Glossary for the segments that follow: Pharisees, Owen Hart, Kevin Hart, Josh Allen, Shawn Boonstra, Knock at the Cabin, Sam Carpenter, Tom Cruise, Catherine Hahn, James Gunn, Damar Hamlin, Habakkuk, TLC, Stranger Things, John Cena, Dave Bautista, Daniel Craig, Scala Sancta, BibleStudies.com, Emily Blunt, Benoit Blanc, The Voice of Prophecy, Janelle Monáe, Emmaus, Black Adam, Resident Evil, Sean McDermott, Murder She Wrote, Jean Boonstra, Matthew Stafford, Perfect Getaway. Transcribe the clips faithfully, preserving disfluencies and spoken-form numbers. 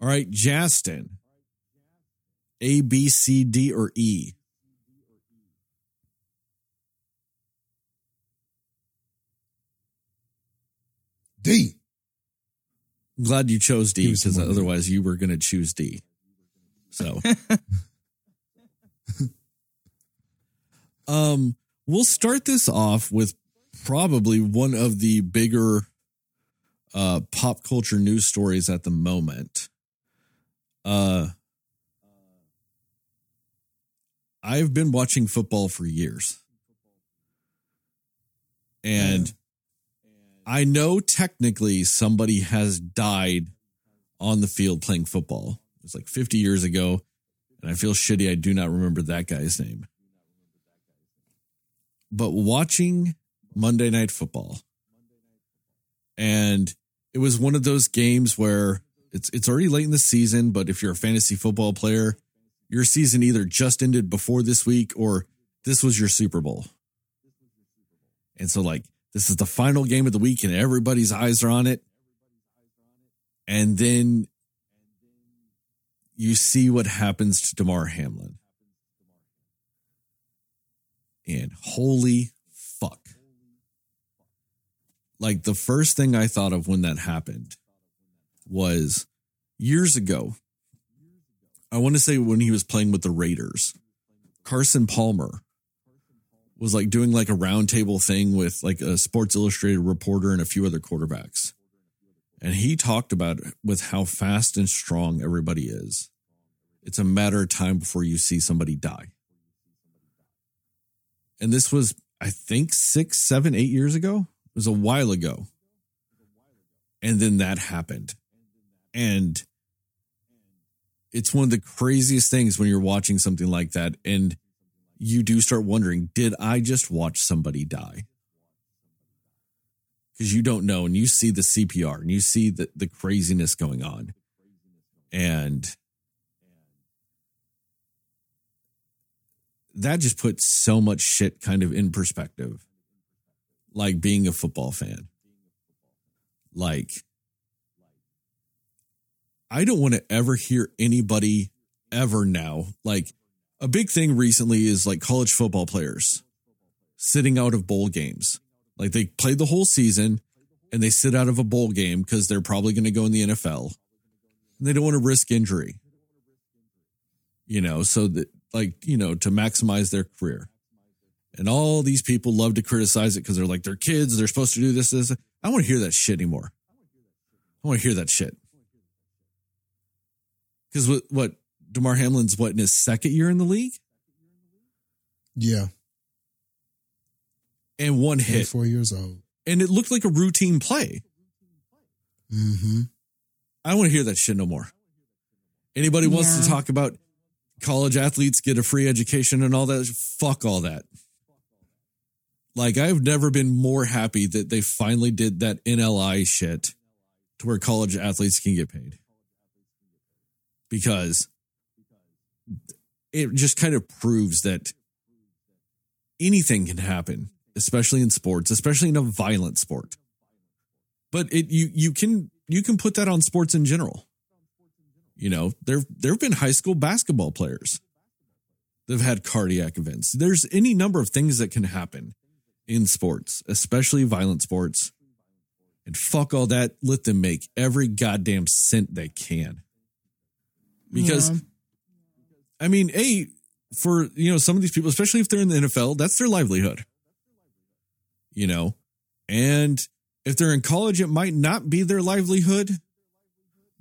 All right, Justin. A, B, C, D, or E? D. I'm glad you chose D because otherwise you were going to choose D. So, um, we'll start this off with probably one of the bigger uh, pop culture news stories at the moment. Uh, I've been watching football for years, and yeah. I know technically somebody has died on the field playing football. It was like fifty years ago, and I feel shitty. I do not remember that guy's name. But watching Monday Night Football, and it was one of those games where it's it's already late in the season, but if you're a fantasy football player, your season either just ended before this week or this was your Super Bowl. And so, like, this is the final game of the week and everybody's eyes are on it. And then you see what happens to Damar Hamlin. And holy fuck. Like, the first thing I thought of when that happened was years ago. I want to say when he was playing with the Raiders, Carson Palmer was like doing like a roundtable thing with like a Sports Illustrated reporter and a few other quarterbacks. And he talked about it with how fast and strong everybody is. It's a matter of time before you see somebody die. And this was, I think six, seven, eight years ago. It was a while ago. And then that happened. And it's one of the craziest things when you're watching something like that. And you do start wondering, did I just watch somebody die? Because you don't know, and you see the C P R, and you see the, the craziness going on. And that just puts so much shit kind of in perspective. Like being a football fan. Like, I don't want to ever hear anybody ever now, like, a big thing recently is like college football players sitting out of bowl games. Like they play the whole season and they sit out of a bowl game because they're probably going to go in the N F L and they don't want to risk injury, you know, so that like, you know, to maximize their career. And all these people love to criticize it because they're like, they're kids, they're supposed to do this, this. I don't want to hear that shit anymore. I want to hear that shit. Because what, what, Damar Hamlin's what, in his second year in the league? Yeah. And one hit. Four years old. And it looked like a routine play. Mm-hmm. I don't want to hear that shit no more. Anybody yeah. wants to talk about college athletes get a free education and all that? Fuck all that. Like, I've never been more happy that they finally did that N L I shit to where college athletes can get paid. Because it just kind of proves that anything can happen, especially in sports, especially in a violent sport. But it you you can you can put that on sports in general. You know, there there have been high school basketball players that have had cardiac events. There's any number of things that can happen in sports, especially violent sports. And fuck all that. Let them make every goddamn cent they can. Because... Yeah. I mean, A, for, you know, some of these people, especially if they're in the N F L, that's their livelihood, you know, and if they're in college, it might not be their livelihood,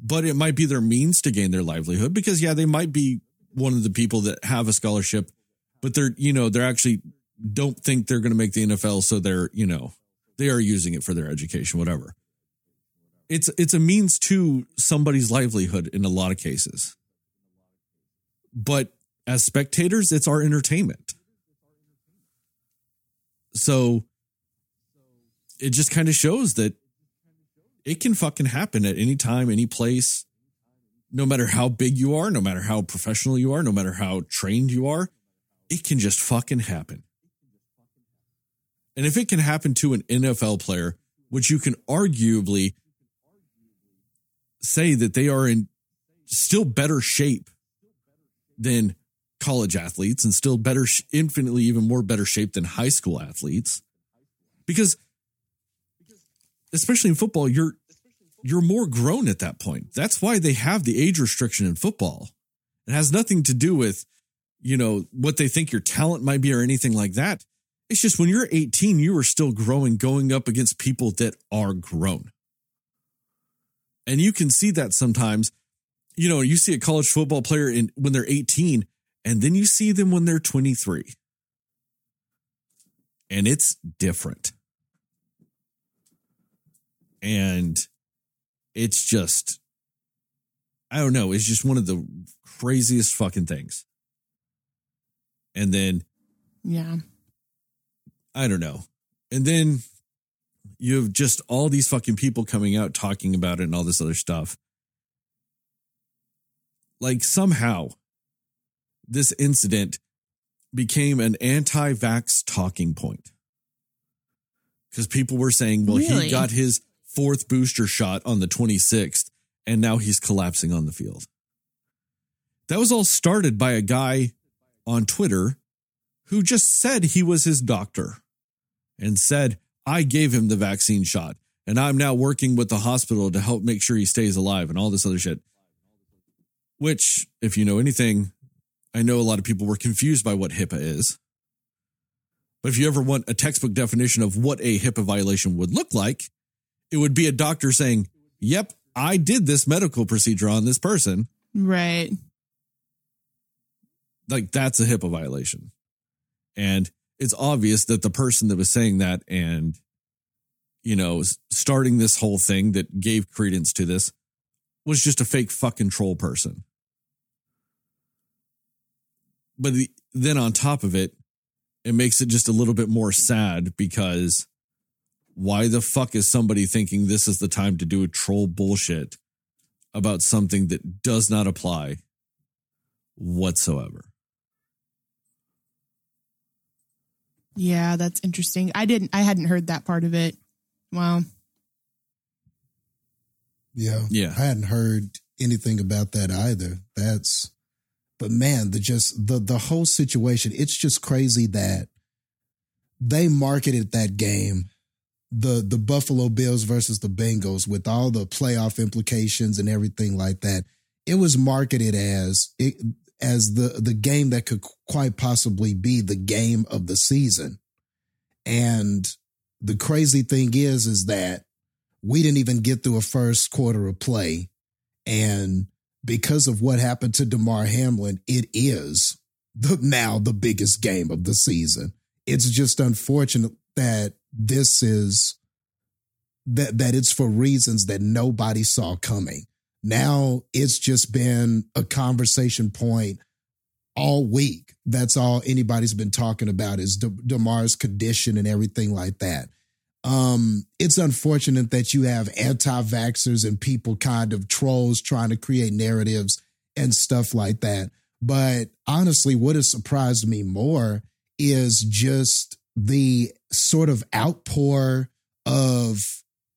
but it might be their means to gain their livelihood because, yeah, they might be one of the people that have a scholarship, but they're, you know, they're actually don't think they're going to make the N F L. So they're, you know, they are using it for their education, whatever. It's, it's a means to somebody's livelihood in a lot of cases. But as spectators, it's our entertainment. So it just kind of shows that it can fucking happen at any time, any place, no matter how big you are, no matter how professional you are, no matter how trained you are, it can just fucking happen. And if it can happen to an N F L player, which you can arguably say that they are in still better shape than college athletes and still better, infinitely even more better shape than high school athletes. Because especially in football, you're you're more grown at that point. That's why they have the age restriction in football. It has nothing to do with, you know, what they think your talent might be or anything like that. It's just when you're eighteen, you are still growing, going up against people that are grown. And you can see that sometimes, you know, you see a college football player in when they're eighteen, and then you see them when they're twenty-three. And it's different. And it's just, I don't know. It's just one of the craziest fucking things. And then, yeah, I don't know. And then you have just all these fucking people coming out talking about it and all this other stuff. Like somehow this incident became an anti-vax talking point. Because people were saying, well, really? He got his fourth booster shot on the twenty-sixth and now he's collapsing on the field. That was all started by a guy on Twitter who just said he was his doctor and said, I gave him the vaccine shot and I'm now working with the hospital to help make sure he stays alive and all this other shit. Which, if you know anything, I know a lot of people were confused by what HIPAA is. But if you ever want a textbook definition of what a HIPAA violation would look like, it would be a doctor saying, yep, I did this medical procedure on this person. Right. Like, that's a HIPAA violation. And it's obvious that the person that was saying that and, you know, starting this whole thing that gave credence to this was just a fake fucking troll person. But the, then on top of it, it makes it just a little bit more sad because why the fuck is somebody thinking this is the time to do a troll bullshit about something that does not apply whatsoever? Yeah, that's interesting. I didn't, I hadn't heard that part of it. Wow. Yeah. Yeah. I hadn't heard anything about that either. That's, but man, the just the the whole situation, it's just crazy that they marketed that game, the the Buffalo Bills versus the Bengals, with all the playoff implications and everything like that. It was marketed as it as the the game that could quite possibly be the game of the season. And the crazy thing is, is that we didn't even get through a first quarter of play, and because of what happened to Damar Hamlin, it is the, now the biggest game of the season. It's just unfortunate that this is that that it's for reasons that nobody saw coming. Now it's just been a conversation point all week. That's all anybody's been talking about is D- Damar's condition and everything like that. Um, it's unfortunate that you have anti-vaxxers and people kind of trolls trying to create narratives and stuff like that. But honestly, what has surprised me more is just the sort of outpour of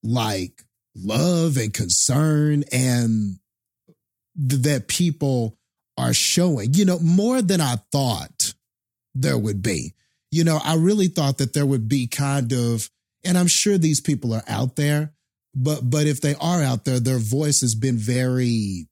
like love and concern and th- that people are showing, you know, more than I thought there would be. You know, I really thought that there would be kind of, and I'm sure these people are out there, but but if they are out there, their voice has been very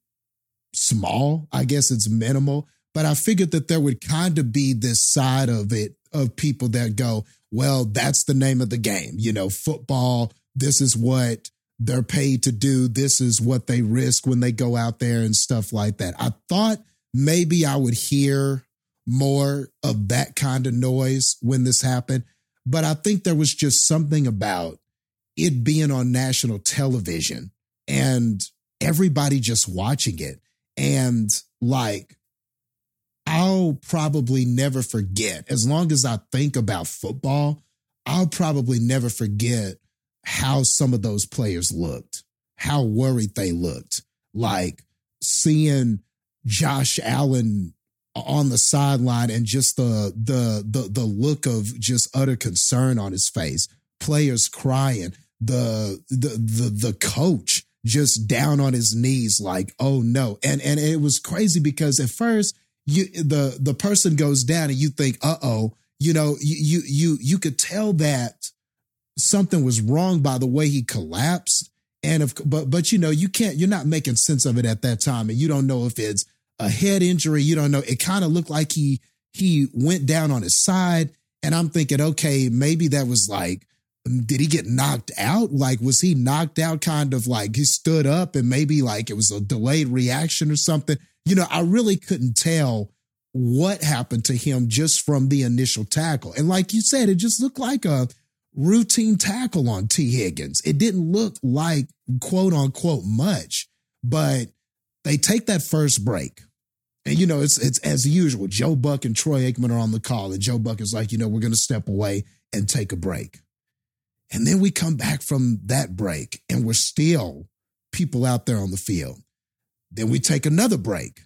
small. I guess it's minimal. But I figured that there would kind of be this side of it, of people that go, well, that's the name of the game. You know, football, this is what they're paid to do. This is what they risk when they go out there and stuff like that. I thought maybe I would hear more of that kind of noise when this happened. But I think there was just something about it being on national television and everybody just watching it. And like, I'll probably never forget, as long as I think about football, I'll probably never forget how some of those players looked, how worried they looked. Like seeing Josh Allen on the sideline and just the, the, the, the look of just utter concern on his face, players crying, the, the, the, the coach just down on his knees, like, oh no. And and it was crazy because at first you the the person goes down and you think, uh-oh, you know, you you you could tell that something was wrong by the way he collapsed. And if, but but you know, you can't, you're not making sense of it at that time. And you don't know if it's a head injury, you don't know. It kind of looked like he he went down on his side. And I'm thinking, okay, maybe that was like, did he get knocked out? Like, was he knocked out kind of like he stood up and maybe like it was a delayed reaction or something? You know, I really couldn't tell what happened to him just from the initial tackle. And like you said, it just looked like a routine tackle on T. Higgins. It didn't look like quote unquote much, but they take that first break. And, you know, it's it's as usual. Joe Buck and Troy Aikman are on the call. And Joe Buck is like, you know, we're going to step away and take a break. And then we come back from that break and we're still people out there on the field. Then we take another break.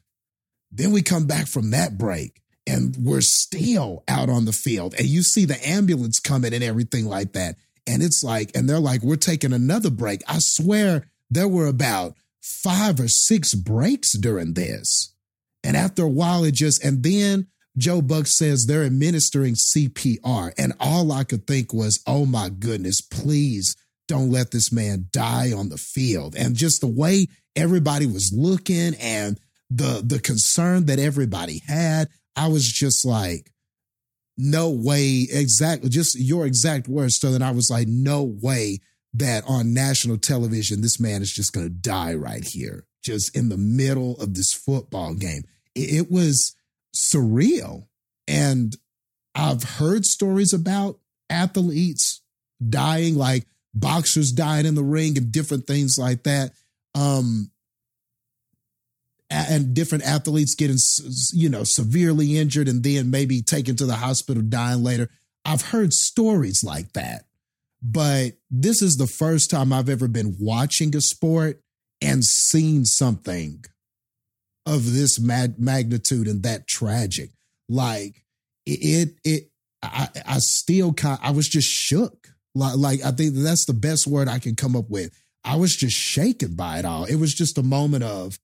Then we come back from that break and we're still out on the field. And you see the ambulance coming and everything like that. And it's like, and they're like, we're taking another break. I swear there were about five or six breaks during this. And after a while, it just, and then Joe Buck says they're administering C P R. And all I could think was, oh my goodness, please don't let this man die on the field. And just the way everybody was looking and the, the concern that everybody had, I was just like, no way, exactly, just your exact words. So then I was like, no way that on national television, this man is just going to die right here, just in the middle of this football game. It was surreal. And I've heard stories about athletes dying, like boxers dying in the ring and different things like that. Um, and different athletes getting, you know, severely injured and then maybe taken to the hospital, dying later. I've heard stories like that. But this is the first time I've ever been watching a sport and seen something of this mag- magnitude and that tragic. Like it, it, it I, I still kind of, I was just shook. Like, like, I think that's the best word I can come up with. I was just shaken by it all. It was just a moment of,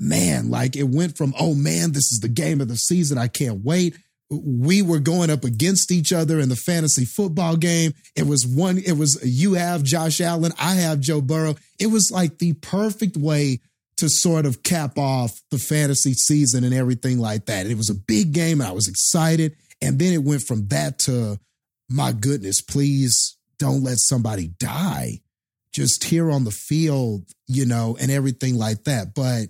man, like it went from, oh man, this is the game of the season. I can't wait. We were going up against each other in the fantasy football game. It was one, it was you have Josh Allen, I have Joe Burrow. It was like the perfect way to sort of cap off the fantasy season and everything like that. And it was a big game and I was excited. And then it went from that to, my goodness, please don't let somebody die just here on the field, you know, and everything like that. But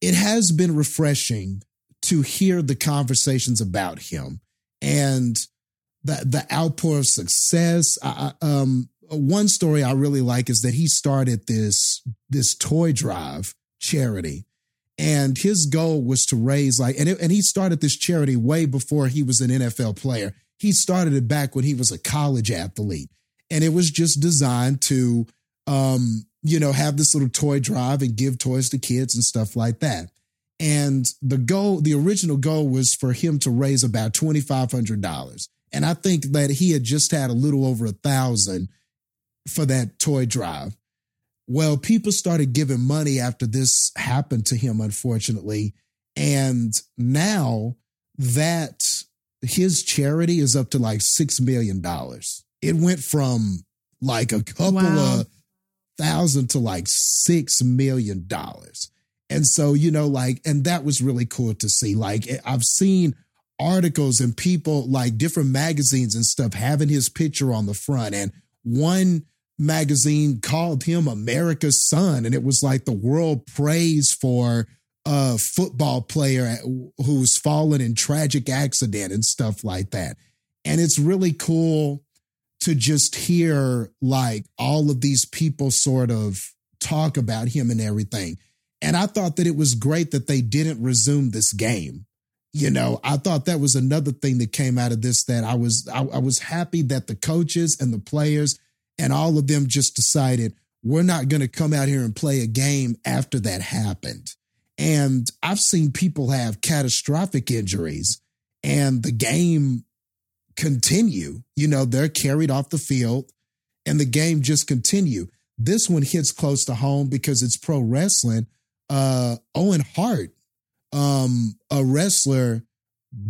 it has been refreshing to hear the conversations about him and the the outpour of success. I, um, one story I really like is that he started this, this toy drive charity, and his goal was to raise like, and, it, and he started this charity way before he was an N F L player. He started it back when he was a college athlete, and it was just designed to, um, you know, have this little toy drive and give toys to kids and stuff like that. And the goal, the original goal was for him to raise about twenty-five hundred dollars. And I think that he had just had a little over a thousand for that toy drive. Well, people started giving money after this happened to him, unfortunately. And now that his charity is up to like six million dollars. It went from like a couple wow. of thousand to like six million dollars. And so, you know, like, and that was really cool to see. Like, I've seen articles and people like different magazines and stuff having his picture on the front. And one magazine called him America's Son. And it was like the world praise for a football player who's fallen in tragic accident and stuff like that. And it's really cool to just hear like all of these people sort of talk about him and everything. And I thought that it was great that they didn't resume this game. You know, I thought that was another thing that came out of this, that I was I, I was happy that the coaches and the players and all of them just decided we're not going to come out here and play a game after that happened. And I've seen people have catastrophic injuries and the game continue. You know, they're carried off the field and the game just continue. This one hits close to home because it's pro wrestling. Uh, Owen Hart, um, a wrestler,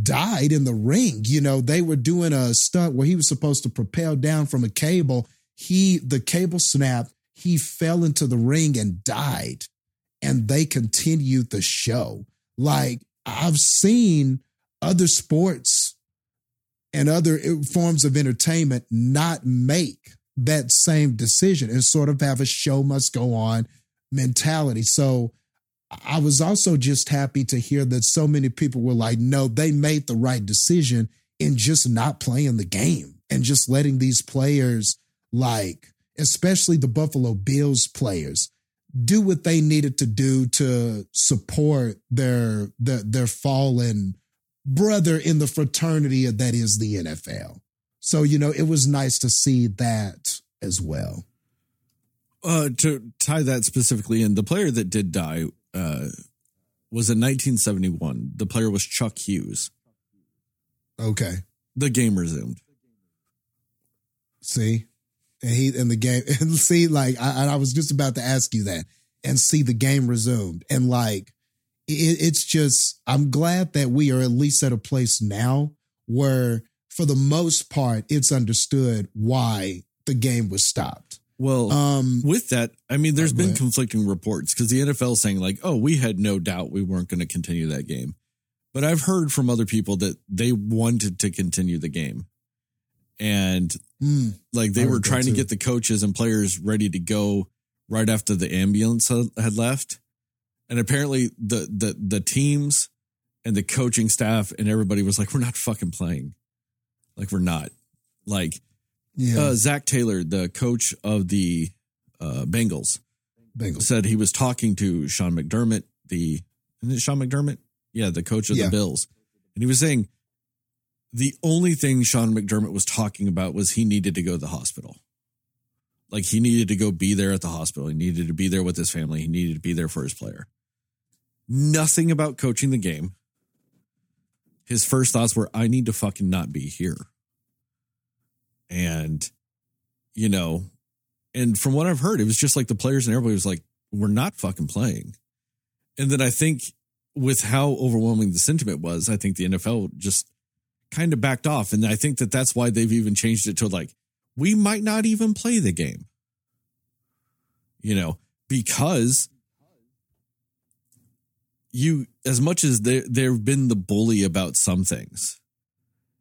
died in the ring. You know, they were doing a stunt where he was supposed to propel down from a cable. He, the cable snapped. He fell into the ring and died. And they continued the show. Like, I've seen other sports and other forms of entertainment not make that same decision and sort of have a show must go on mentality. So I was also just happy to hear that so many people were like, no, they made the right decision in just not playing the game and just letting these players, like, especially the Buffalo Bills players, do what they needed to do to support their, their, their fallen brother in the fraternity that is the N F L. So, you know, it was nice to see that as well. Uh, to tie that specifically in, the player that did die uh, was in nineteen seventy-one. The player was Chuck Hughes. Okay. The game resumed. See? And he and the game, and see, like, I, I was just about to ask you that, and see, the game resumed. And, like, it, it's just, I'm glad that we are at least at a place now where, for the most part, it's understood why the game was stopped. Well, um, with that, I mean, there's been conflicting reports because the N F L saying, like, oh, we had no doubt we weren't going to continue that game. But I've heard from other people that they wanted to continue the game. And mm, like they were trying to get the coaches and players ready to go right after the ambulance had left. And apparently the, the, the teams and the coaching staff and everybody was like, we're not fucking playing. Like, we're not. Like, yeah. uh, Zach Taylor, the coach of the uh, Bengals, Bengals, said he was talking to Sean McDermott, the, isn't it Sean McDermott? Yeah, the coach of yeah. the Bills. And he was saying, the only thing Sean McDermott was talking about was he needed to go to the hospital. Like, he needed to go be there at the hospital. He needed to be there with his family. He needed to be there for his player. Nothing about coaching the game. His first thoughts were, I need to fucking not be here. And, you know, and from what I've heard, it was just like the players and everybody was like, we're not fucking playing. And then I think with how overwhelming the sentiment was, I think the N F L just kind of backed off. And I think that that's why they've even changed it to, like, we might not even play the game, you know, because you, as much as there, there've been the bully about some things,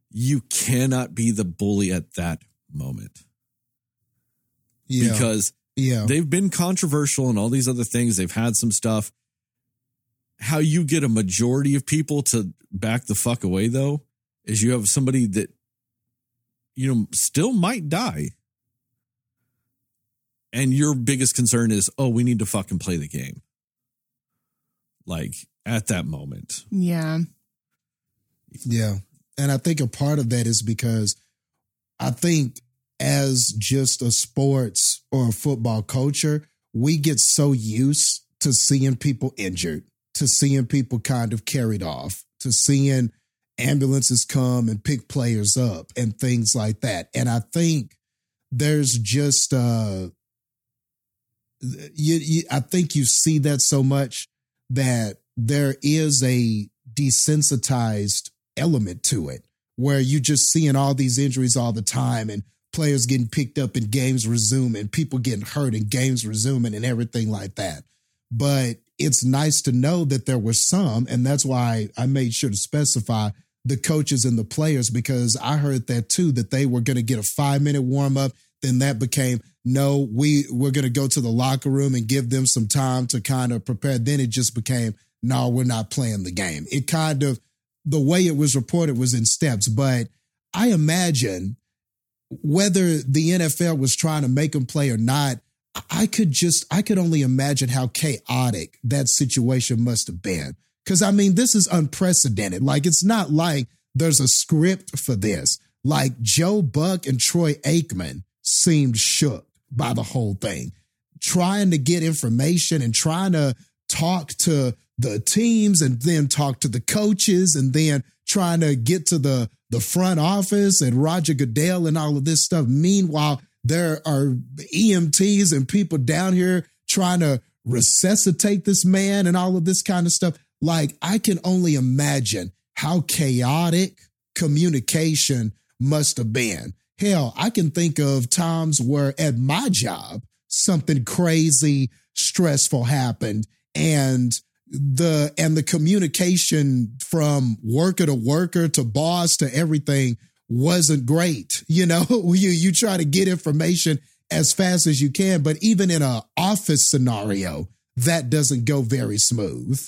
you cannot be the bully at that moment. Yeah. Because yeah. they've been controversial and all these other things. They've had some stuff. How you get a majority of people to back the fuck away, though, is you have somebody that, you know, still might die. And your biggest concern is, oh, we need to fucking play the game. Like, at that moment. Yeah. Yeah. And I think a part of that is because I think as just a sports or a football culture, we get so used to seeing people injured, to seeing people kind of carried off, to seeing ambulances come and pick players up and things like that. And I think there's just, uh, you, you, I think you see that so much that there is a desensitized element to it where you just seeing all these injuries all the time and players getting picked up and games resuming, people getting hurt and games resuming and everything like that. But it's nice to know that there were some, and that's why I made sure to specify the coaches and the players, because I heard that too, that they were going to get a five minute warm up. Then that became, no, we, we're going to go to the locker room and give them some time to kind of prepare. Then it just became, no, we're not playing the game. It kind of, the way it was reported was in steps. But I imagine whether the N F L was trying to make them play or not, I could just, I could only imagine how chaotic that situation must have been. Because, I mean, this is unprecedented. Like, it's not like there's a script for this. Like, Joe Buck and Troy Aikman seemed shook by the whole thing, trying to get information and trying to talk to the teams and then talk to the coaches and then trying to get to the, the front office and Roger Goodell and all of this stuff. Meanwhile, There are E M Ts and people down here trying to resuscitate this man and all of this kind of stuff. Like, I can only imagine how chaotic communication must have been. Hell, I can think of times where at my job, something crazy, stressful happened, and the and the communication from worker to worker to boss to everything wasn't great. You know, you you try to get information as fast as you can, but even in an office scenario, that doesn't go very smooth.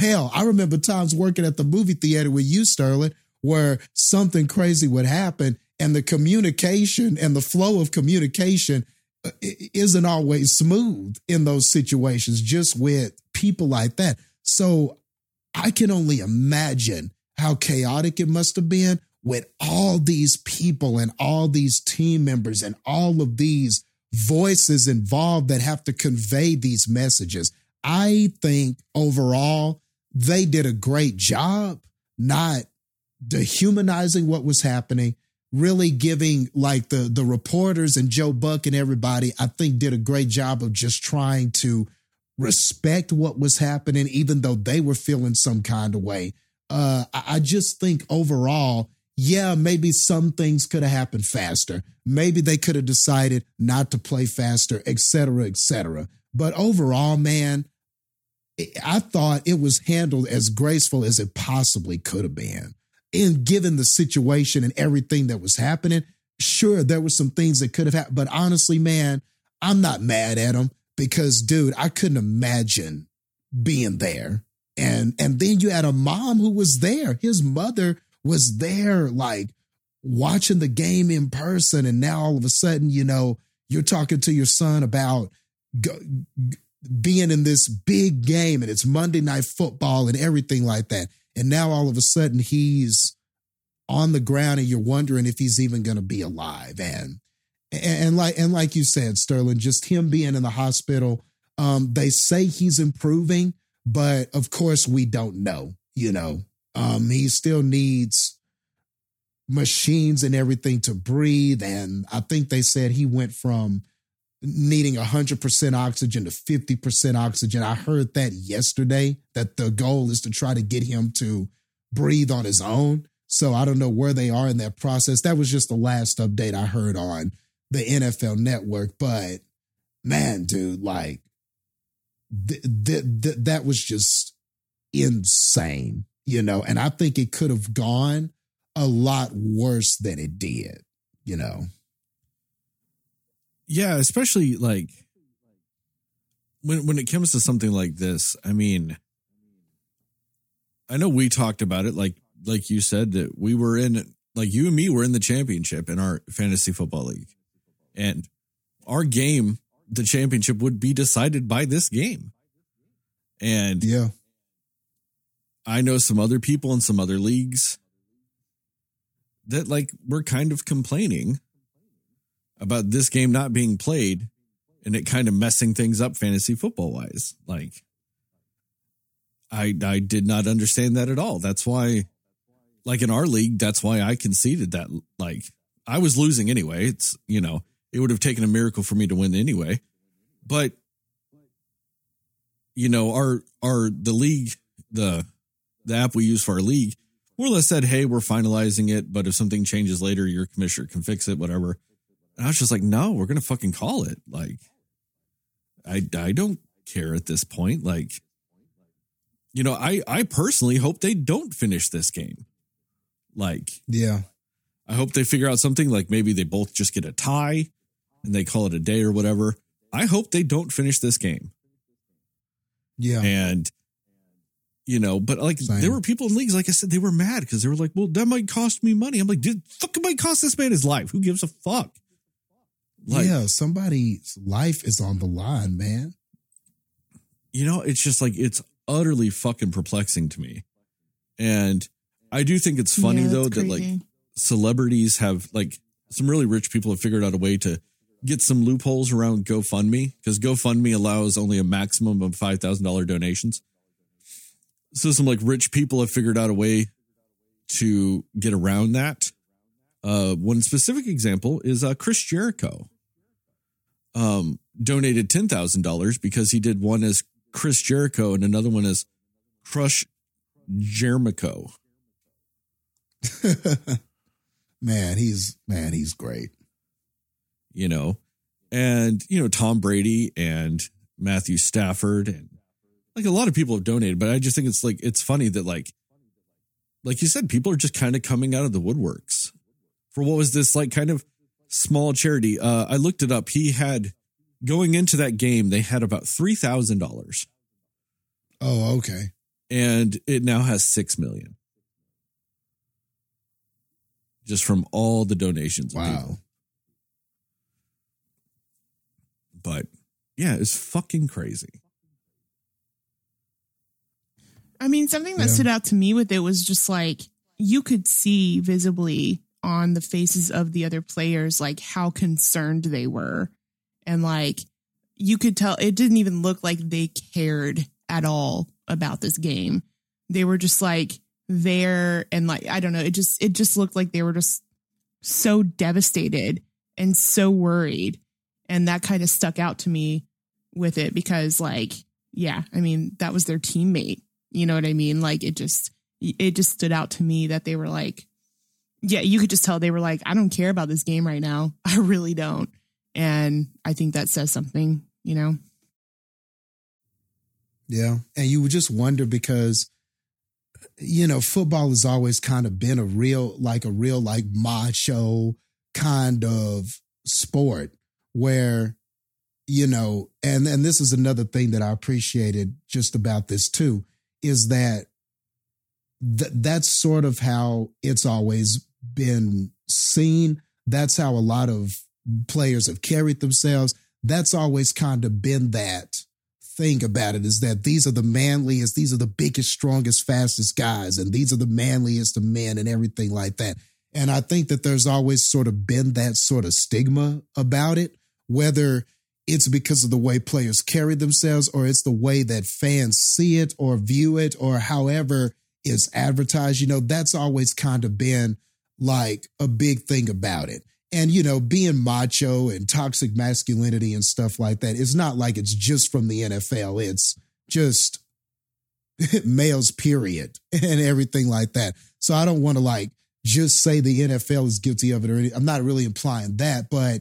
Hell, I remember times working at the movie theater with you, Sterling, where something crazy would happen and the communication and the flow of communication isn't always smooth in those situations, just with people like that. So I can only imagine how chaotic it must have been with all these people and all these team members and all of these voices involved that have to convey these messages. I think overall they did a great job not dehumanizing what was happening, really giving like the, the reporters and Joe Buck and everybody, I think did a great job of just trying to respect what was happening, even though they were feeling some kind of way. Uh, I, I just think overall, yeah, maybe some things could have happened faster. Maybe they could have decided not to play faster, et cetera, et cetera. But overall, man, I thought it was handled as graceful as it possibly could have been. And given the situation and everything that was happening, sure, there were some things that could have happened. But honestly, man, I'm not mad at them because, dude, I couldn't imagine being there. And and then you had a mom who was there. His mother was there, like, watching the game in person. And now all of a sudden, you know, you're talking to your son about go, being in this big game and it's Monday Night Football and everything like that. And now all of a sudden he's on the ground and you're wondering if he's even going to be alive. And, and, and like, and like you said, Sterling, just him being in the hospital, um, they say he's improving, but of course we don't know, you know, um, he still needs machines and everything to breathe. And I think they said he went from needing one hundred percent oxygen to fifty percent oxygen. I heard that yesterday, that the goal is to try to get him to breathe on his own. So I don't know where they are in that process. That was just the last update I heard on the N F L Network. But man, dude, like th- th- th- that was just insane, you know, and I think it could have gone a lot worse than it did, you know. Yeah, especially like when when it comes to something like this. I mean, I know we talked about it, like like you said, that we were in, like you and me were in the championship in our fantasy football league, and our game, the championship, would be decided by this game. And yeah, I know some other people in some other leagues that like were kind of complaining about this game not being played and it kind of messing things up fantasy football wise. Like I, I did not understand that at all. That's why, like in our league, that's why I conceded that. Like I was losing anyway. It's, you know, it would have taken a miracle for me to win anyway, but you know, our, our, the league, the, the app we use for our league more or less said, hey, we're finalizing it, but if something changes later, your commissioner can fix it, whatever. And I was just like, no, we're going to fucking call it. Like, I, I don't care at this point. Like, you know, I, I personally hope they don't finish this game. Like, yeah, I hope they figure out something, like maybe they both just get a tie and they call it a day or whatever. I hope they don't finish this game. Yeah. And, you know, but like Same. There were people in leagues, like I said, they were mad because they were like, well, that might cost me money. I'm like, dude, fuck, it might cost this man his life. Who gives a fuck? Like, yeah, somebody's life is on the line, man. You know, it's just like, it's utterly fucking perplexing to me. And I do think it's funny, yeah, though, it's that like celebrities have, like some really rich people have figured out a way to get some loopholes around GoFundMe, because GoFundMe allows only a maximum of five thousand dollars donations. So some like rich people have figured out a way to get around that. Uh, one specific example is uh, Chris Jericho, um, donated ten thousand dollars because he did one as Chris Jericho and another one as Crush Jericho. man, he's man, he's great. You know, and, you know, Tom Brady and Matthew Stafford and like a lot of people have donated, but I just think it's like it's funny that like like you said, people are just kind of coming out of the woodworks for what was this like kind of small charity. Uh, I looked it up. He had going into that game, they had about three thousand dollars. Oh, okay. And it now has six million dollars. Just from all the donations. Wow. People. But yeah, it's fucking crazy. I mean, something that yeah. stood out to me with it was just like, you could see visibly on the faces of the other players, like how concerned they were. And like, you could tell it didn't even look like they cared at all about this game. They were just like there. And like, I don't know, it just, it just looked like they were just so devastated and so worried. And that kind of stuck out to me with it because like, yeah, I mean, that was their teammate. You know what I mean? Like it just, it just stood out to me that they were like, yeah, you could just tell they were like, I don't care about this game right now. I really don't. And I think that says something, you know? Yeah. And you would just wonder because, you know, football has always kind of been a real, like a real, like macho kind of sport where, you know, and, and this is another thing that I appreciated just about this too, is that th- that's sort of how it's always been seen. That's how a lot of players have carried themselves. That's always kind of been that thing about it, is that these are the manliest, these are the biggest, strongest, fastest guys, and these are the manliest of men and everything like that. And I think that there's always sort of been that sort of stigma about it, whether it's because of the way players carry themselves or it's the way that fans see it or view it or however it's advertised. You know, that's always kind of been like a big thing about it. And, you know, being macho and toxic masculinity and stuff like that, it's not like it's just from the N F L. It's just males, period, and everything like that. So I don't want to like just say the N F L is guilty of it or anything. I'm not really implying that, but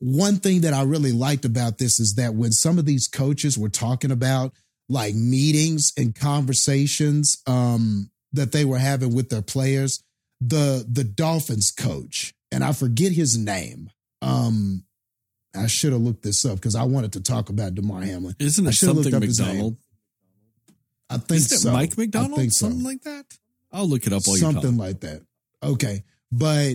one thing that I really liked about this is that when some of these coaches were talking about like meetings and conversations um, that they were having with their players, the the Dolphins coach, and I forget his name. Um, I should have looked this up because I wanted to talk about Damar Hamlin. Isn't it something McDonald? I think Isn't so. It Mike McDonald? I think so. Something like that? I'll look it up while you talk. Something like that. Okay. But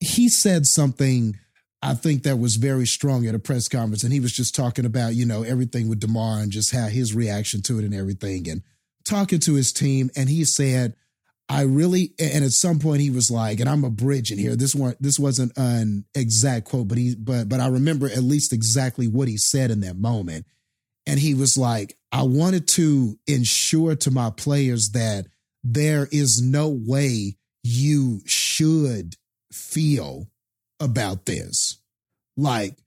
he said something I think that was very strong at a press conference. And he was just talking about, you know, everything with Damar and just how his reaction to it and everything and talking to his team. And he said, I really, and at some point he was like, and I'm abridging here. This one, this wasn't an exact quote, but he, but, but I remember at least exactly what he said in that moment. And he was like, I wanted to ensure to my players that there is no way you should feel about this. Like,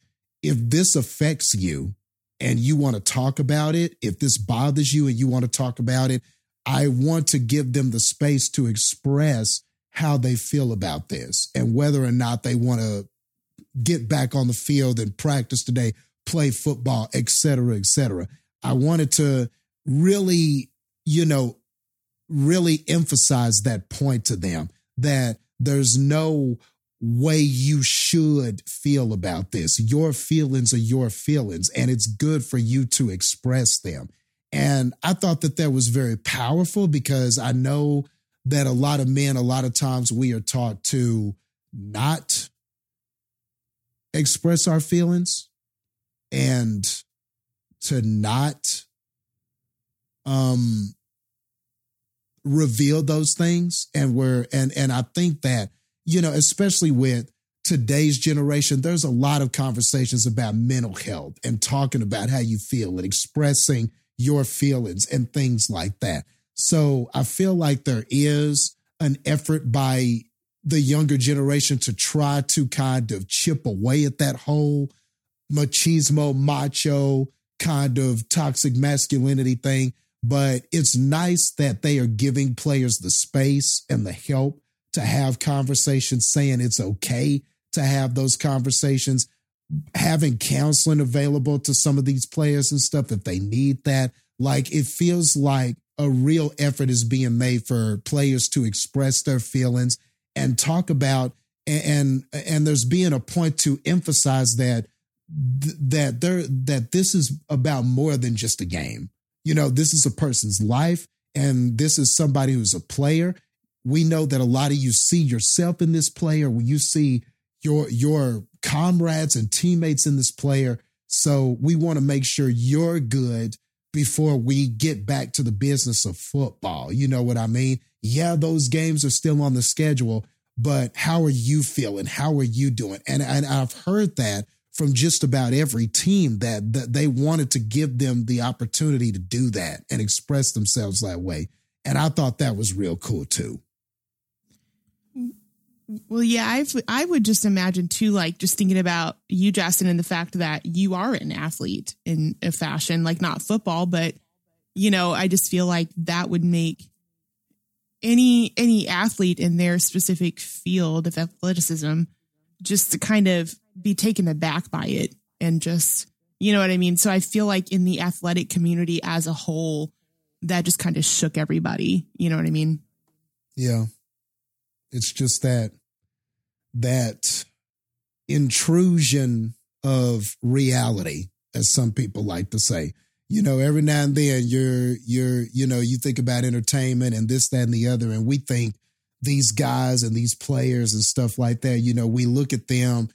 if this affects you and you want to talk about it, if this bothers you and you want to talk about it, I want to give them the space to express how they feel about this and whether or not they want to get back on the field and practice today, play football, et cetera, et cetera. I wanted to really, you know, really emphasize that point to them, that there's no way you should feel about this. Your feelings are your feelings, and it's good for you to express them. And I thought that that was very powerful because I know that a lot of men, a lot of times we are taught to not express our feelings and to not um, reveal those things. And we're, and, and I think that, you know, especially with today's generation, there's a lot of conversations about mental health and talking about how you feel and expressing your feelings and things like that. So I feel like there is an effort by the younger generation to try to kind of chip away at that whole machismo, macho kind of toxic masculinity thing. But it's nice that they are giving players the space and the help to have conversations, saying it's okay to have those conversations, having counseling available to some of these players and stuff if they need that. Like, it feels like a real effort is being made for players to express their feelings and talk about, and and, and there's being a point to emphasize that th- that there that this is about more than just a game. You know, this is a person's life, and this is somebody who's a player. We know that a lot of you see yourself in this player, when you see your your comrades and teammates in this player. So we want to make sure you're good before we get back to the business of football. You know what I mean? Yeah, those games are still on the schedule, but how are you feeling? How are you doing? And, and I've heard that from just about every team, that, that they wanted to give them the opportunity to do that and express themselves that way. And I thought that was real cool too. Well, yeah, I've, I would just imagine too, like just thinking about you, Justin, and the fact that you are an athlete in a fashion, like not football, but, you know, I just feel like that would make any, any athlete in their specific field of athleticism just to kind of be taken aback by it and just, you know what I mean? So I feel like in the athletic community as a whole, that just kind of shook everybody. You know what I mean? Yeah. It's just that, that intrusion of reality, as some people like to say. You know, every now and then you're, you're, you know, you think about entertainment and this, that, and the other. And we think these guys and these players and stuff like that, you know, we look at them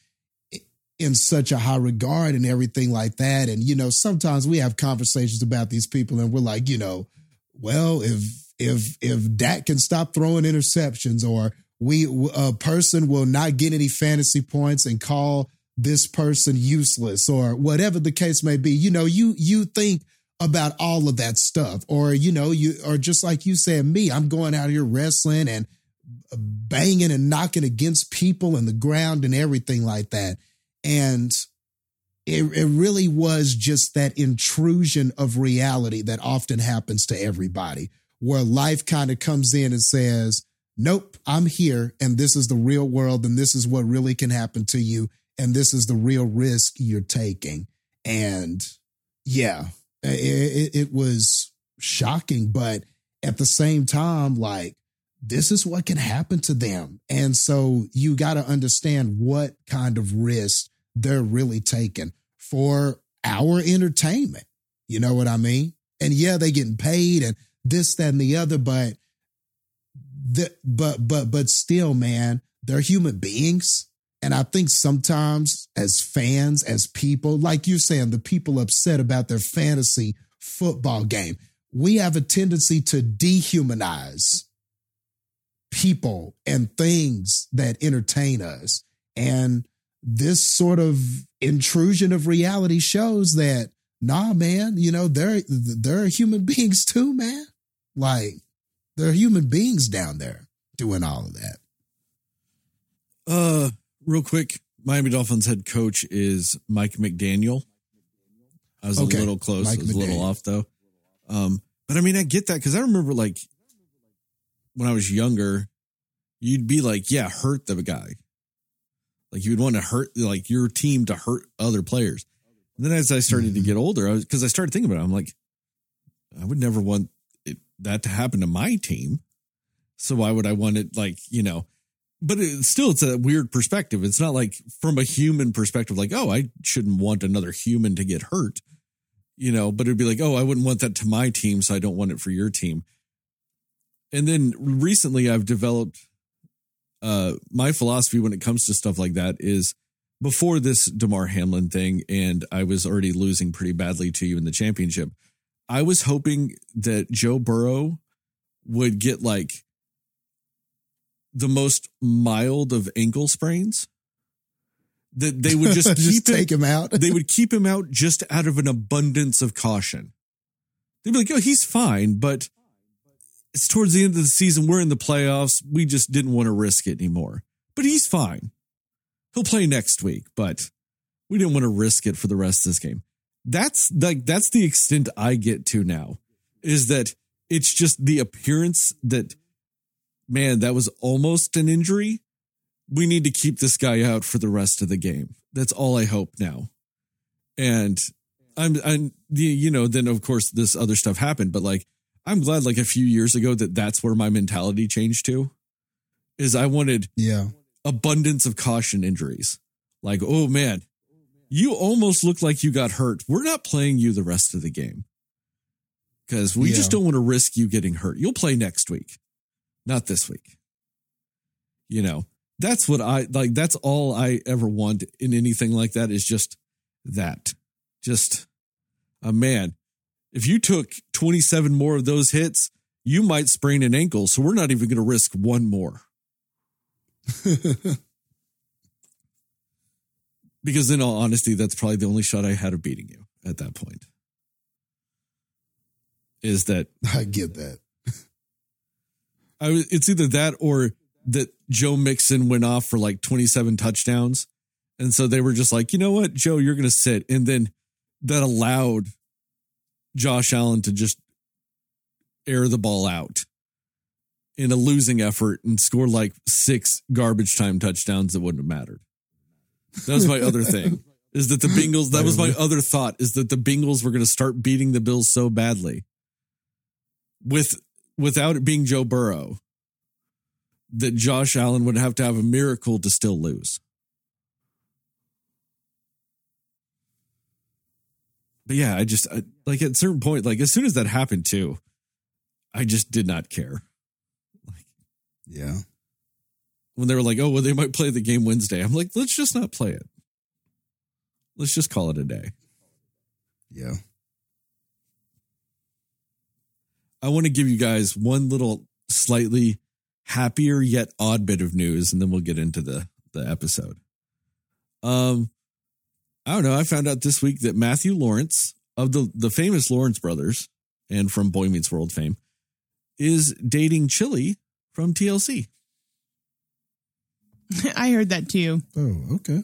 in such a high regard and everything like that. And, you know, sometimes we have conversations about these people and we're like, you know, well, if, if, if Dak can stop throwing interceptions, or we, a person will not get any fantasy points and call this person useless, or whatever the case may be, you know, you, you think about all of that stuff. Or, you know, you, or just like you said, me, I'm going out here wrestling and banging and knocking against people and the ground and everything like that. And it, it really was just that intrusion of reality that often happens to everybody, where life kind of comes in and says, nope, I'm here, and this is the real world, and this is what really can happen to you, and this is the real risk you're taking. And yeah, it, it was shocking, but at the same time, like, this is what can happen to them. And so you got to understand what kind of risk they're really taking for our entertainment. You know what I mean? And yeah, they getting paid and this, that, and the other, but the, but, but, but still, man, they're human beings. And I think sometimes as fans, as people, like you're saying, the people upset about their fantasy football game, we have a tendency to dehumanize people and things that entertain us. And this sort of intrusion of reality shows that, nah, man, you know, they're, they're human beings too, man. Like, they're human beings down there doing all of that. Uh, real quick, Miami Dolphins head coach is Mike McDaniel. I was okay. a little close. Mike I was McDaniel. a little off though. Um, but I mean, I get that because I remember like, when I was younger, you'd be like, yeah, hurt the guy. Like you would want to hurt like your team to hurt other players. And then as I started mm-hmm. to get older, I was, cause I started thinking about it. I'm like, I would never want it, that to happen to my team. So why would I want it? Like, you know, but it, still it's a weird perspective. It's not like from a human perspective, like, oh, I shouldn't want another human to get hurt, you know, but it'd be like, oh, I wouldn't want that to my team. So I don't want it for your team. And then recently I've developed uh, my philosophy when it comes to stuff like that is before this Damar Hamlin thing, and I was already losing pretty badly to you in the championship, I was hoping that Joe Burrow would get like the most mild of ankle sprains, that they would just, just keep take him, him out. They would keep him out just out of an abundance of caution. They'd be like, oh, he's fine, but it's towards the end of the season. We're in the playoffs. We just didn't want to risk it anymore, but he's fine. He'll play next week, but we didn't want to risk it for the rest of this game. That's like, that's the extent I get to now, is that it's just the appearance that, man, that was almost an injury. We need to keep this guy out for the rest of the game. That's all I hope now. And I'm, I'm, you know, then of course this other stuff happened, but like, I'm glad like a few years ago that that's where my mentality changed to, is I wanted yeah. abundance of caution injuries. Like, oh man, you almost look like you got hurt. We're not playing you the rest of the game because we yeah. just don't want to risk you getting hurt. You'll play next week, not this week. You know, that's what I like. That's all I ever want in anything like that, is just that. Just a man. If you took twenty-seven more of those hits, you might sprain an ankle. So we're not even going to risk one more. Because in all honesty, that's probably the only shot I had of beating you at that point. Is that I get that. I was, it's either that or that Joe Mixon went off for like twenty-seven touchdowns. And so they were just like, you know what, Joe, you're going to sit. And then that allowed Josh Allen to just air the ball out in a losing effort and score like six garbage time touchdowns that wouldn't have mattered. That was my other thing, is that the Bengals, that was my other thought, is that the Bengals were going to start beating the Bills so badly with, without it being Joe Burrow, that Josh Allen would have to have a miracle to still lose. But yeah, I just I, like at a certain point, like as soon as that happened too, I just did not care. Like, yeah. When they were like, oh, well, they might play the game Wednesday. I'm like, let's just not play it. Let's just call it a day. Yeah. I want to give you guys one little slightly happier yet odd bit of news, and then we'll get into the, the episode. Um, I don't know. I found out this week that Matthew Lawrence of the, the famous Lawrence brothers and from Boy Meets World fame is dating Chili from T L C. I heard that too. Oh, okay.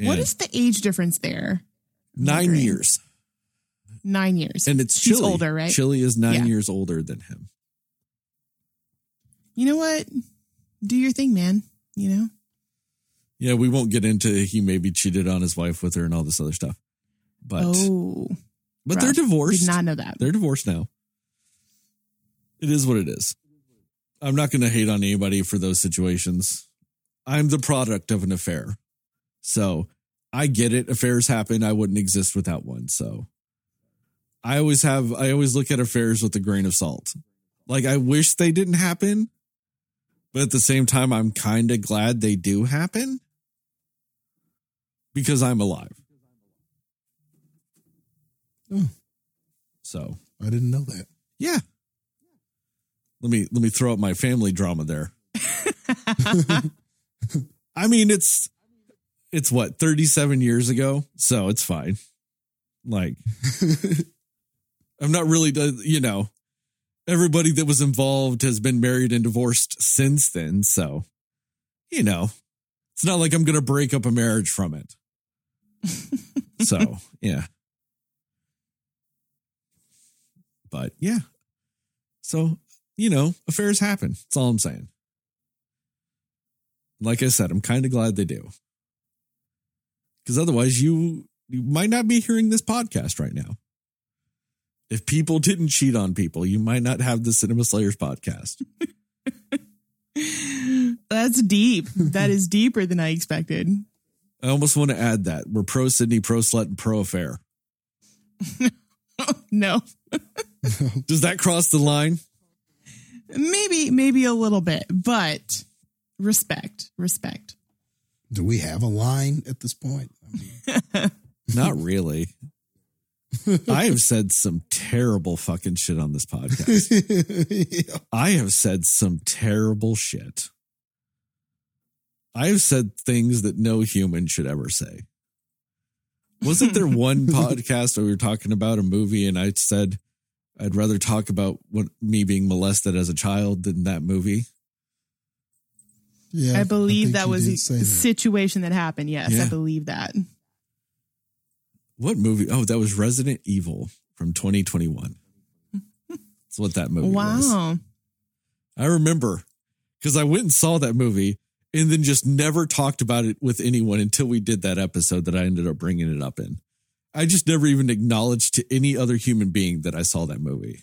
And what is the age difference there? Nine years. Nine years. And it's Chili. She's older, right? Chili is nine yeah. years older than him. You know what? Do your thing, man. You know? Yeah, we won't get into he maybe cheated on his wife with her and all this other stuff. But oh, but Rob, they're divorced. Did not know that. They're divorced now. It is what it is. I'm not going to hate on anybody for those situations. I'm the product of an affair. So I get it. Affairs happen. I wouldn't exist without one. So I always have, I always look at affairs with a grain of salt. Like I wish they didn't happen, but at the same time, I'm kind of glad they do happen. Because I'm alive. Oh. So I didn't know that. Yeah. Let me let me throw up my family drama there. I mean, it's it's what, thirty-seven years ago, so it's fine. Like I'm not really, you know, everybody that was involved has been married and divorced since then, so you know, it's not like I'm going to break up a marriage from it. So, yeah. But yeah. So, you know, affairs happen. That's all I'm saying. Like I said, I'm kind of glad they do. Because otherwise you, you might not be hearing this podcast right now. If people didn't cheat on people, you might not have the Cinema Slayers podcast. That's deep. That is deeper than I expected. I almost want to add that. We're pro Sydney, pro slut, and pro affair. No. Does that cross the line? Maybe, maybe a little bit, but respect, respect. Do we have a line at this point? I mean. Not really. I have said some terrible fucking shit on this podcast. Yeah. I have said some terrible shit. I have said things that no human should ever say. Wasn't there one podcast where we were talking about a movie and I said, I'd rather talk about what, me being molested as a child than that movie. Yeah, I believe I that was a situation that. that happened. Yes, yeah. I believe that. What movie? Oh, that was Resident Evil from twenty twenty-one. That's what that movie wow. was. Wow. I remember because I went and saw that movie and then just never talked about it with anyone until we did that episode that I ended up bringing it up in. I just never even acknowledged to any other human being that I saw that movie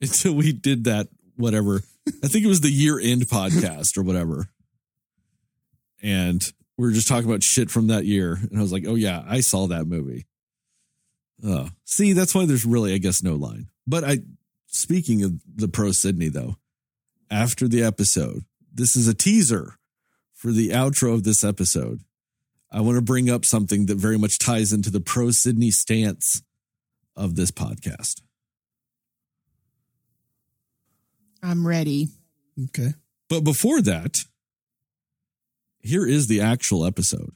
until we did that, whatever. I think it was the year end podcast or whatever. And we were just talking about shit from that year. And I was like, oh yeah, I saw that movie. Oh, see, that's why there's really, I guess, no line. But I, speaking of the Pro Sydney though, after the episode, this is a teaser for the outro of this episode. I want to bring up something that very much ties into the Pro Sydney stance of this podcast. I'm ready. Okay. But before that, here is the actual episode.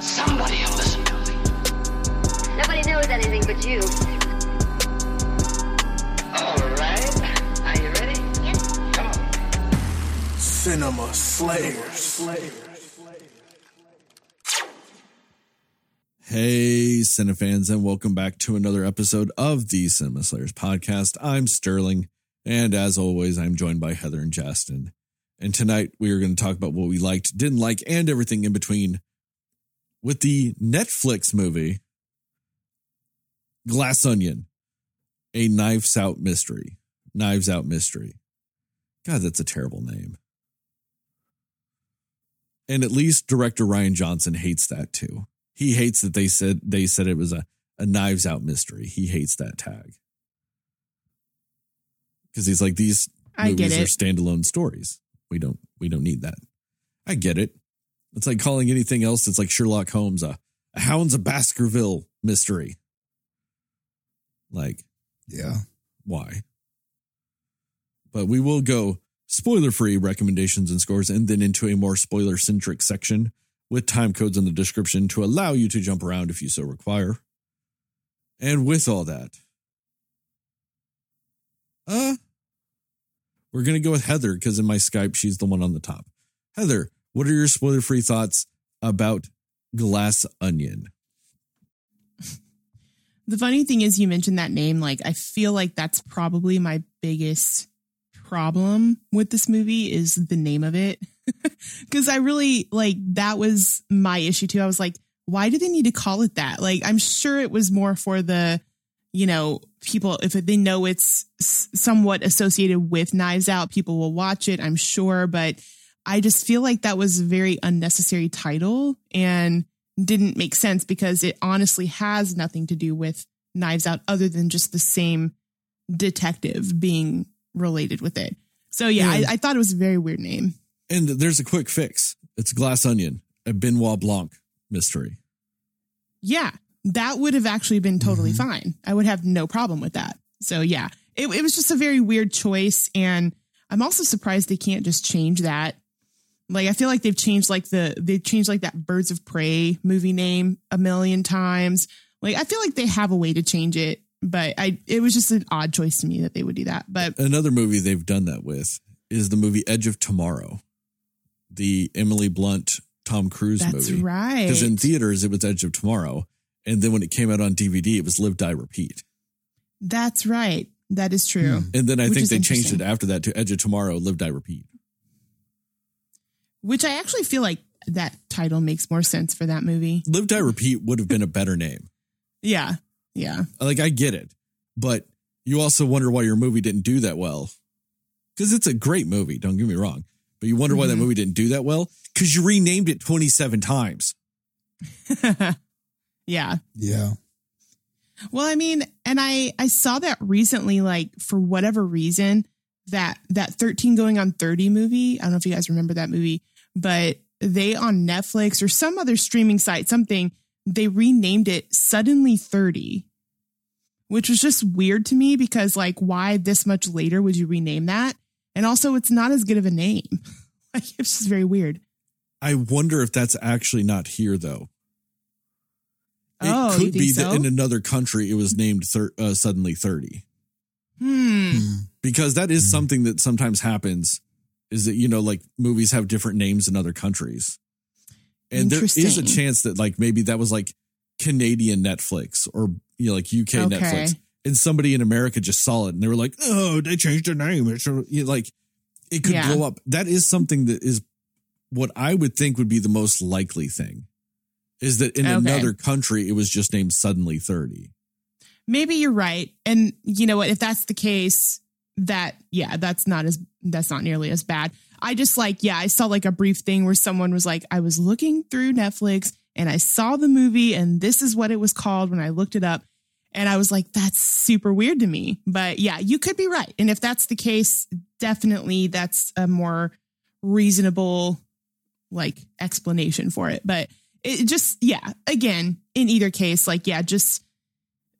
Somebody listen to me. Nobody knows anything but you. All right. Are you ready? Yes. Come on. Cinema Slayers. Slayers. Hey, Cinefans, and welcome back to another episode of the Cinema Slayers podcast. I'm Sterling, and as always, I'm joined by Heather and Justin. And tonight, we are going to talk about what we liked, didn't like, and everything in between with the Netflix movie, Glass Onion, a Knives Out mystery. Knives Out mystery. God, that's a terrible name. And at least director Rian Johnson hates that, too. He hates that they said they said it was a, a Knives Out mystery. He hates that tag. Because he's like, these movies are standalone stories. We don't we don't need that. I get it. It's like calling anything else that's like Sherlock Holmes a, a Hounds of Baskerville mystery. Like, yeah, why? But we will go spoiler-free recommendations and scores and then into a more spoiler-centric section with time codes in the description to allow you to jump around if you so require. And with all that, uh, we're going to go with Heather because in my Skype, she's the one on the top. Heather, what are your spoiler-free thoughts about Glass Onion? The funny thing is you mentioned that name. Like, I feel like that's probably my biggest problem with this movie is the name of it. Because I really like that was my issue too. I was like, why do they need to call it that? Like, I'm sure it was more for the, you know, people, if they know it's somewhat associated with Knives Out, people will watch it, I'm sure. But I just feel like that was a very unnecessary title and didn't make sense because it honestly has nothing to do with Knives Out other than just the same detective being related with it. So, yeah, yeah. I, I thought it was a very weird name. And there's a quick fix. It's Glass Onion, a Benoit Blanc mystery. Yeah, that would have actually been totally mm-hmm. fine. I would have no problem with that. So, yeah, it, it was just a very weird choice. And I'm also surprised they can't just change that. Like, I feel like they've changed like the they changed like that Birds of Prey movie name a million times. Like, I feel like they have a way to change it. But I it was just an odd choice to me that they would do that. But another movie they've done that with is the movie Edge of Tomorrow. The Emily Blunt, Tom Cruise That's movie. That's right. Because in theaters, it was Edge of Tomorrow. And then when it came out on D V D, it was Live, Die, Repeat. That's right. That is true. Mm. And then I Which think they changed it after that to Edge of Tomorrow, Live, Die, Repeat. Which I actually feel like that title makes more sense for that movie. Live, Die, Repeat would have been a better name. Yeah. Yeah. Like, I get it. But you also wonder why your movie didn't do that well. Because it's a great movie. Don't get me wrong. But you wonder why that movie didn't do that well? Because you renamed it twenty-seven times. Yeah. Yeah. Well, I mean, and I, I saw that recently, like, for whatever reason, that that thirteen Going on thirty movie. I don't know if you guys remember that movie, but they on Netflix or some other streaming site, something, they renamed it Suddenly thirty, which was just weird to me because, like, why this much later would you rename that? And also, it's not as good of a name. Like, it's just very weird. I wonder if that's actually not here, though. Oh, it could be so? that in another country it was named thir- uh, Suddenly thirty. Hmm. Because that is something that sometimes happens, is that, you know, like movies have different names in other countries. And there is a chance that like maybe that was like Canadian Netflix or, you know, like U K okay. Netflix. And somebody in America just saw it and they were like, oh, they changed their name. It's like it could yeah. blow up. That is something that is what I would think would be the most likely thing, is that in okay. another country, it was just named Suddenly thirty. Maybe you're right. And you know what? If that's the case, that, yeah, that's not as that's not nearly as bad. I just like, yeah, I saw like a brief thing where someone was like, I was looking through Netflix and I saw the movie and this is what it was called when I looked it up. And I was like, that's super weird to me. But yeah, you could be right. And if that's the case, definitely that's a more reasonable like explanation for it. But it just, yeah, again, in either case, like, yeah, just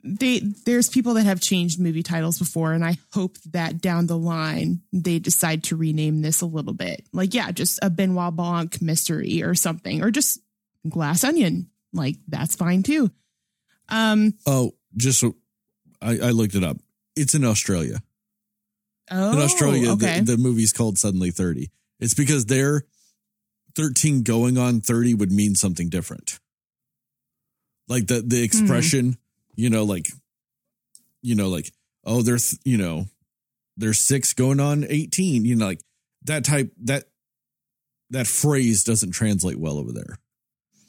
they there's people that have changed movie titles before. And I hope that down the line, they decide to rename this a little bit. Like, yeah, just a Benoit Blanc mystery or something, or just Glass Onion. Like, that's fine, too. Um, oh. Just so I, I looked it up. It's in Australia. Oh, in Australia, okay. the, the movie's called Suddenly thirty. It's because their thirteen going on thirty would mean something different. Like the, the expression, mm-hmm. you know, like, you know, like, oh, there's, you know, there's six going on eighteen, you know, like that type, that, that phrase doesn't translate well over there.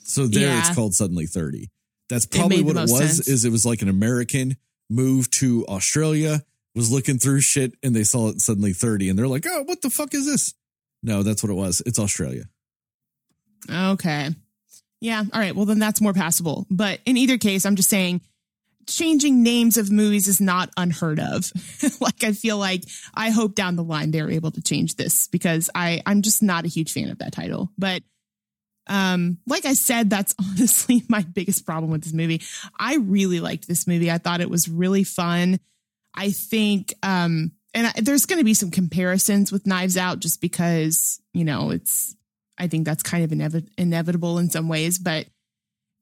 So there yeah. it's called Suddenly thirty. That's probably what it was, sense. is it was like an American moved to Australia, was looking through shit, and they saw it Suddenly thirty, and they're like, oh, what the fuck is this? No, that's what it was. It's Australia. Okay. Yeah. All right. Well, then that's more passable. But in either case, I'm just saying changing names of movies is not unheard of. Like, I feel like I hope down the line they're able to change this, because I, I'm just not a huge fan of that title. But Um, like I said, that's honestly my biggest problem with this movie. I really liked this movie. I thought it was really fun. I think, um, and I, there's going to be some comparisons with Knives Out just because, you know, it's, I think that's kind of inev- inevitable in some ways, but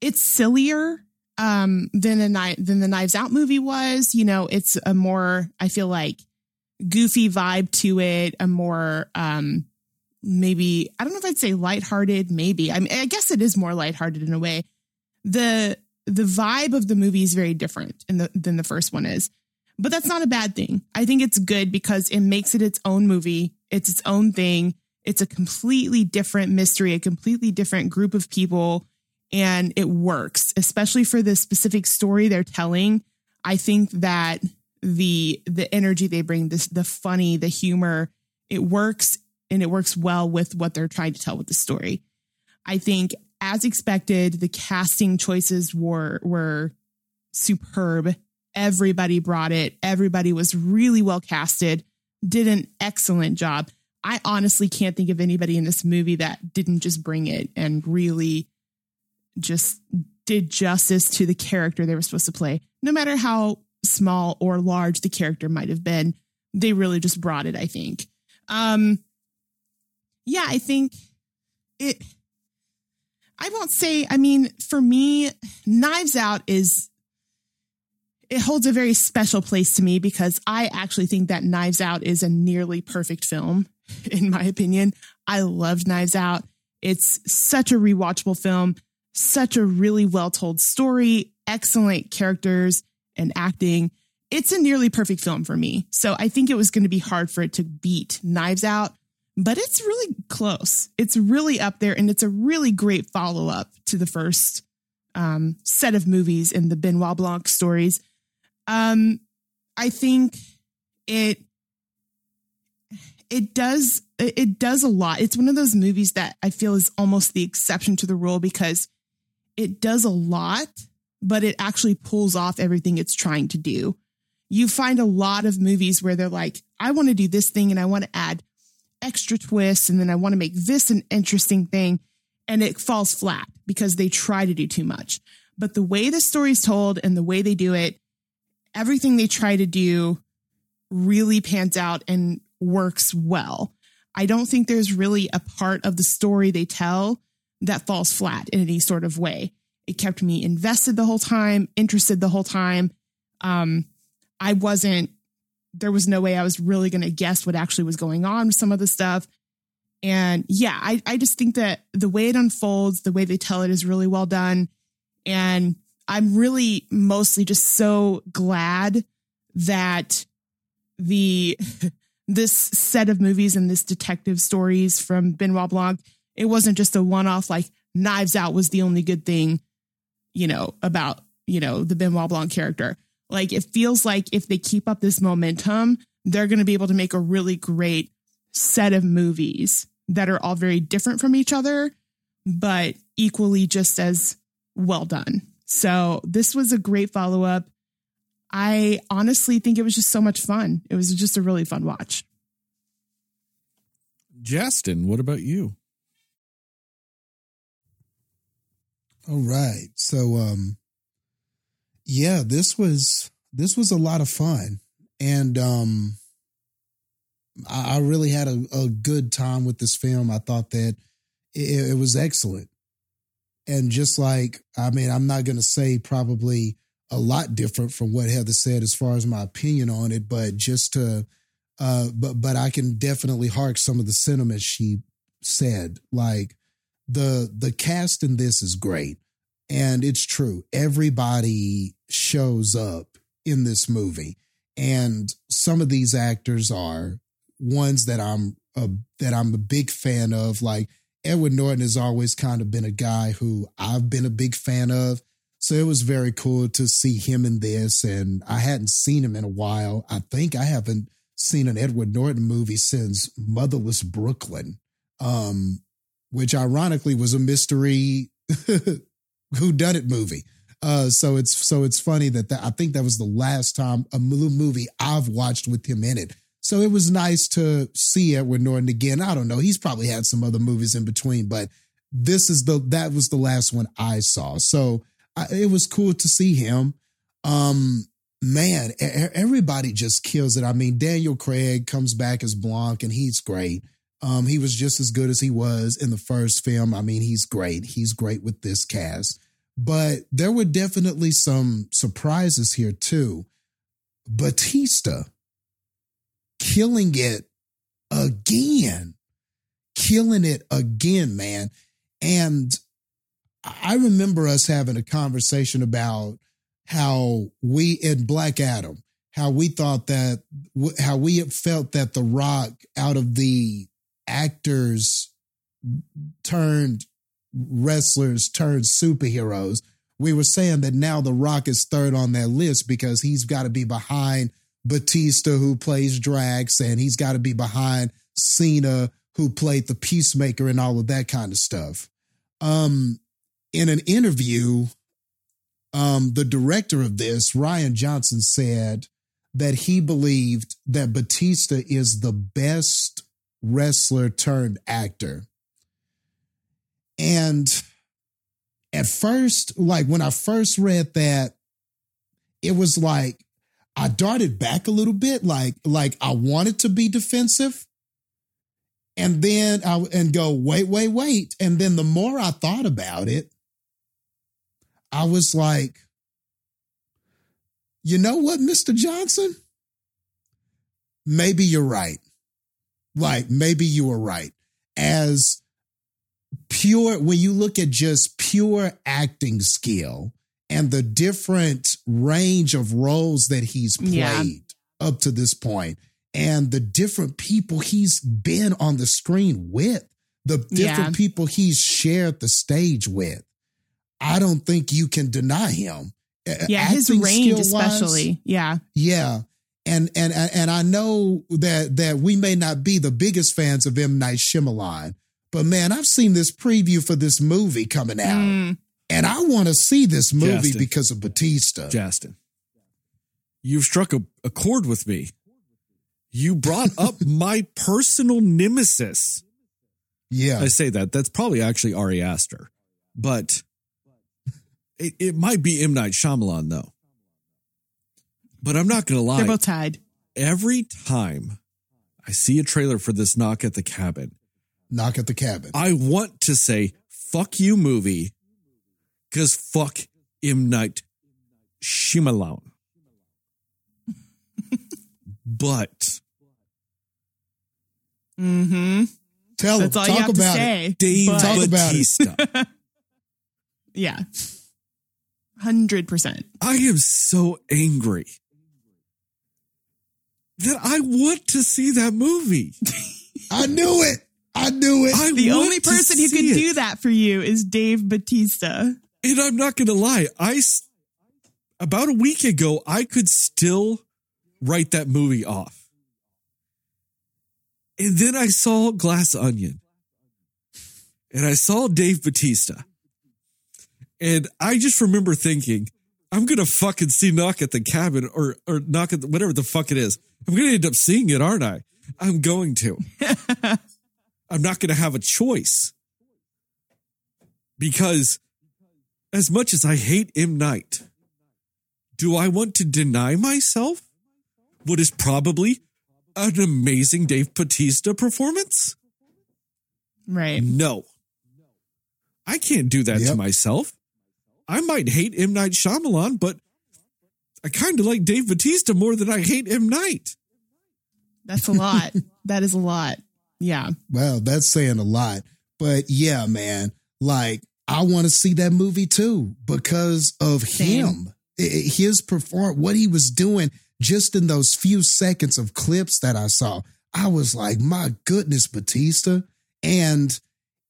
it's sillier, um, than a ni- than the Knives Out movie was. You know, it's a more, I feel like, goofy vibe to it, a more, um, maybe, I don't know if I'd say lighthearted, maybe. I mean, I guess it is more lighthearted in a way. The the vibe of the movie is very different in the, than the first one is. But that's not a bad thing. I think it's good because it makes it its own movie. It's its own thing. It's a completely different mystery, a completely different group of people. And it works, especially for the specific story they're telling. I think that the the energy they bring, this the funny, the humor, it works. And it works well with what they're trying to tell with the story. I think, as expected, the casting choices were were superb. Everybody brought it. Everybody was really well casted, did an excellent job. I honestly can't think of anybody in this movie that didn't just bring it and really just did justice to the character they were supposed to play. No matter how small or large the character might have been, they really just brought it, I think. Um, Yeah, I think it, I won't say, I mean, for me, Knives Out is, it holds a very special place to me because I actually think that Knives Out is a nearly perfect film, in my opinion. I loved Knives Out. It's such a rewatchable film, such a really well-told story, excellent characters and acting. It's a nearly perfect film for me. So I think it was going to be hard for it to beat Knives Out. But it's really close. It's really up there, and it's a really great follow-up to the first um, set of movies in the Benoit Blanc stories. Um, I think it it does it does a lot. It's one of those movies that I feel is almost the exception to the rule because it does a lot, but it actually pulls off everything it's trying to do. You find a lot of movies where they're like, I want to do this thing, and I want to add extra twists, and then I want to make this an interesting thing, and it falls flat because they try to do too much. But the way the story's told and the way they do it, everything they try to do really pans out and works well. I don't think there's really a part of the story they tell that falls flat in any sort of way. It kept me invested the whole time, interested the whole time. Um, I wasn't, there was no way I was really going to guess what actually was going on with some of the stuff. And yeah, I, I just think that the way it unfolds, the way they tell it is really well done. And I'm really mostly just so glad that the this set of movies and this detective stories from Benoit Blanc, it wasn't just a one-off like Knives Out was the only good thing, you know, about, you know, the Benoit Blanc character. Like, it feels like if they keep up this momentum, they're going to be able to make a really great set of movies that are all very different from each other, but equally just as well done. So this was a great follow-up. I honestly think it was just so much fun. It was just a really fun watch. Justin, what about you? All right. So, um, yeah, this was, this was a lot of fun. And, um, I, I really had a, a good time with this film. I thought that it, it was excellent. And just like, I mean, I'm not going to say probably a lot different from what Heather said as far as my opinion on it, but just to, uh, but, but I can definitely hark some of the sentiments she said. Like, the, the cast in this is great. And it's true. Everybody shows up in this movie. And some of these actors are ones that I'm a, that I'm a big fan of. Like, Edward Norton has always kind of been a guy who I've been a big fan of. So it was very cool to see him in this. And I hadn't seen him in a while. I think I haven't seen an Edward Norton movie since Motherless Brooklyn, um, which ironically was a mystery whodunit movie. Uh, so it's so it's funny that, that I think that was the last time a movie I've watched with him in it. So it was nice to see Edward Norton again. I don't know. He's probably had some other movies in between, but this is the that was the last one I saw. So I, it was cool to see him. Um, man, everybody just kills it. I mean, Daniel Craig comes back as Blanc, and he's great. Um, he was just as good as he was in the first film. I mean, he's great. He's great with this cast. But there were definitely some surprises here, too. Bautista killing it again. Killing it again, man. And I remember us having a conversation about how we in Black Adam, how we thought that, how we felt that The Rock, out of the actors turned wrestlers turned superheroes, we were saying that now The Rock is third on their list because he's got to be behind Bautista, who plays Drax, and he's got to be behind Cena, who played the Peacemaker, and all of that kind of stuff. Um, in an interview, um, the director of this, Rian Johnson, said that he believed that Bautista is the best wrestler turned actor. And at first, like when I first read that, it was like I darted back a little bit, like like I wanted to be defensive, and then I and go wait, wait, wait, and then the more I thought about it, I was like, you know what, Mister Johnson, maybe you're right. Like, maybe you were right. As pure, when you look at just pure acting skill and the different range of roles that he's played yeah. up to this point, and the different people he's been on the screen with, the different yeah. people he's shared the stage with, I don't think you can deny him. Yeah, acting his range especially. Yeah. Yeah. And and and I know that that we may not be the biggest fans of M. Night Shyamalan, but man, I've seen this preview for this movie coming out, mm. and I want to see this movie Justin, because of Bautista. Justin, you've struck a, a chord with me. You brought up my personal nemesis. Yeah, I say that. That's probably actually Ari Aster, but it, it might be M. Night Shyamalan though. But I'm not going to lie. They're both tied. Every time I see a trailer for this Knock at the Cabin. Knock at the Cabin. I want to say, fuck you, movie. Because fuck M. Night Shyamalan. But mm-hmm. tell him, talk about it. Dave Bautista. Yeah. one hundred percent. I am so angry that I want to see that movie. I knew it. I knew it. I the only person who could it. do that for you is Dave Bautista. And I'm not going to lie. I, about a week ago, I could still write that movie off. And then I saw Glass Onion. And I saw Dave Bautista. And I just remember thinking, I'm going to fucking see Knock at the Cabin or or Knock at the, whatever the fuck it is. I'm going to end up seeing it, aren't I? I'm going to. I'm not going to have a choice. Because as much as I hate M. Night, do I want to deny myself what is probably an amazing Dave Bautista performance? Right. No. I can't do that yep. to myself. I might hate M. Night Shyamalan, but I kind of like Dave Bautista more than I hate M. Night. That's a lot. That is a lot. Yeah. Well, that's saying a lot. But yeah, man, like I want to see that movie too because of Same. him, his perform, what he was doing just in those few seconds of clips that I saw. I was like, my goodness, Bautista. And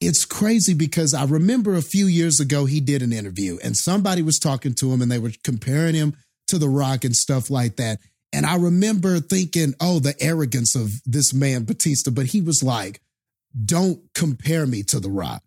it's crazy because I remember a few years ago he did an interview and somebody was talking to him and they were comparing him to The Rock and stuff like that. And I remember thinking, oh, the arrogance of this man, Bautista. But he was like, don't compare me to The Rock.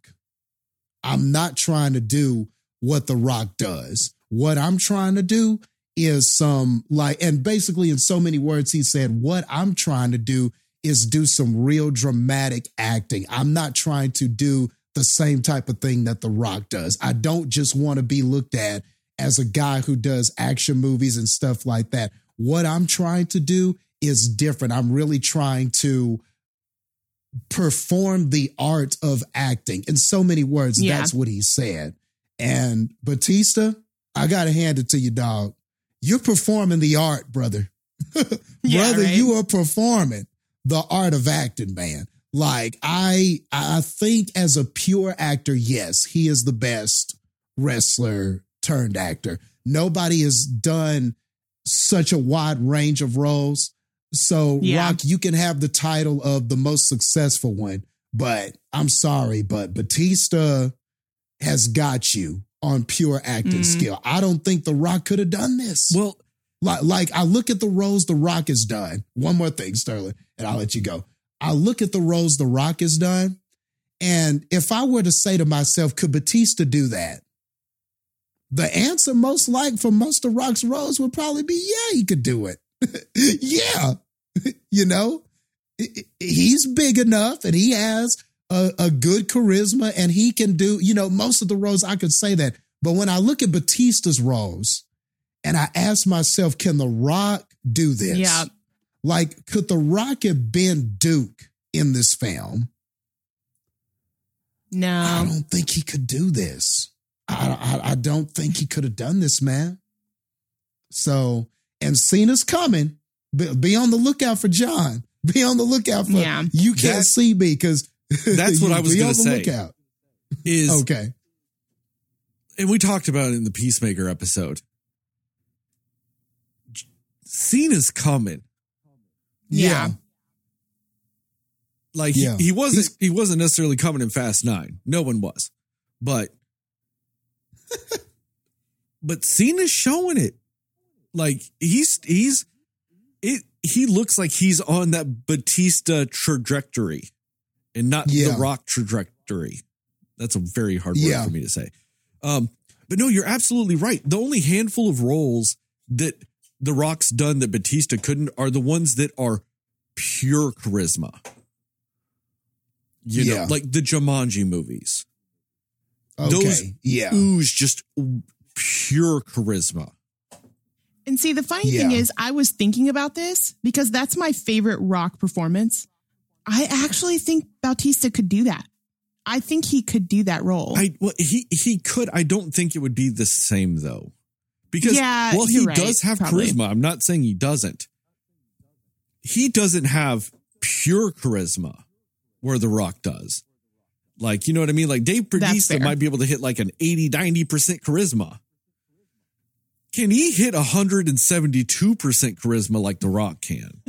I'm not trying to do what The Rock does. What I'm trying to do is some like, and basically in so many words, he said, what I'm trying to do is do some real dramatic acting. I'm not trying to do the same type of thing that The Rock does. I don't just want to be looked at as a guy who does action movies and stuff like that. What I'm trying to do is different. I'm really trying to perform the art of acting. In so many words, yeah. that's what he said. And Bautista, I got to hand it to you, dog. You're performing the art, brother. brother, yeah, right? You are performing the art of acting, man. Like, I I think as a pure actor, yes, he is the best wrestler turned actor. Nobody has done such a wide range of roles. So, yeah. Rock, you can have the title of the most successful one, but I'm sorry, but Bautista has got you on pure acting mm. skill. I don't think The Rock could have done this. Well, Like, like I look at the roles The Rock has done. One more thing, Sterling, and I'll let you go. I look at the roles The Rock has done, and if I were to say to myself, could Bautista do that? The answer most like for most of Rock's roles would probably be, yeah, he could do it. yeah. You know, he's big enough and he has a, a good charisma and he can do, you know, most of the roles I could say that. But when I look at Bautista's roles, and I asked myself, can The Rock do this? Yeah. Like, could The Rock have been Duke in this film? No. I don't think he could do this. I, I, I don't think he could have done this, man. So, and Cena's coming. Be, be on the lookout for John. Be on the lookout for, yeah. you can't that, see me because. That's what I was going to say. Be on the lookout. Is, okay. And we talked about it in the Peacemaker episode. Cena's coming. Yeah. yeah. Like yeah. He, he wasn't He's, he wasn't necessarily coming in Fast Nine. No one was. But but Cena's showing it. Like he's he's it he looks like he's on that Bautista trajectory and not yeah. The Rock trajectory. That's a very hard yeah. word for me to say. Um but no, you're absolutely right. The only handful of roles that The Rock's done that Bautista couldn't are the ones that are pure charisma. You yeah. know, like the Jumanji movies. Okay. Those yeah. ooze just pure charisma. And see, the funny yeah. thing is, I was thinking about this because that's my favorite Rock performance. I actually think Bautista could do that. I think he could do that role. I well, he he could. I don't think it would be the same though, because yeah, well, he right, does have probably. charisma. I'm not saying he doesn't. He doesn't have pure charisma where The Rock does. Like, you know what I mean? Like Dave Bautista might be able to hit like an eighty, ninety percent charisma. Can he hit one hundred seventy-two percent charisma like The Rock can?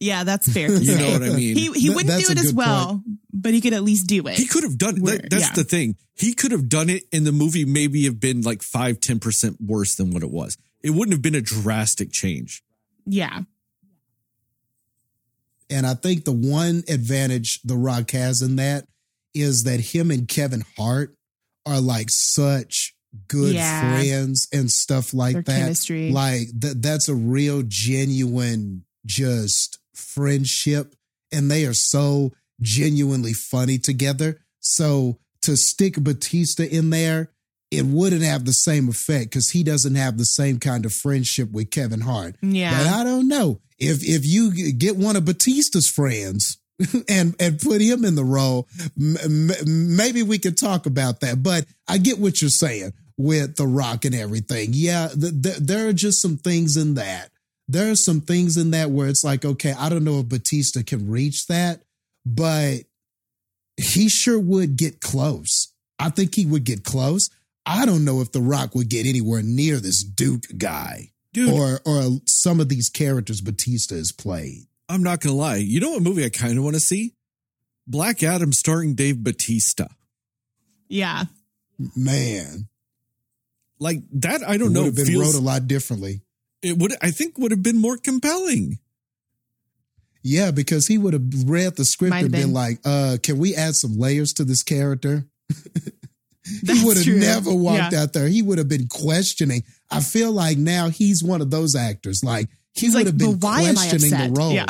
Yeah, that's fair. You know what I mean? He he wouldn't do it as well, but he could at least do it. He could have done it. That's the thing. He could have done it and the movie maybe have been like five, ten percent worse than what it was. It wouldn't have been a drastic change. Yeah. And I think the one advantage The Rock has in that is that him and Kevin Hart are like such good yeah. friends and stuff like Their that. Chemistry. Like th- that's a real genuine just friendship. And they are so genuinely funny together. So to stick Batista in there, it wouldn't have the same effect because he doesn't have the same kind of friendship with Kevin Hart. Yeah. But I don't know. If if you get one of Batista's friends and, and put him in the role, m- m- maybe we could talk about that. But I get what you're saying with The Rock and everything. Yeah, th- th- there are just some things in that. There are some things in that where it's like, okay, I don't know if Batista can reach that, but he sure would get close. I think he would get close. I don't know if The Rock would get anywhere near this Duke guy. Dude, or or some of these characters Batista has played. I'm not going to lie. You know what movie I kind of want to see? Black Adam starring Dave Bautista. Yeah. Man. Like that, I don't know. It would have been wrote a lot differently. It would, I think, would have been more compelling. Yeah, because he would have read the script Might've and been, been like, uh, can we add some layers to this character? That's he would have true. never walked yeah. out there. He would have been questioning. I feel like now he's one of those actors. Like he he's would like, have been questioning the role. Yeah.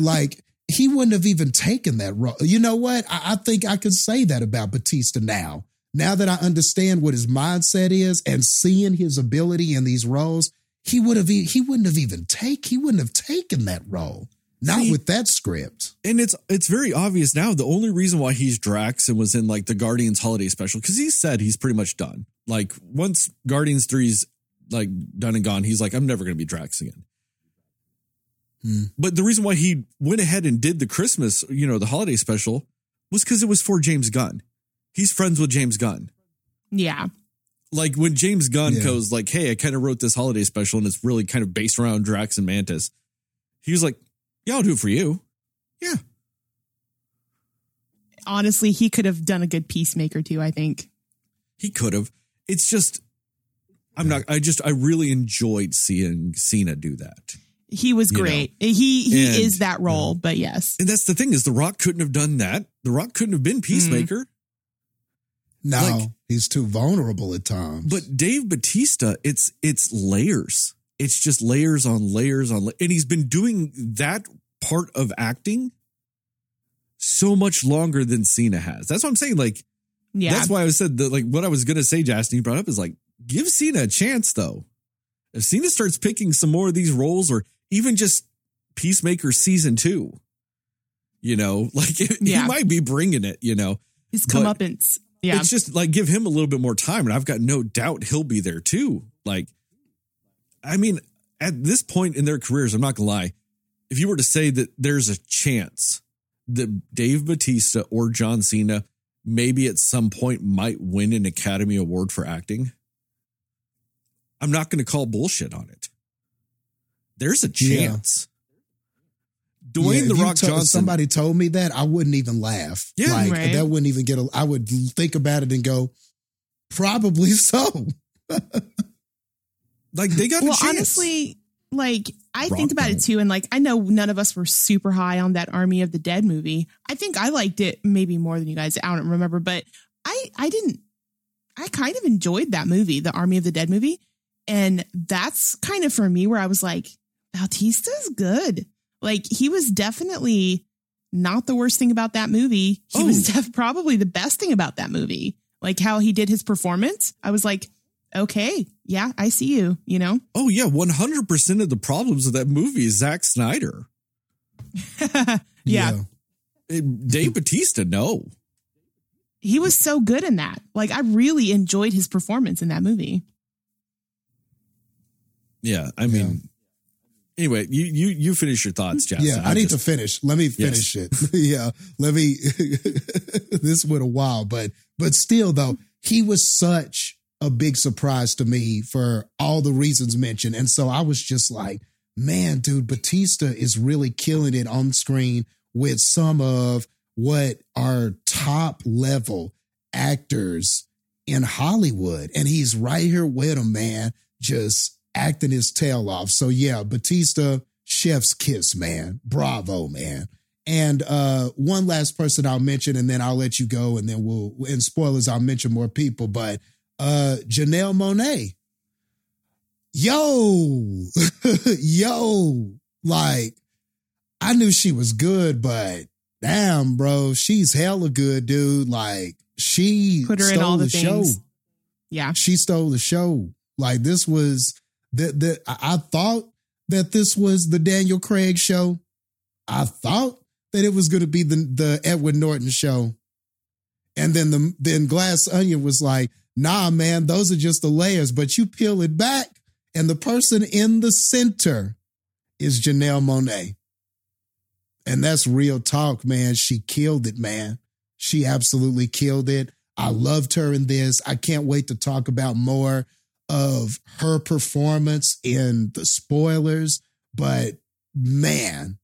Like he wouldn't have even taken that role. You know what? I, I think I can say that about Batista now. Now that I understand what his mindset is and seeing his ability in these roles, he would have. He wouldn't have even take. He wouldn't have taken that role. Not See, with that script. And it's it's very obvious now. The only reason why he's Drax and was in like the Guardians holiday special, because he said he's pretty much done. Like once Guardians three's like done and gone, he's like, I'm never going to be Drax again. Hmm. But the reason why he went ahead and did the Christmas, you know, the holiday special was because it was for James Gunn. He's friends with James Gunn. Yeah. Like when James Gunn yeah. goes like, hey, I kind of wrote this holiday special and it's really kind of based around Drax and Mantis. He was like, yeah, I'll do it for you. Yeah. Honestly, he could have done a good Peacemaker too, I think. He could have. It's just, I'm not, I just, I really enjoyed seeing Cena do that. He was great. You know? He he and, is that role, yeah. but yes. And that's the thing is The Rock couldn't have done that. The Rock couldn't have been Peacemaker. Mm. No, like, he's too vulnerable at times. But Dave Bautista, it's it's layers. It's just layers on layers on, and he's been doing that part of acting so much longer than Cena has. That's what I'm saying. Like, yeah, that's why I said that. Like, what I was gonna say, Justin, you brought up is like, give Cena a chance though. If Cena starts picking some more of these roles, or even just Peacemaker season two, you know, like it, yeah. he might be bringing it. You know, his comeuppance. Yeah, it's just like give him a little bit more time, and I've got no doubt he'll be there too. Like. I mean, at this point in their careers, I'm not going to lie. If you were to say that there's a chance that Dave Bautista or John Cena maybe at some point might win an Academy Award for acting, I'm not going to call bullshit on it. There's a chance. Yeah. Dwayne yeah, The Rock told, Johnson. Somebody told me that, I wouldn't even laugh. Yeah, like, right? That wouldn't even get a, I would think about it and go, probably so. Like they got well, a chance. Honestly, like I Rock think about man. it too. And like, I know none of us were super high on that Army of the Dead movie. I think I liked it maybe more than you guys. I don't remember, but I, I didn't, I kind of enjoyed that movie, the Army of the Dead movie. And that's kind of for me where I was like, Bautista's good. Like he was definitely not the worst thing about that movie. He oh. was def- probably the best thing about that movie. Like how he did his performance. I was like, okay, yeah, I see you, you know? Oh, yeah, one hundred percent of the problems of that movie is Zack Snyder. yeah. yeah. Dave Bautista, no. he was so good in that. Like, I really enjoyed his performance in that movie. Yeah, I mean... Yeah. Anyway, you, you you finish your thoughts, Johnson. Yeah, I, I need just, to finish. Let me finish yes. it. yeah, let me. This went a while, but but still, though, he was such a big surprise to me for all the reasons mentioned. And so I was just like, man, dude, Bautista is really killing it on screen with some of what are top level actors in Hollywood. And he's right here with him, man, just acting his tail off. So yeah, Bautista, chef's kiss, man. Bravo, man. And uh, one last person I'll mention, and then I'll let you go, and then we'll, and spoilers, I'll mention more people, but uh, Janelle Monáe. Yo, yo, like, I knew she was good, but damn, bro, she's hella good, dude. Like, she Put her stole in all the, the show. Yeah. She stole the show. Like, this was... That that I thought that this was the Daniel Craig show. I thought that it was going to be the, the Edward Norton show. And then the then Glass Onion was like, nah, man, those are just the layers. But you peel it back, and the person in the center is Janelle Monáe. And that's real talk, man. She killed it, man. She absolutely killed it. I loved her in this. I can't wait to talk about more of her performance in the spoilers, but man,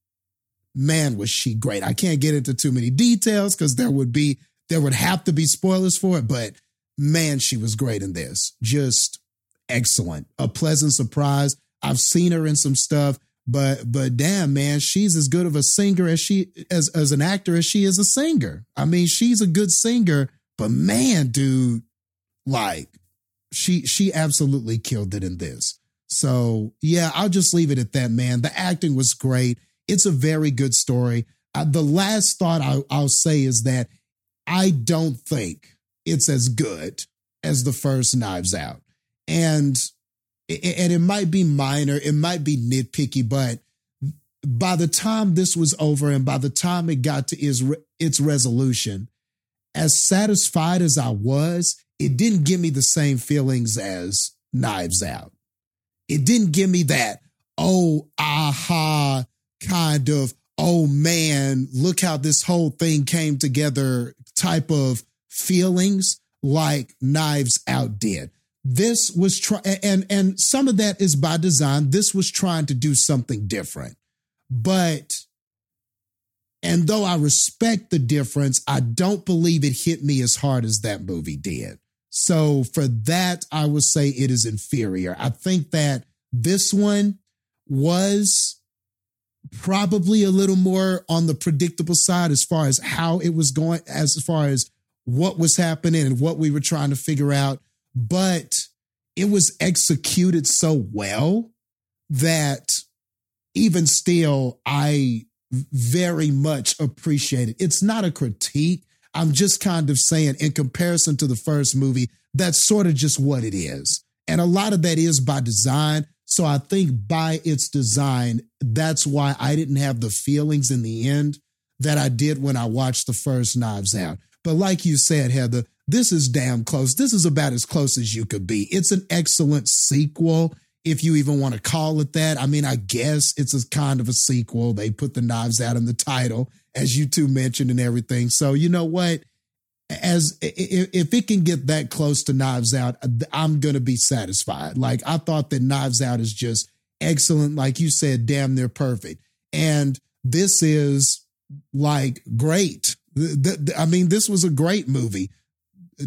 man, was she great. I can't get into too many details because there would be, there would have to be spoilers for it, but man, she was great in this. Just excellent. A pleasant surprise. I've seen her in some stuff, but, but damn, man, she's as good of a singer as she, as, as an actor as she is a singer. I mean, she's a good singer, but man, dude, like, She she absolutely killed it in this. So, yeah, I'll just leave it at that, man. The acting was great. It's a very good story. Uh, the last thought I, I'll say is that I don't think it's as good as the first Knives Out. And, and it might be minor. It might be nitpicky. But by the time this was over and by the time it got to its, its resolution, as satisfied as I was, it didn't give me the same feelings as Knives Out. It didn't give me that, oh, aha, kind of, oh, man, look how this whole thing came together type of feelings like Knives Out did. This was, try- and, and some of that is by design. This was trying to do something different. But, and though I respect the difference, I don't believe it hit me as hard as that movie did. So for that, I would say it is inferior. I think that this one was probably a little more on the predictable side as far as how it was going, as far as what was happening and what we were trying to figure out. But it was executed so well that even still, I very much appreciate it. It's not a critique. I'm just kind of saying, in comparison to the first movie, that's sort of just what it is. And a lot of that is by design. So I think by its design, that's why I didn't have the feelings in the end that I did when I watched the first Knives Out. But like you said, Heather, this is damn close. This is about as close as you could be. It's an excellent sequel, if you even want to call it that. I mean, I guess it's a kind of a sequel. They put the Knives Out in the title, as you two mentioned, and everything. So you know what? As if it can get that close to Knives Out, I'm gonna be satisfied. Like, I thought that Knives Out is just excellent, like you said, damn near perfect. And this is like great. I mean, this was a great movie,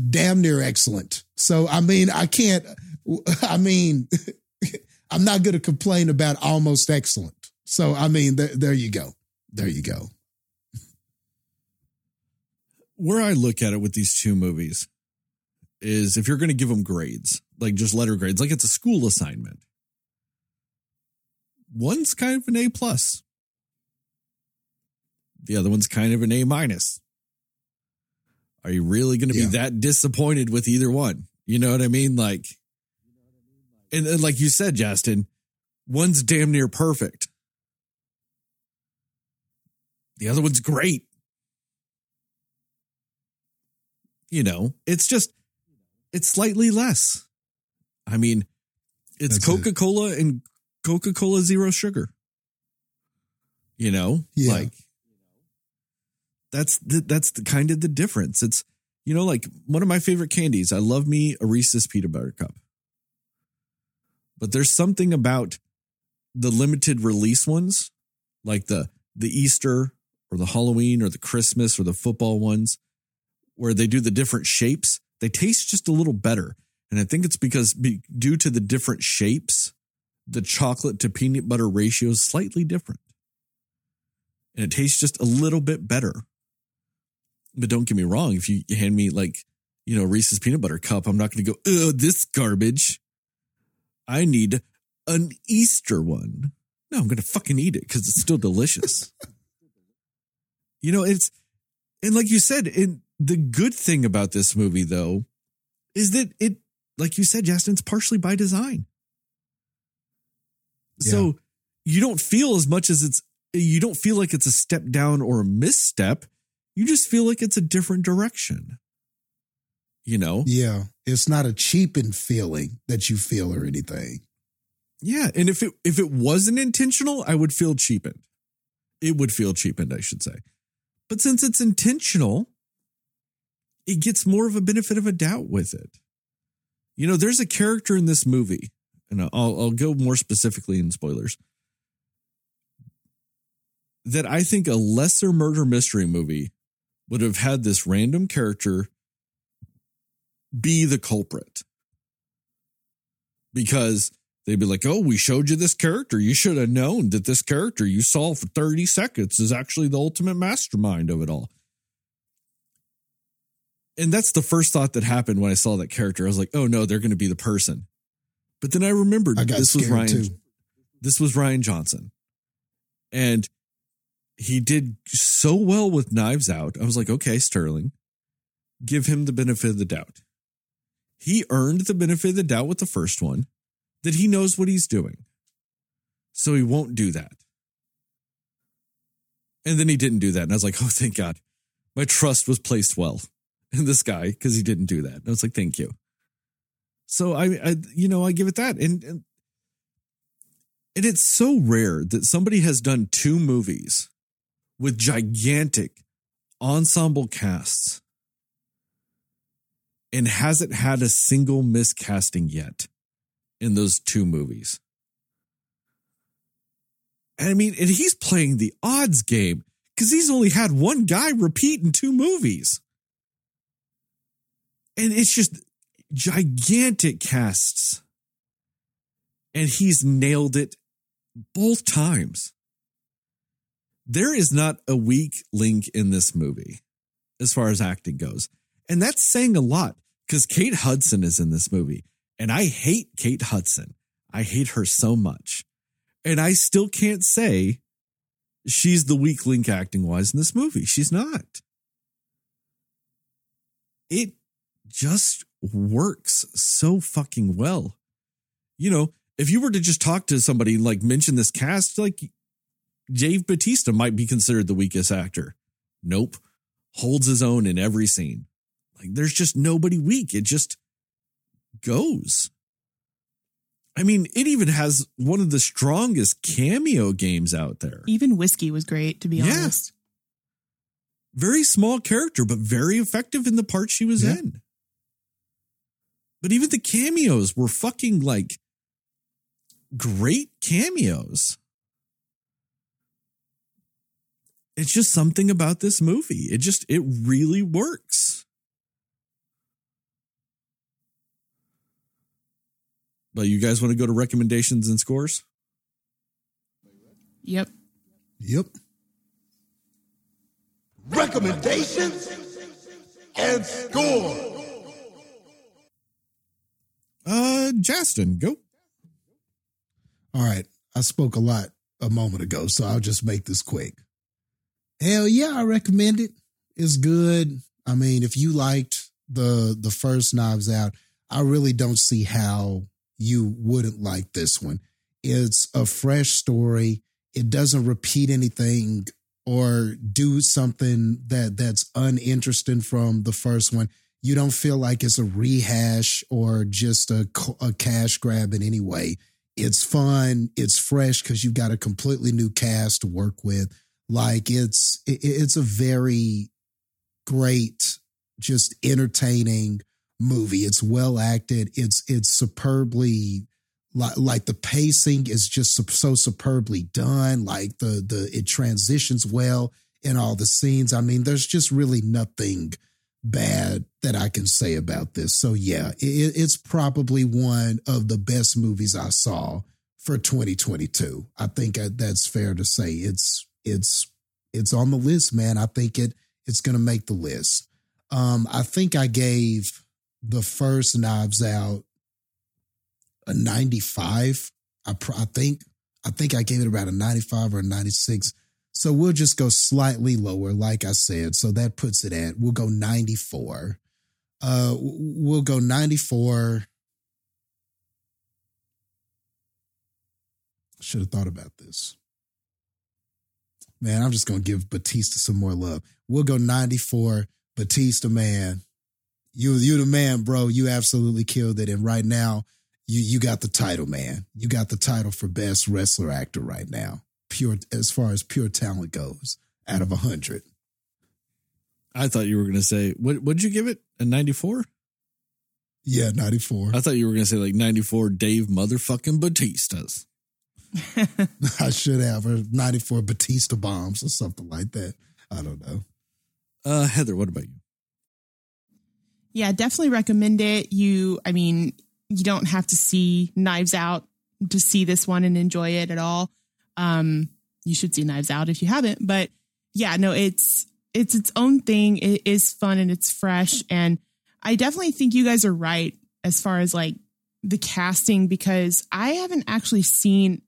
damn near excellent. So I mean, I can't. I mean. I'm not going to complain about almost excellent. So, I mean, th- there you go. There you go. Where I look at it with these two movies is, if you're going to give them grades, like just letter grades, like it's a school assignment, one's kind of an A plus. The other one's kind of an A minus. Are you really going to yeah. be that disappointed with either one? You know what I mean? Like, And, and like you said, Justin, one's damn near perfect. The other one's great. you know, it's just, it's slightly less. I mean, it's That's Coca-Cola it. and Coca-Cola Zero Sugar. You know, yeah. like that's the, that's the kind of the difference. It's, you know, like one of my favorite candies. I love me a Reese's peanut butter cup, but there's something about the limited release ones, like the the Easter or the Halloween or the Christmas or the football ones, where they do the different shapes. They taste just a little better, and I think it's because be, due to the different shapes, the chocolate to peanut butter ratio is slightly different. And it tastes just a little bit better. But don't get me wrong. If you hand me like, you know, Reese's peanut butter cup, I'm not going to go, oh, this garbage. I need an Easter one. No, I'm going to fucking eat it because it's still delicious. You know, it's, and like you said, and the good thing about this movie though, is that it, like you said, Justin, it's partially by design. Yeah. So you don't feel as much as it's, you don't feel like it's a step down or a misstep. You just feel like it's a different direction. You know? Yeah. It's not a cheapened feeling that you feel or anything. Yeah. And if it, if it wasn't intentional, I would feel cheapened. It would feel cheapened, I should say. But since it's intentional, it gets more of a benefit of a doubt with it. You know, there's a character in this movie, and I'll, I'll go more specifically in spoilers, that I think a lesser murder mystery movie would have had this random character be the culprit. Because they'd be like, oh, we showed you this character. You should have known that this character you saw for thirty seconds is actually the ultimate mastermind of it all. And that's the first thought that happened when I saw that character. I was like, oh no, they're going to be the person. But then I remembered I this was Ryan. Too. This was Rian Johnson. And he did so well with Knives Out. I was like, okay, Sterling, give him the benefit of the doubt. He earned the benefit of the doubt with the first one that he knows what he's doing. So he won't do that. And then he didn't do that. And I was like, oh, thank God. My trust was placed well in this guy because he didn't do that. And I was like, thank you. So I, I you know, I give it that. And, and, and it's so rare that somebody has done two movies with gigantic ensemble casts and hasn't had a single miscasting yet in those two movies. And I mean, and he's playing the odds game because he's only had one guy repeat in two movies. And it's just gigantic casts. And he's nailed it both times. There is not a weak link in this movie as far as acting goes. And that's saying a lot because Kate Hudson is in this movie. And I hate Kate Hudson. I hate her so much. And I still can't say she's the weak link acting-wise in this movie. She's not. It just works so fucking well. You know, if you were to just talk to somebody, like mention this cast, like Dave Bautista might be considered the weakest actor. Nope. Holds his own in every scene. Like there's just nobody weak. It just goes. I mean, it even has one of the strongest cameo games out there. Even Whiskey was great, to be yeah. honest. Very small character, but very effective in the part she was yeah. in. But even the cameos were fucking like great cameos. It's just something about this movie. It just, it really works. But you guys want to go to recommendations and scores? Yep. Yep. Recommendations and score. Uh, Justin, go. All right. I spoke a lot a moment ago, so I'll just make this quick. Hell yeah, I recommend it. It's good. I mean, if you liked the the first Knives Out, I really don't see how you wouldn't like this one. It's a fresh story. It doesn't repeat anything or do something that that's uninteresting from the first one. you don't feel like it's a rehash or just a, a cash grab in any way. It's fun. It's fresh because you've got a completely new cast to work with. Like it's, it, it's a very great, just entertaining movie. It's well acted. It's, it's superbly, like, like the pacing is just so, so superbly done. Like the, the, it transitions well in all the scenes. I mean, there's just really nothing bad that I can say about this. So yeah, it, it's probably one of the best movies I saw for twenty twenty-two. I think that's fair to say. It's, it's, it's on the list, man. I think it, it's going to make the list. Um, I think I gave the first Knives Out a ninety-five. I, pr- I think, I think I gave it about a ninety-five or a ninety-six. So we'll just go slightly lower, like I said. So that puts it at, we'll go ninety-four. Uh, we'll go ninety-four. Should have thought about this. Man, I'm just going to give Bautista some more love. We'll go ninety-four. Bautista, man, you, you the man, bro. You absolutely killed it. And right now, you, you got the title, man. You got the title for best wrestler actor right now. Pure, as far as pure talent goes, out of one hundred. I thought you were going to say, what would you give it? A ninety-four? Yeah, ninety-four. I thought you were going to say like ninety-four Dave motherfucking Bautistas. I should have, or ninety-four Bautista bombs or something like that. I don't know. Uh, Heather, what about you? Yeah, definitely recommend it. You, I mean, you don't have to see Knives Out to see this one and enjoy it at all. Um, you should see Knives Out if you haven't, but yeah, no, it's, it's its own thing. It is fun and it's fresh. And I definitely think you guys are right as far as like the casting, because I haven't actually seen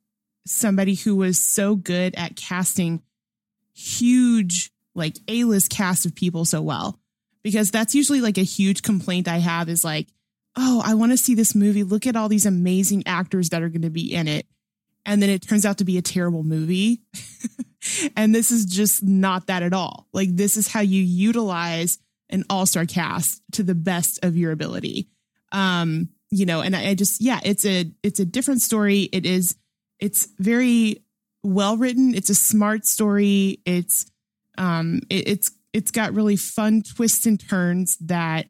somebody who was so good at casting huge, like A-list cast of people so well, because that's usually like a huge complaint I have is like, oh, I want to see this movie. Look at all these amazing actors that are going to be in it. And then it turns out to be a terrible movie. And this is just not that at all. Like, this is how you utilize an all-star cast to the best of your ability. Um, you know, and I, I just, yeah, it's a, it's a different story. It is, it's very well written. It's a smart story. It's, um, it, it's, it's got really fun twists and turns that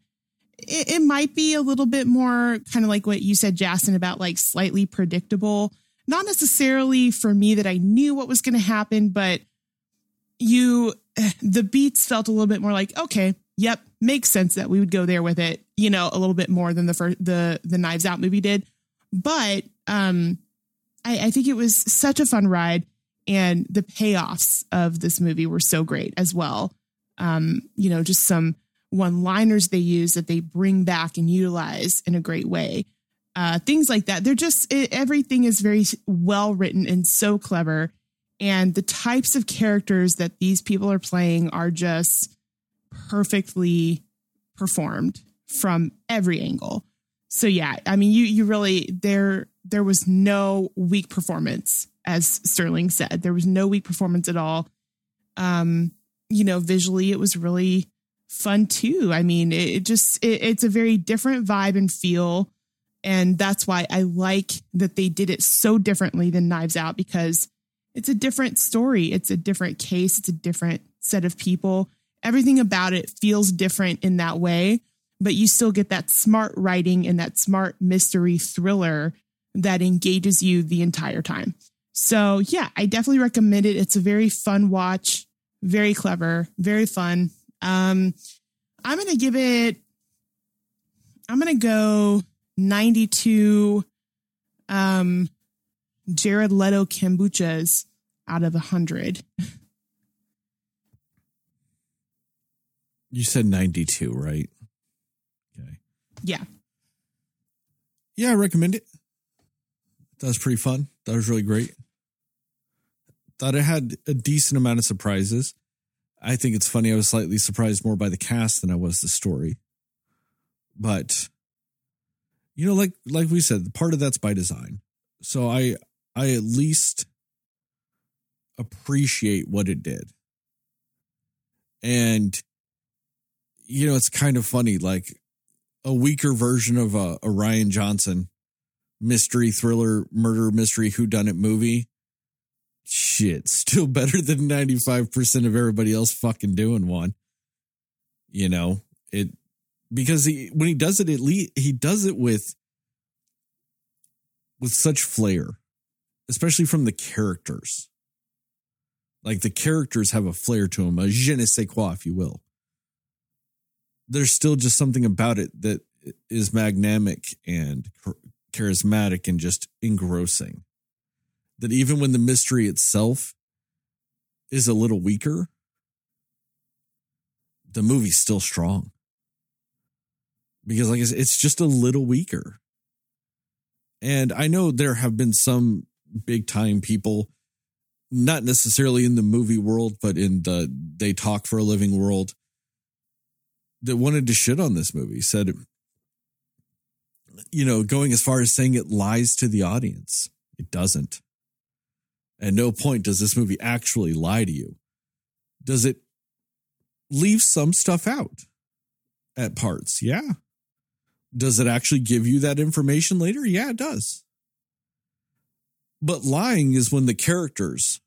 it, it might be a little bit more kind of like what you said, Jason, about like slightly predictable. Not necessarily for me that I knew what was going to happen, but you, the beats felt a little bit more like, okay, yep, makes sense that we would go there with it, you know, a little bit more than the first, the, the Knives Out movie did. But um, I, I think it was such a fun ride, and the payoffs of this movie were so great as well. Um, you know, just some one-liners they use that they bring back and utilize in a great way. Uh, things like that. They're just, it, everything is very well written and so clever. And the types of characters that these people are playing are just perfectly performed from every angle. So yeah, I mean, you, you really, there, there was no weak performance, as Sterling said. There was no weak performance at all. Um, you know, visually it was really fun too. I mean, it, it just, it, it's a very different vibe and feel. And that's why I like that they did it so differently than Knives Out, because it's a different story. It's a different case. It's a different set of people. Everything about it feels different in that way, but you still get that smart writing and that smart mystery thriller that engages you the entire time. So yeah, I definitely recommend it. It's a very fun watch, very clever, very fun. Um, I'm going to give it, I'm going to go ninety-two um, Jared Leto kombuchas out of one hundred. You said ninety-two, right? Okay. Yeah. Yeah, I recommend it. That was pretty fun. That was really great. Thought it had a decent amount of surprises. I think it's funny. I was slightly surprised more by the cast than I was the story. But you know, like like we said, part of that's by design. So I I at least appreciate what it did. And you know, it's kind of funny, like a weaker version of a, a Rian Johnson mystery thriller, murder mystery, whodunit movie. Shit, still better than ninety-five percent of everybody else fucking doing one. You know, it because he when he does it, at least he does it with with such flair, especially from the characters. Like the characters have a flair to them, a je ne sais quoi, if you will. There's still just something about it that is magnanimous and charismatic and just engrossing. That even when the mystery itself is a little weaker, the movie's still strong. Because like I said, it's just a little weaker. And I know there have been some big time people, not necessarily in the movie world, but in the they talk for a living world, that wanted to shit on this movie. Said, you know, going as far as saying it lies to the audience. It doesn't. At no point does this movie actually lie to you. Does it leave some stuff out at parts? Yeah. Does it actually give you that information later? Yeah, it does. But lying is when the characters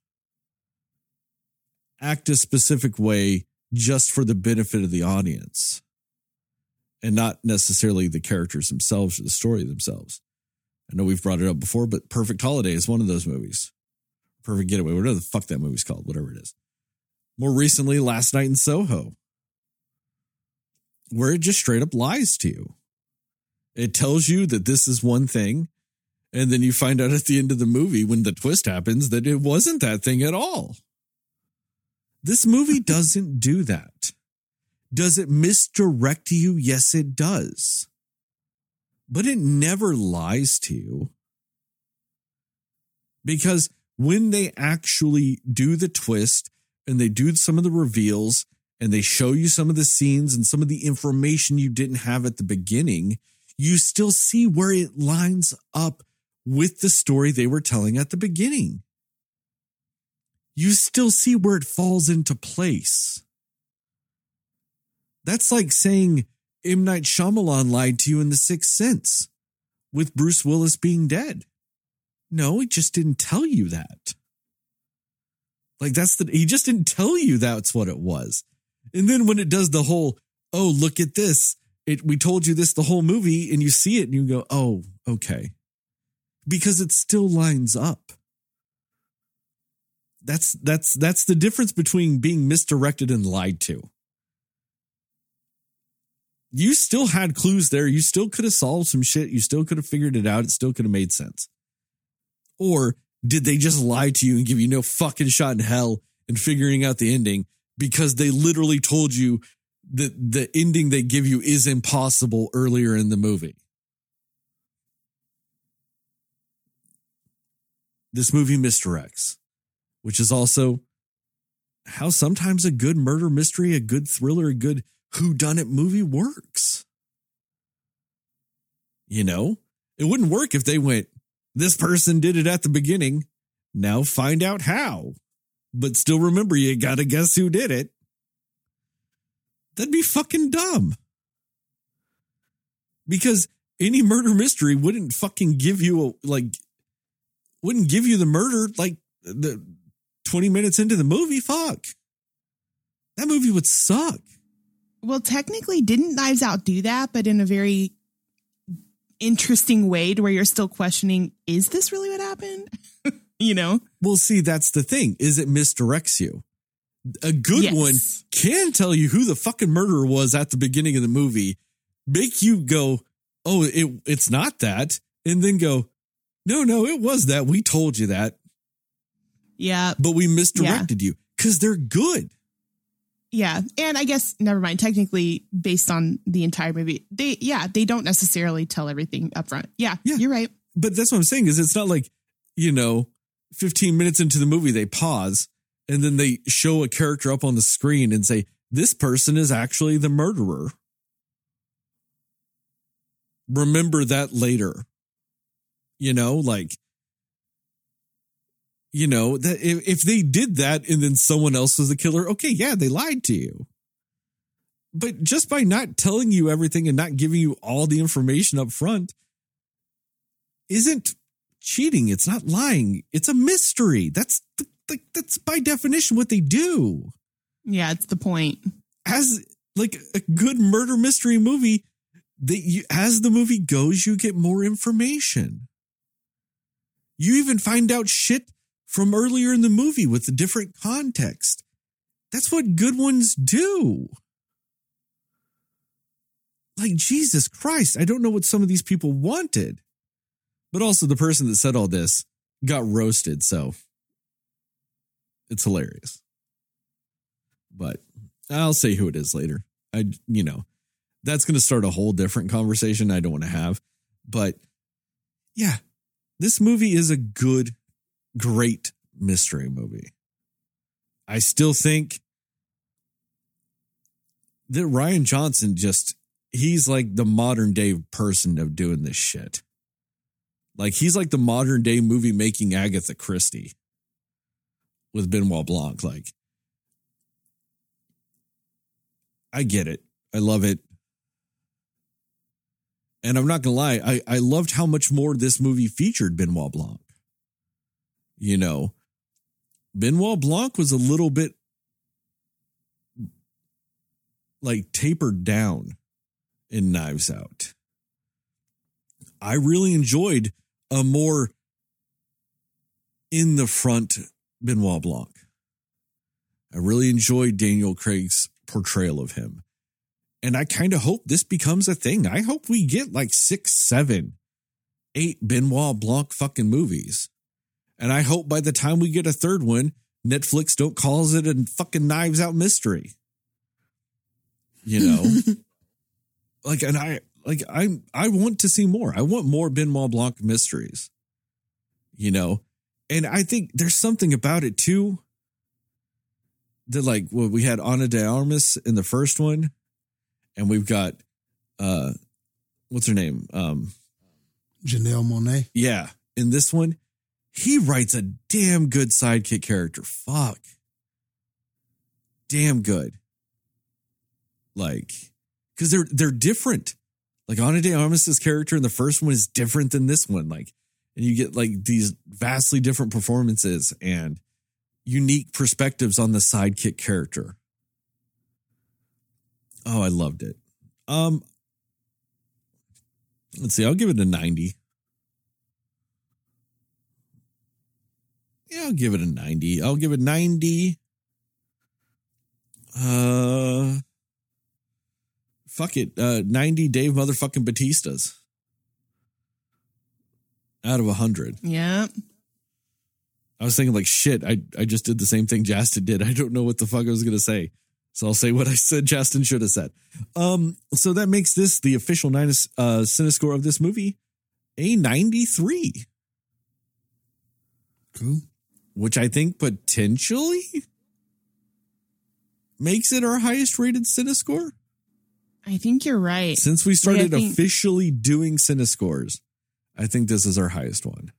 act a specific way just for the benefit of the audience and not necessarily the characters themselves or the story themselves. I know we've brought it up before, but Perfect Holiday is one of those movies. Perfect Getaway, whatever the fuck that movie's called, whatever it is. More recently, Last Night in Soho, where it just straight up lies to you. It tells you that this is one thing, and then you find out at the end of the movie when the twist happens that it wasn't that thing at all. This movie doesn't do that. Does it misdirect you? Yes, it does. But it never lies to you. Because when they actually do the twist and they do some of the reveals and they show you some of the scenes and some of the information you didn't have at the beginning, you still see where it lines up with the story they were telling at the beginning. You still see where it falls into place. That's like saying M. Night Shyamalan lied to you in The Sixth Sense with Bruce Willis being dead. No, he just didn't tell you that. Like that's the, he just didn't tell you that's what it was. And then when it does the whole, oh, look at this. It, we told you this the whole movie and you see it and you go, oh, okay. Because it still lines up. That's, that's, that's the difference between being misdirected and lied to. You still had clues there. You still could have solved some shit. You still could have figured it out. It still could have made sense. Or did they just lie to you and give you no fucking shot in hell in figuring out the ending because they literally told you that the ending they give you is impossible earlier in the movie? This movie misdirects, which is also how sometimes a good murder mystery, a good thriller, a good whodunit movie works. You know, it wouldn't work if they went, this person did it at the beginning. Now find out how. But still remember, you got to guess who did it. That'd be fucking dumb. Because any murder mystery wouldn't fucking give you, a, like, wouldn't give you the murder, like, the twenty minutes into the movie. Fuck. That movie would suck. Well, technically, didn't Knives Out do that, but in a very interesting way to where you're still questioning, is this really what happened? You know? Well, see, that's the thing, is it misdirects you. A good yes. one can tell you who the fucking murderer was at the beginning of the movie, make you go, oh, it, it's not that. And then go, no, no, it was that. We told you that. Yeah. But we misdirected yeah. you because they're good. Yeah. And I guess, never mind, technically based on the entire movie, they, yeah, they don't necessarily tell everything up front. Yeah, yeah, you're right. But that's what I'm saying is it's not like, you know, fifteen minutes into the movie, they pause and then they show a character up on the screen and say, this person is actually the murderer. Remember that later. You know, like, you know, that if, if they did that and then someone else was the killer, okay, yeah, they lied to you. But just by not telling you everything and not giving you all the information up front isn't cheating. It's not lying. It's a mystery. That's the, like, that's by definition what they do. Yeah, it's the point. As like a good murder mystery movie, that you, as the movie goes, you get more information. You even find out shit from earlier in the movie with a different context. That's what good ones do. Like, Jesus Christ, I don't know what some of these people wanted. But also the person that said all this got roasted, so it's hilarious. But I'll say who it is later. I, you know, that's going to start a whole different conversation I don't want to have. But yeah, this movie is a good, great mystery movie. I still think that Rian Johnson just, he's like the modern day person of doing this shit. Like, he's like the modern day movie making Agatha Christie with Benoit Blanc. Like, I get it. I love it. And I'm not going to lie, I, I loved how much more this movie featured Benoit Blanc. You know, Benoit Blanc was a little bit like tapered down in Knives Out. I really enjoyed a more in the front Benoit Blanc. I really enjoyed Daniel Craig's portrayal of him. And I kind of hope this becomes a thing. I hope we get like six, seven, eight Benoit Blanc fucking movies. And I hope by the time we get a third one, Netflix don't calls it a fucking Knives Out mystery. You know? Like, and I, like, I, I want to see more. I want more Benoit Blanc mysteries. You know? And I think there's something about it too. That, like, well, we had Ana de Armas in the first one. And we've got, uh, what's her name? Um, Janelle Monáe. Yeah. In this one, he writes a damn good sidekick character. Fuck. Damn good. Like, because they're, they're different. Like, Ana de Armas' character in the first one is different than this one. Like, and you get, like, these vastly different performances and unique perspectives on the sidekick character. Oh, I loved it. Um, let's see. I'll give it a ninety. Yeah, I'll give it a ninety. I'll give it ninety. Uh, fuck it. Uh, ninety Dave motherfucking Bautistas. Out of one hundred. Yeah. I was thinking like, shit, I, I just did the same thing Justin did. I don't know what the fuck I was going to say. So I'll say what I said Justin should have said. Um, so that makes this the official nine, uh, CineScore of this movie, a ninety-three. Cool. Which I think potentially makes it our highest rated CineScore. I think you're right. Since we started yeah, think, officially doing CineScores, I think this is our highest one.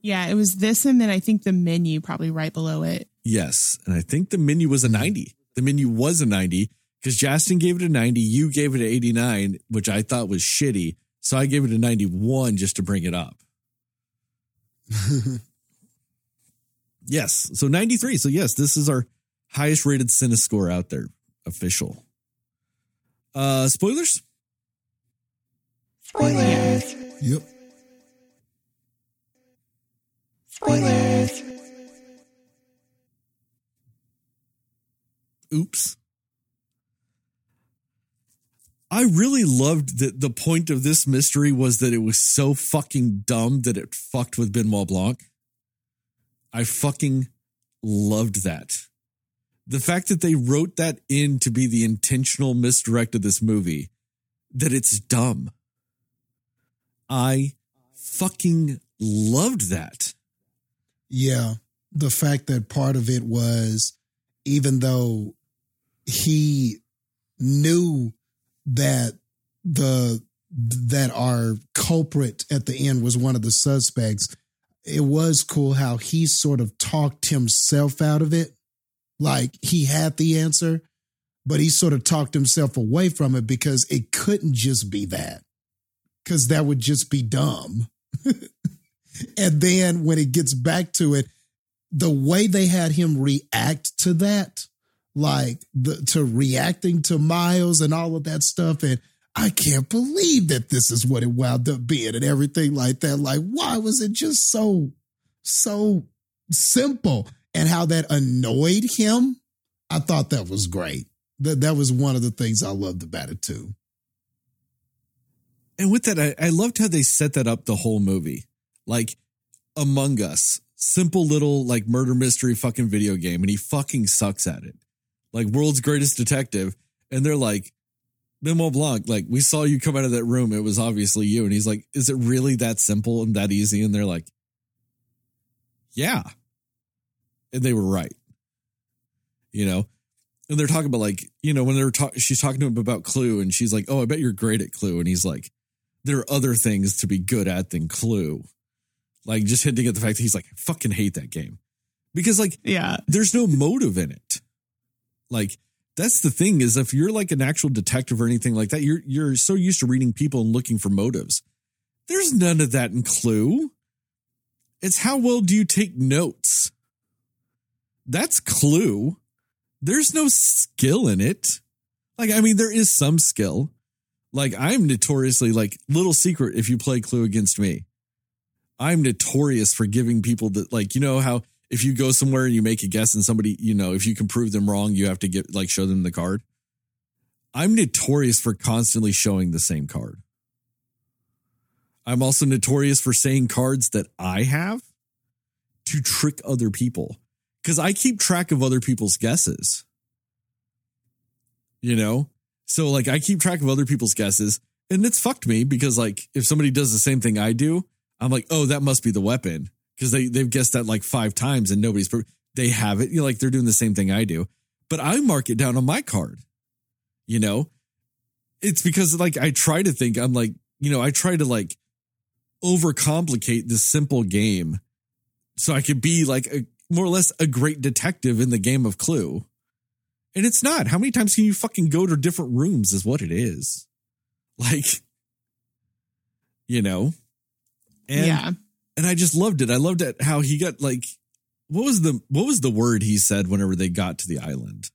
Yeah, it was this, and then I think the menu probably right below it. Yes, and I think the menu was a ninety. The menu was a ninety because Justin gave it a ninety. You gave it an eighty-nine, which I thought was shitty. So I gave it a ninety-one just to bring it up. Yes. So ninety-three. So yes, this is our highest rated CineScore out there. Official. Uh, spoilers. Spoilers. Yep. Spoilers. Oops. I really loved that the point of this mystery was that it was so fucking dumb that it fucked with Benoit Blanc. I fucking loved that. The fact that they wrote that in to be the intentional misdirect of this movie, that it's dumb. I fucking loved that. Yeah. The fact that part of it was, even though he knew that the that our culprit at the end was one of the suspects, it was cool how he sort of talked himself out of it. Like, he had the answer, but he sort of talked himself away from it because it couldn't just be that, because that would just be dumb. And then when it gets back to it, the way they had him react to that, like the, to reacting to Miles and all of that stuff. And I can't believe that this is what it wound up being and everything like that. Like, why was it just so, so simple? And how that annoyed him. I thought that was great. That that was one of the things I loved about it too. And with that, I, I loved how they set that up the whole movie. Like Among Us, simple little like murder mystery fucking video game. And he fucking sucks at it. Like world's greatest detective. And they're like, Benoit Blanc, like we saw you come out of that room. It was obviously you. And he's like, is it really that simple and that easy? And they're like, yeah. And they were right. You know, and they're talking about like, you know, when they're talking, she's talking to him about Clue and she's like, oh, I bet you're great at Clue. And he's like, there are other things to be good at than Clue. Like just hinting at the fact that he's like, I fucking hate that game because like, yeah, there's no motive in it. Like that's the thing is if you're like an actual detective or anything like that, you're, you're so used to reading people and looking for motives. There's none of that in Clue. It's how well do you take notes? That's Clue. There's no skill in it. Like, I mean, there is some skill. Like, I'm notoriously, like, little secret if you play Clue against me. I'm notorious for giving people that, like, you know how if you go somewhere and you make a guess and somebody, you know, if you can prove them wrong, you have to get, like, show them the card. I'm notorious for constantly showing the same card. I'm also notorious for saying cards that I have to trick other people. Because I keep track of other people's guesses, you know? So, like, I keep track of other people's guesses, and it's fucked me because, like, if somebody does the same thing I do, I'm like, oh, that must be the weapon because they, they've guessed that, like, five times and nobody's... They have it. You know, like, they're doing the same thing I do. But I mark it down on my card, you know? It's because, like, I try to think... I'm like, you know, I try to, like, overcomplicate this simple game so I could be, like... a more or less a great detective in the game of Clue. And it's not. How many times can you fucking go to different rooms is what it is. Like, you know, and, yeah. And I just loved it. I loved it. How he got like, what was the, what was the word he said whenever they got to the island?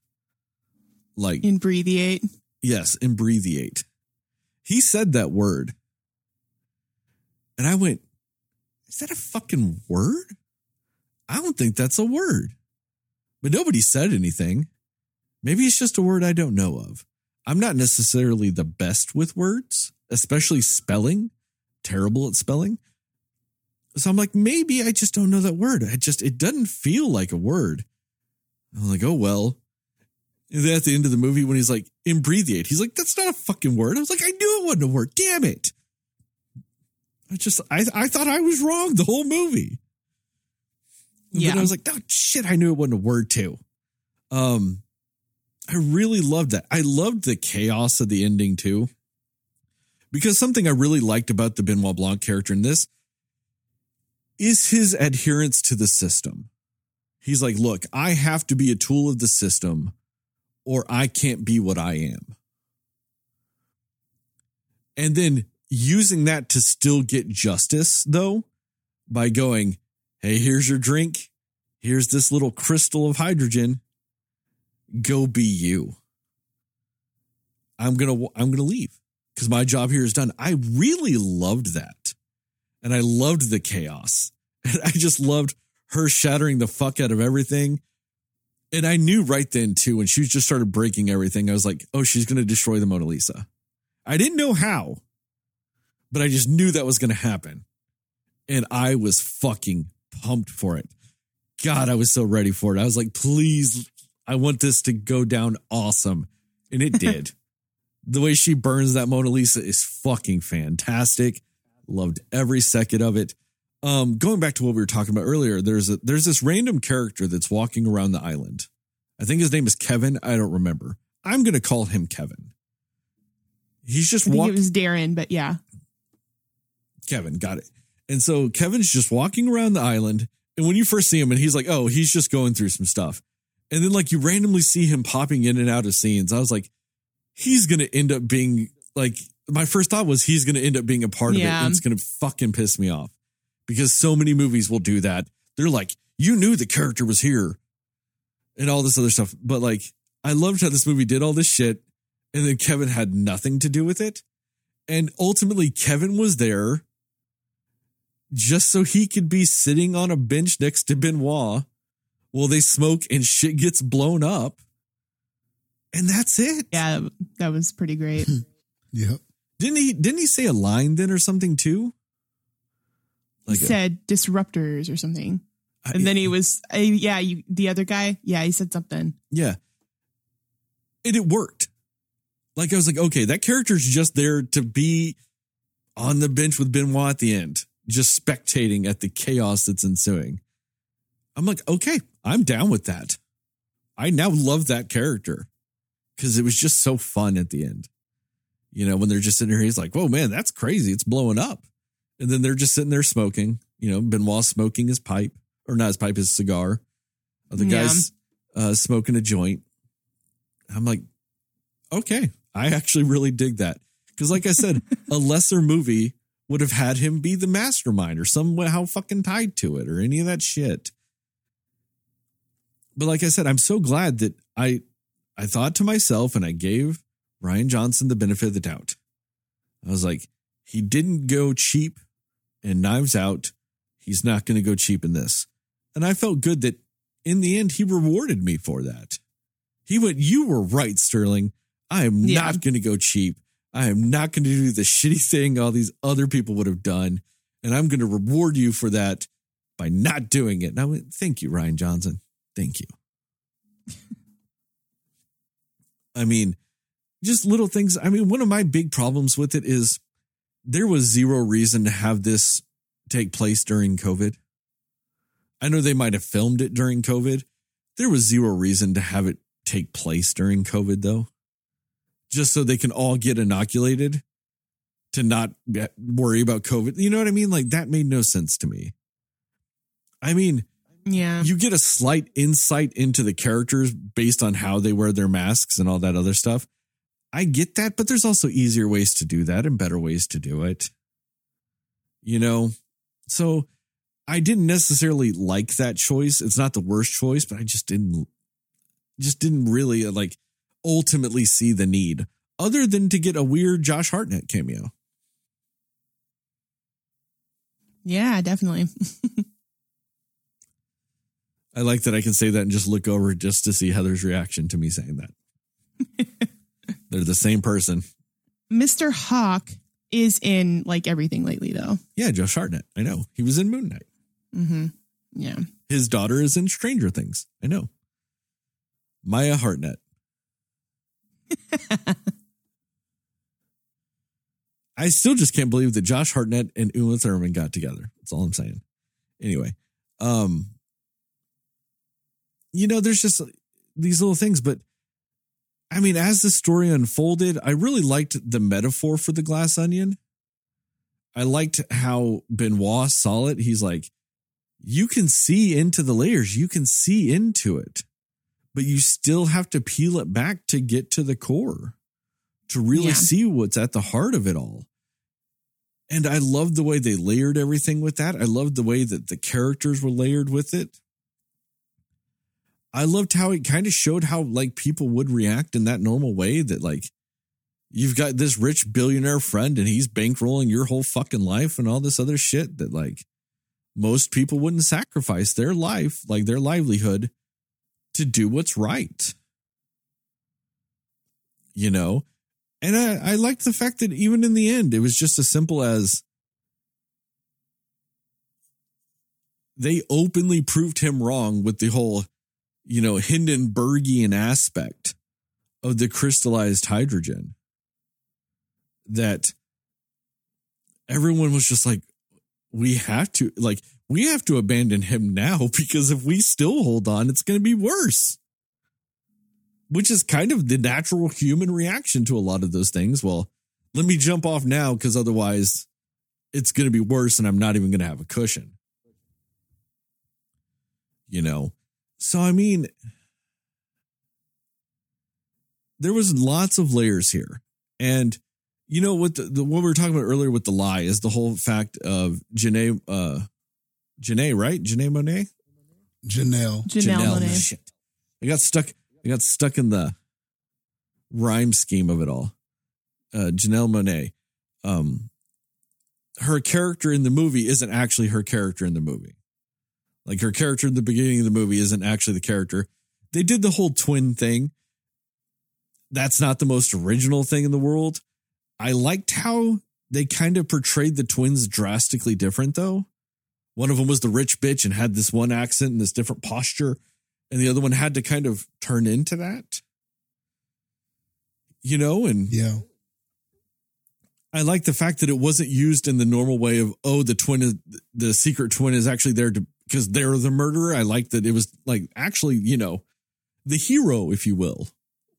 Like imbreviate. Yes. Imbreviate. He said that word. And I went, is that a fucking word? I don't think that's a word, but nobody said anything. Maybe it's just a word I don't know of. I'm not necessarily the best with words, especially spelling, terrible at spelling. So I'm like, maybe I just don't know that word. I just, it doesn't feel like a word. I'm like, oh, well. And then at the end of the movie, when he's like, imbreviate, he's like, that's not a fucking word. I was like, I knew it wasn't a word. Damn it. I just, I, I thought I was wrong the whole movie. And yeah. Then I was like, oh, shit, I knew it wasn't a word too. Um, I really loved that. I loved the chaos of the ending too. Because something I really liked about the Benoit Blanc character in this is his adherence to the system. He's like, look, I have to be a tool of the system or I can't be what I am. And then using that to still get justice, though, by going, hey, here's your drink. Here's this little crystal of hydrogen. Go be you. I'm going to I'm going to leave because my job here is done. I really loved that. And I loved the chaos. And I just loved her shattering the fuck out of everything. And I knew right then, too, when she just started breaking everything, I was like, oh, she's going to destroy the Mona Lisa. I didn't know how, but I just knew that was going to happen. And I was fucking pumped for it. God, I was so ready for it. I was like, please, I want this to go down awesome. And it did. The way she burns that Mona Lisa is fucking fantastic. Loved every second of it. Um, going back to what we were talking about earlier, there's a, there's this random character that's walking around the island. I think his name is Kevin. I don't remember. I'm going to call him Kevin. He's just walking. It was Darren, but yeah. Kevin, got it. And so Kevin's just walking around the island. And when you first see him and he's like, oh, he's just going through some stuff. And then like you randomly see him popping in and out of scenes. I was like, he's going to end up being like, my first thought was he's going to end up being a part yeah. of it. And it's going to fucking piss me off because so many movies will do that. They're like, you knew the character was here and all this other stuff. But like, I loved how this movie did all this shit. And then Kevin had nothing to do with it. And ultimately Kevin was there just so he could be sitting on a bench next to Benoit while they smoke and shit gets blown up. And that's it. Yeah, that was pretty great. Yeah. Didn't he didn't he say a line then or something too? Like he said a, disruptors or something. I, and then he was, uh, yeah, you, the other guy. Yeah, he said something. Yeah. And it worked. Like I was like, okay, that character's just there to be on the bench with Benoit at the end, just spectating at the chaos that's ensuing. I'm like, okay, I'm down with that. I now love that character because it was just so fun at the end. You know, when they're just sitting here, he's like, whoa, man, that's crazy. It's blowing up. And then they're just sitting there smoking, you know, Benoit smoking his pipe or not his pipe, his cigar. The yeah. guy's uh, smoking a joint. I'm like, okay, I actually really dig that. Because like I said, a lesser movie would have had him be the mastermind or somehow fucking tied to it or any of that shit. But like I said, I'm so glad that I I thought to myself and I gave Rian Johnson the benefit of the doubt. I was like, he didn't go cheap in Knives Out. He's not going to go cheap in this. And I felt good that in the end, he rewarded me for that. He went, you were right, Sterling. I am yeah. not going to go cheap. I am not going to do the shitty thing all these other people would have done. And I'm going to reward you for that by not doing it. And I went, thank you, Rian Johnson. Thank you. I mean, just little things. I mean, one of my big problems with it is there was zero reason to have this take place during COVID. I know they might have filmed it during COVID. There was zero reason to have it take place during COVID, though, just so they can all get inoculated to not worry about COVID. You know what I mean? Like, that made no sense to me. I mean, yeah, you get a slight insight into the characters based on how they wear their masks and all that other stuff. I get that, but there's also easier ways to do that and better ways to do it. You know, so I didn't necessarily like that choice. It's not the worst choice, but I just didn't, just didn't really like ultimately see the need other than to get a weird Josh Hartnett cameo. Yeah, definitely. I like that I can say that and just look over just to see Heather's reaction to me saying that. They're the same person. Mister Hawk is in like everything lately, though. Yeah, Josh Hartnett. I know. He was in Moon Knight. Mm-hmm. Yeah. His daughter is in Stranger Things. I know. Maya Hartnett. I still just can't believe that Josh Hartnett and Uma Thurman got together. That's all I'm saying. Anyway. Um. You know, there's just these little things, but I mean, as the story unfolded, I really liked the metaphor for the glass onion. I liked how Benoit saw it. He's like, you can see into the layers. You can see into it, but you still have to peel it back to get to the core, to really yeah. see what's at the heart of it all. And I loved the way they layered everything with that. I loved the way that the characters were layered with it. I loved how it kind of showed how like people would react in that normal way that like you've got this rich billionaire friend and he's bankrolling your whole fucking life and all this other shit that like most people wouldn't sacrifice their life, like their livelihood to do what's right. You know, and I, I liked the fact that even in the end, it was just as simple as they openly proved him wrong with the whole, you know, Hindenburgian aspect of the crystallized hydrogen that everyone was just like, we have to like, we have to abandon him now because if we still hold on, it's going to be worse, which is kind of the natural human reaction to a lot of those things. Well, let me jump off now because otherwise it's going to be worse and I'm not even going to have a cushion, you know? So, I mean, there was lots of layers here. And you know what the, the what we were talking about earlier with the lie is the whole fact of Janelle, uh, Janelle, right? Janelle Monáe? Janelle. Janelle, Janelle Monáe. Shit. I got stuck. I got stuck in the rhyme scheme of it all. Uh, Janelle Monáe. Um, her character in the movie isn't actually her character in the movie. Like her character in the beginning of the movie isn't actually the character. They did the whole twin thing. That's not the most original thing in the world. I liked how they kind of portrayed the twins drastically different, though. One of them was the rich bitch and had this one accent and this different posture. And the other one had to kind of turn into that. You know, and yeah, I like the fact that it wasn't used in the normal way of, oh, the twin, is, the secret twin is actually there to because they're the murderer. I like that it was like actually, you know, the hero, if you will,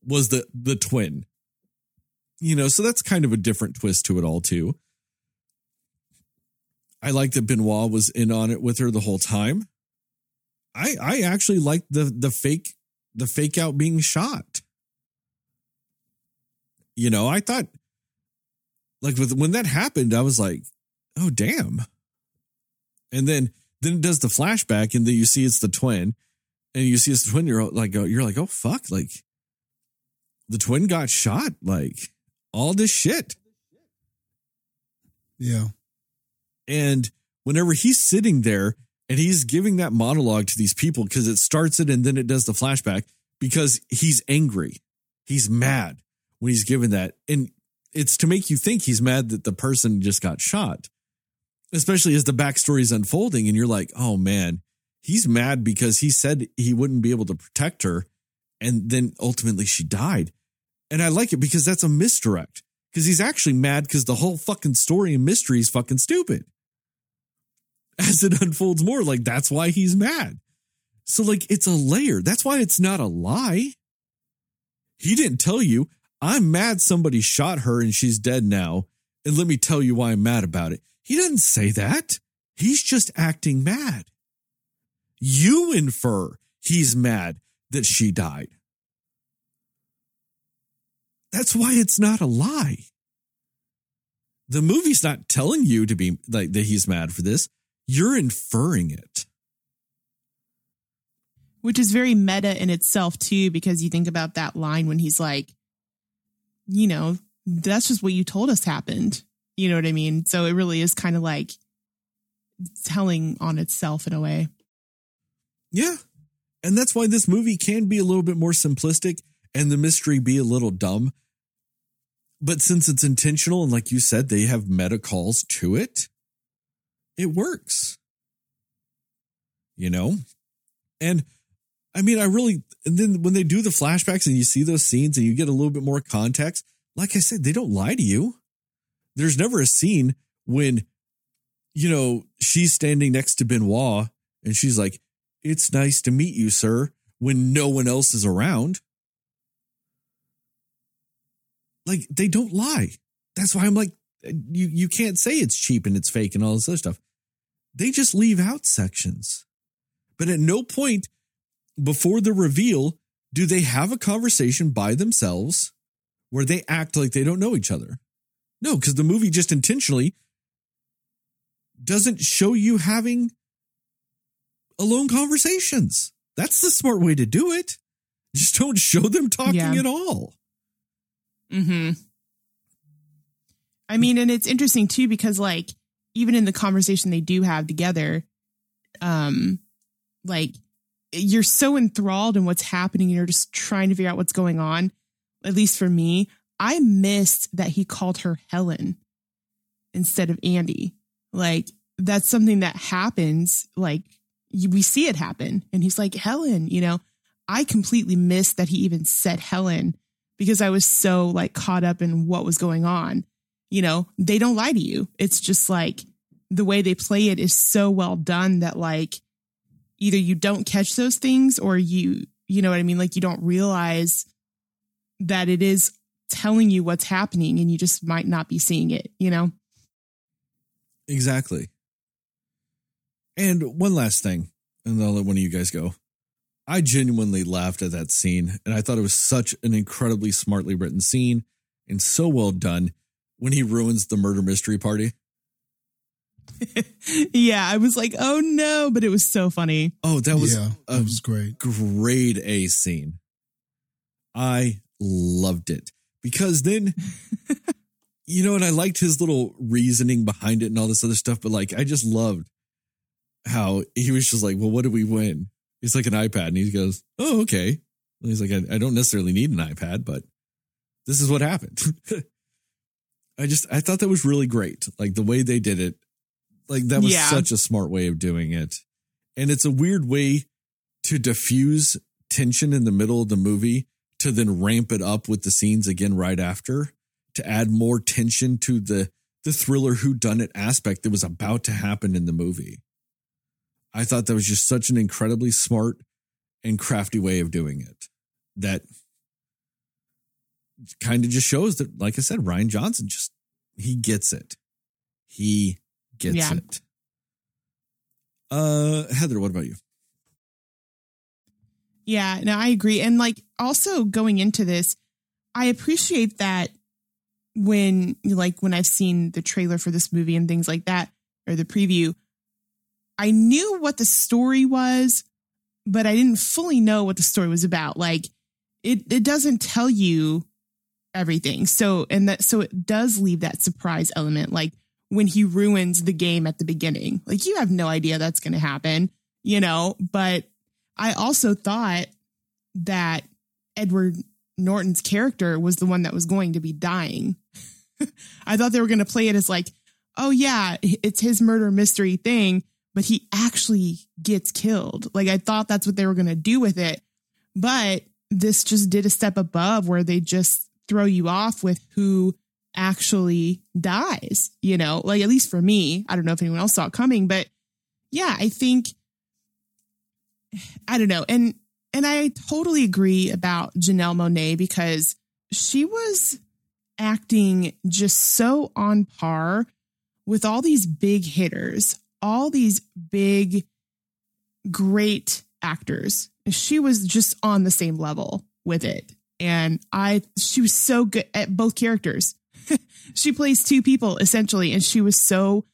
was the the twin. You know, so that's kind of a different twist to it all, too. I like that Benoit was in on it with her the whole time. I I actually liked the the fake the fake out being shot. You know, I thought like with when that happened, I was like, oh, damn. And then then it does the flashback and then you see it's the twin and you see it's the twin. You're like, you're like, oh, fuck, like the twin got shot, like all this shit. Yeah. And whenever he's sitting there and he's giving that monologue to these people, because it starts it and then it does the flashback, because he's angry. He's mad when he's given that. And it's to make you think he's mad that the person just got shot, especially as the backstory is unfolding. And you're like, oh, man, he's mad because he said he wouldn't be able to protect her. And then ultimately she died. And I like it because that's a misdirect. Because he's actually mad because the whole fucking story and mystery is fucking stupid. As it unfolds more, like, that's why he's mad. So, like, it's a layer. That's why it's not a lie. He didn't tell you, I'm mad somebody shot her and she's dead now. And let me tell you why I'm mad about it. He doesn't say that. He's just acting mad. You infer he's mad that she died. That's why it's not a lie. The movie's not telling you to be like that he's mad for this. You're inferring it. Which is very meta in itself, too, because you think about that line when he's like, you know, that's just what you told us happened. You know what I mean? So it really is kind of like telling on itself in a way. Yeah. And that's why this movie can be a little bit more simplistic and the mystery be a little dumb. But since it's intentional and like you said, they have meta calls to it, it works, you know? And I mean, I really, and then when they do the flashbacks and you see those scenes and you get a little bit more context, like I said, they don't lie to you. There's never a scene when, you know, she's standing next to Benoit and she's like, it's nice to meet you, sir, when no one else is around. Like, they don't lie. That's why I'm like, you you can't say it's cheap and it's fake and all this other stuff. They just leave out sections. But at no point before the reveal do they have a conversation by themselves where they act like they don't know each other. No, because the movie just intentionally doesn't show you having alone conversations. That's the smart way to do it. Just don't show them talking yeah. at all. Mm-hmm. I mean, and it's interesting, too, because, like, even in the conversation they do have together, um, like, you're so enthralled in what's happening. You're just trying to figure out what's going on. At least for me, I missed that he called her Helen instead of Andy. Like, that's something that happens. Like, we see it happen. And he's like, Helen, you know, I completely missed that he even said Helen because I was so, like, caught up in what was going on. You know, they don't lie to you. It's just like the way they play it is so well done that like either you don't catch those things or you, you know what I mean? Like you don't realize that it is telling you what's happening and you just might not be seeing it, you know? Exactly. And one last thing, and I'll let one of you guys go. I genuinely laughed at that scene, and I thought it was such an incredibly smartly written scene and so well done when he ruins the murder mystery party. Yeah, I was like, oh no, but it was so funny. Oh, that was, yeah, that was great. Grade A scene. I loved it because then, you know, and I liked his little reasoning behind it and all this other stuff, but like, I just loved how he was just like, well, what do we win? It's like an iPad. And he goes, oh, okay. And he's like, I, I don't necessarily need an iPad, but this is what happened. I just, I thought that was really great. Like the way they did it, like that was yeah. such a smart way of doing it. And it's a weird way to diffuse tension in the middle of the movie to then ramp it up with the scenes again right after to add more tension to the, the thriller whodunit aspect that was about to happen in the movie. I thought that was just such an incredibly smart and crafty way of doing it that kind of just shows that, like I said, Rian Johnson just, he gets it. He gets yeah. it. Uh, Heather, what about you? Yeah, no, I agree. And like also going into this, I appreciate that when like when I've seen the trailer for this movie and things like that, or the preview, I knew what the story was, but I didn't fully know what the story was about. Like it, it doesn't tell you everything. So, and that, so it does leave that surprise element. Like when he ruins the game at the beginning, like you have no idea that's going to happen, you know, but I also thought that Edward Norton's character was the one that was going to be dying. I thought they were going to play it as like, oh yeah, it's his murder mystery thing. But he actually gets killed. Like I thought that's what they were going to do with it. But this just did a step above where they just throw you off with who actually dies, you know, like at least for me, I don't know if anyone else saw it coming, but yeah, I think, I don't know. And, and I totally agree about Janelle Monáe because she was acting just so on par with all these big hitters, all these big, great actors. She was just on the same level with it. And I, she was so good at both characters. She plays two people essentially. And she was so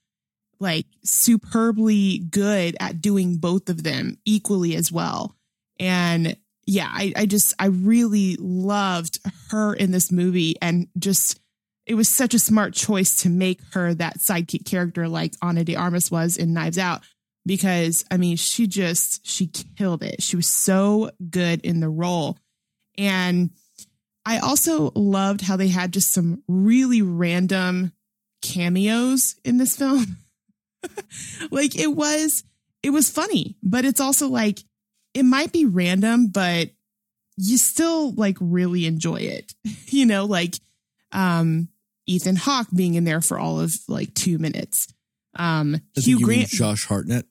like superbly good at doing both of them equally as well. And yeah, I, I just, I really loved her in this movie and just, it was such a smart choice to make her that sidekick character like Ana de Armas was in Knives Out, because I mean, she just, she killed it. She was so good in the role. And I also loved how they had just some really random cameos in this film. Like it was, it was funny, but it's also like, it might be random, but you still like really enjoy it, you know, like, um, Ethan Hawke being in there for all of like two minutes. Um, Hugh Grant, Josh Hartnett.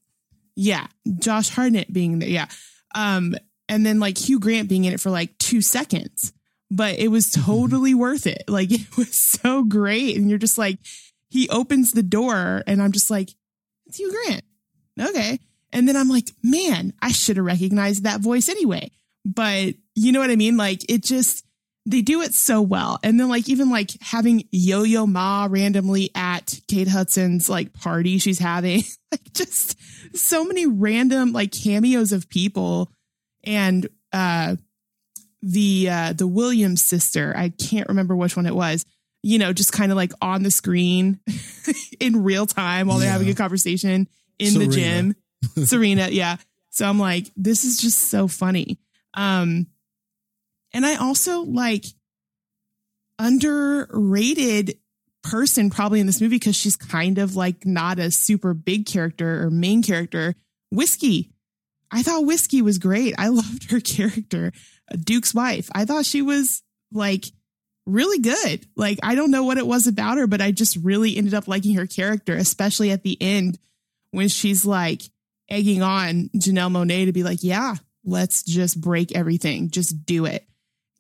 Yeah. Josh Hartnett being there. Yeah. Um, and then like Hugh Grant being in it for like two seconds, but it was totally mm-hmm. worth it. Like it was so great. And you're just like, he opens the door and I'm just like, it's Hugh Grant. Okay. And then I'm like, man, I should have recognized that voice anyway, but you know what I mean? Like it just, they do it so well. And then like, even like having Yo-Yo Ma randomly at Kate Hudson's like party she's having, like just so many random like cameos of people. And, uh, the, uh, the Williams sister, I can't remember which one it was, you know, just kind of like on the screen in real time while yeah. they're having a conversation in Serena. the gym, Serena. Yeah. So I'm like, this is just so funny. Um, And I also like underrated person probably in this movie because she's kind of like not a super big character or main character. Whiskey. I thought Whiskey was great. I loved her character. Duke's wife. I thought she was like really good. Like, I don't know what it was about her, but I just really ended up liking her character, especially at the end when she's like egging on Janelle Monáe to be like, yeah, let's just break everything. Just do it.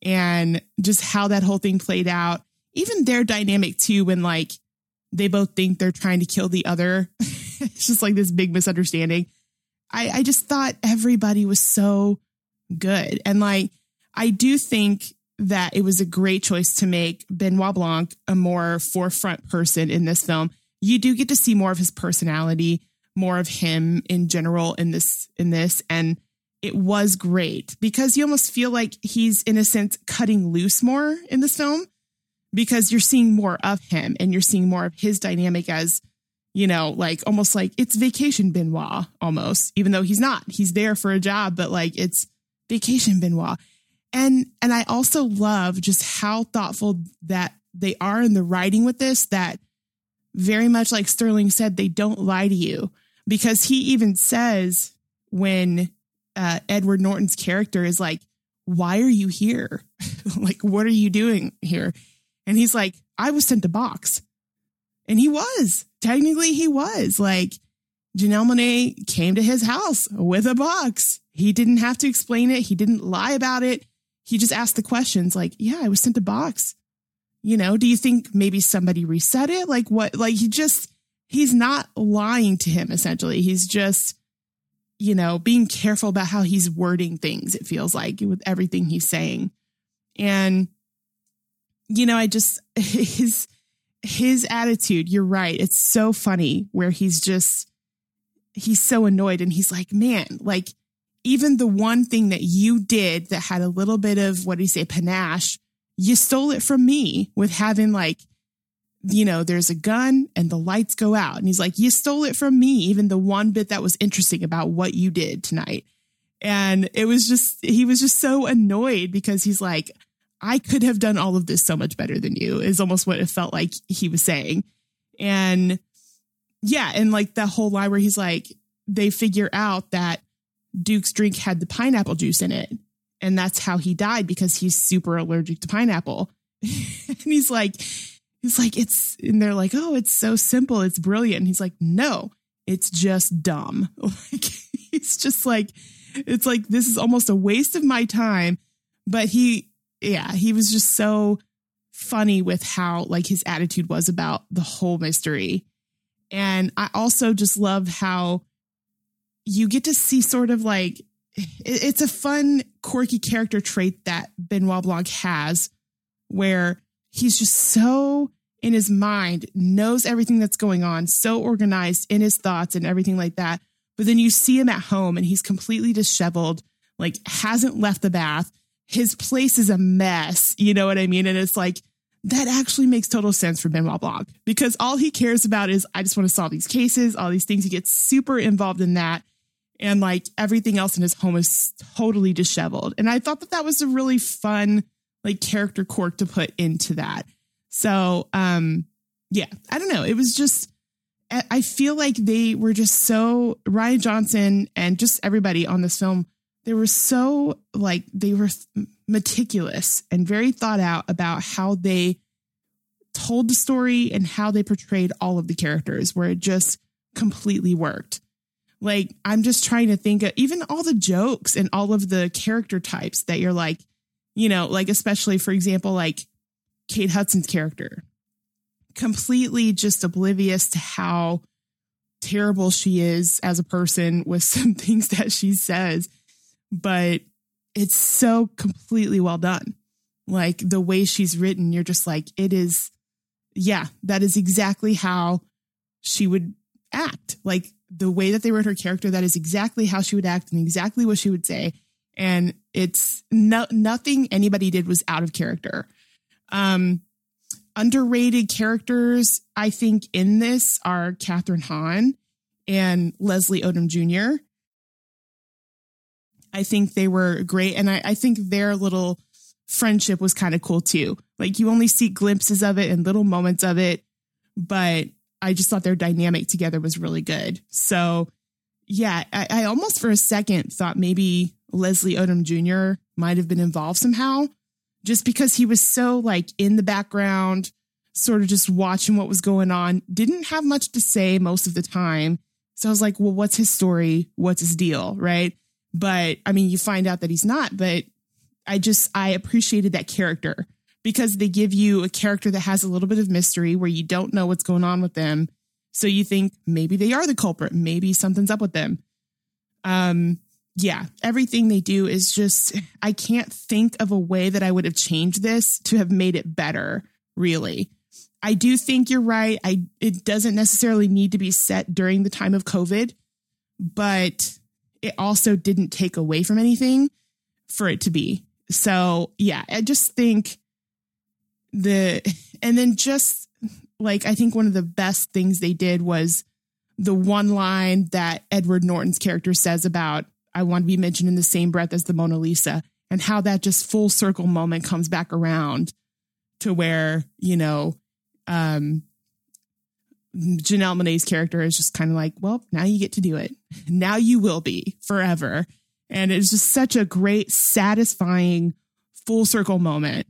And just how that whole thing played out, even their dynamic too, when like they both think they're trying to kill the other, it's just like this big misunderstanding. I, I just thought everybody was so good. And like, I do think that it was a great choice to make Benoit Blanc a more forefront person in this film. You do get to see more of his personality, more of him in general in this, in this. And it was great because you almost feel like he's, in a sense, cutting loose more in this film because you're seeing more of him and you're seeing more of his dynamic as, you know, like almost like it's vacation Benoit almost, even though he's not, he's there for a job, but like it's vacation Benoit. And, and I also love just how thoughtful that they are in the writing with this, that very much like Sterling said, they don't lie to you, because he even says when uh, Edward Norton's character is like, why are you here? Like, what are you doing here? And he's like, I was sent to box. And he was. Technically, he was. Like, Janelle Monáe came to his house with a box. He didn't have to explain it. He didn't lie about it. He just asked the questions like, yeah, I was sent a box. You know, do you think maybe somebody reset it? Like what? Like he just, he's not lying to him, essentially. He's just, you know, being careful about how he's wording things, it feels like, with everything he's saying. And, you know, I just, his, his attitude, you're right. It's so funny where he's just, he's so annoyed and he's like, man, like, even the one thing that you did that had a little bit of, what do you say, panache, you stole it from me with having like, you know, there's a gun and the lights go out. And he's like, you stole it from me, even the one bit that was interesting about what you did tonight. And it was just, he was just so annoyed because he's like, I could have done all of this so much better than you, is almost what it felt like he was saying. And yeah, and like the whole line where he's like, they figure out that Duke's drink had the pineapple juice in it. And that's how he died, because he's super allergic to pineapple. And he's like, he's like, it's, and they're like, oh, it's so simple. It's brilliant. And he's like, no, it's just dumb. Like, it's just like, it's like, this is almost a waste of my time. But he, yeah, he was just so funny with how like his attitude was about the whole mystery. And I also just love how you get to see sort of like, it's a fun, quirky character trait that Benoit Blanc has, where he's just so in his mind, knows everything that's going on, so organized in his thoughts and everything like that. But then you see him at home and he's completely disheveled, like hasn't left the bath. His place is a mess. You know what I mean? And it's like, that actually makes total sense for Benoit Blanc, because all he cares about is, I just want to solve these cases, all these things. He gets super involved in that. And like everything else in his home is totally disheveled. And I thought that that was a really fun, like, character quirk to put into that. So, um, yeah, I don't know. It was just, I feel like they were just so, Rian Johnson and just everybody on this film, they were so like, they were meticulous and very thought out about how they told the story and how they portrayed all of the characters, where it just completely worked. Like, I'm just trying to think of even all the jokes and all of the character types that you're like, you know, like, especially, for example, like Kate Hudson's character, completely just oblivious to how terrible she is as a person with some things that she says. But it's so completely well done. Like the way she's written, you're just like, it is. Yeah, that is exactly how she would act. Like, the way that they wrote her character, that is exactly how she would act and exactly what she would say. And it's no, nothing anybody did was out of character. Um, underrated characters, I think, in this are Catherine Hahn and Leslie Odom Junior I think they were great. And I, I think their little friendship was kind of cool too. Like, you only see glimpses of it and little moments of it, but I just thought their dynamic together was really good. So, yeah, I, I almost for a second thought maybe Leslie Odom Junior might have been involved somehow, just because he was so like in the background, sort of just watching what was going on, didn't have much to say most of the time. So I was like, well, what's his story? What's his deal? Right. But I mean, you find out that he's not, but I just, I appreciated that character, because they give you a character that has a little bit of mystery where you don't know what's going on with them. So you think maybe they are the culprit. Maybe something's up with them. Um, yeah, everything they do is just, I can't think of a way that I would have changed this to have made it better, really. I do think you're right. I it doesn't necessarily need to be set during the time of COVID, but it also didn't take away from anything for it to be. So, yeah, I just think the, and then just like, I think one of the best things they did was the one line that Edward Norton's character says about, I want to be mentioned in the same breath as the Mona Lisa, and how that just full circle moment comes back around to where, you know, um, Janelle Monáe's character is just kind of like, well, now you get to do it. Now you will be forever. And it's just such a great, satisfying full circle moment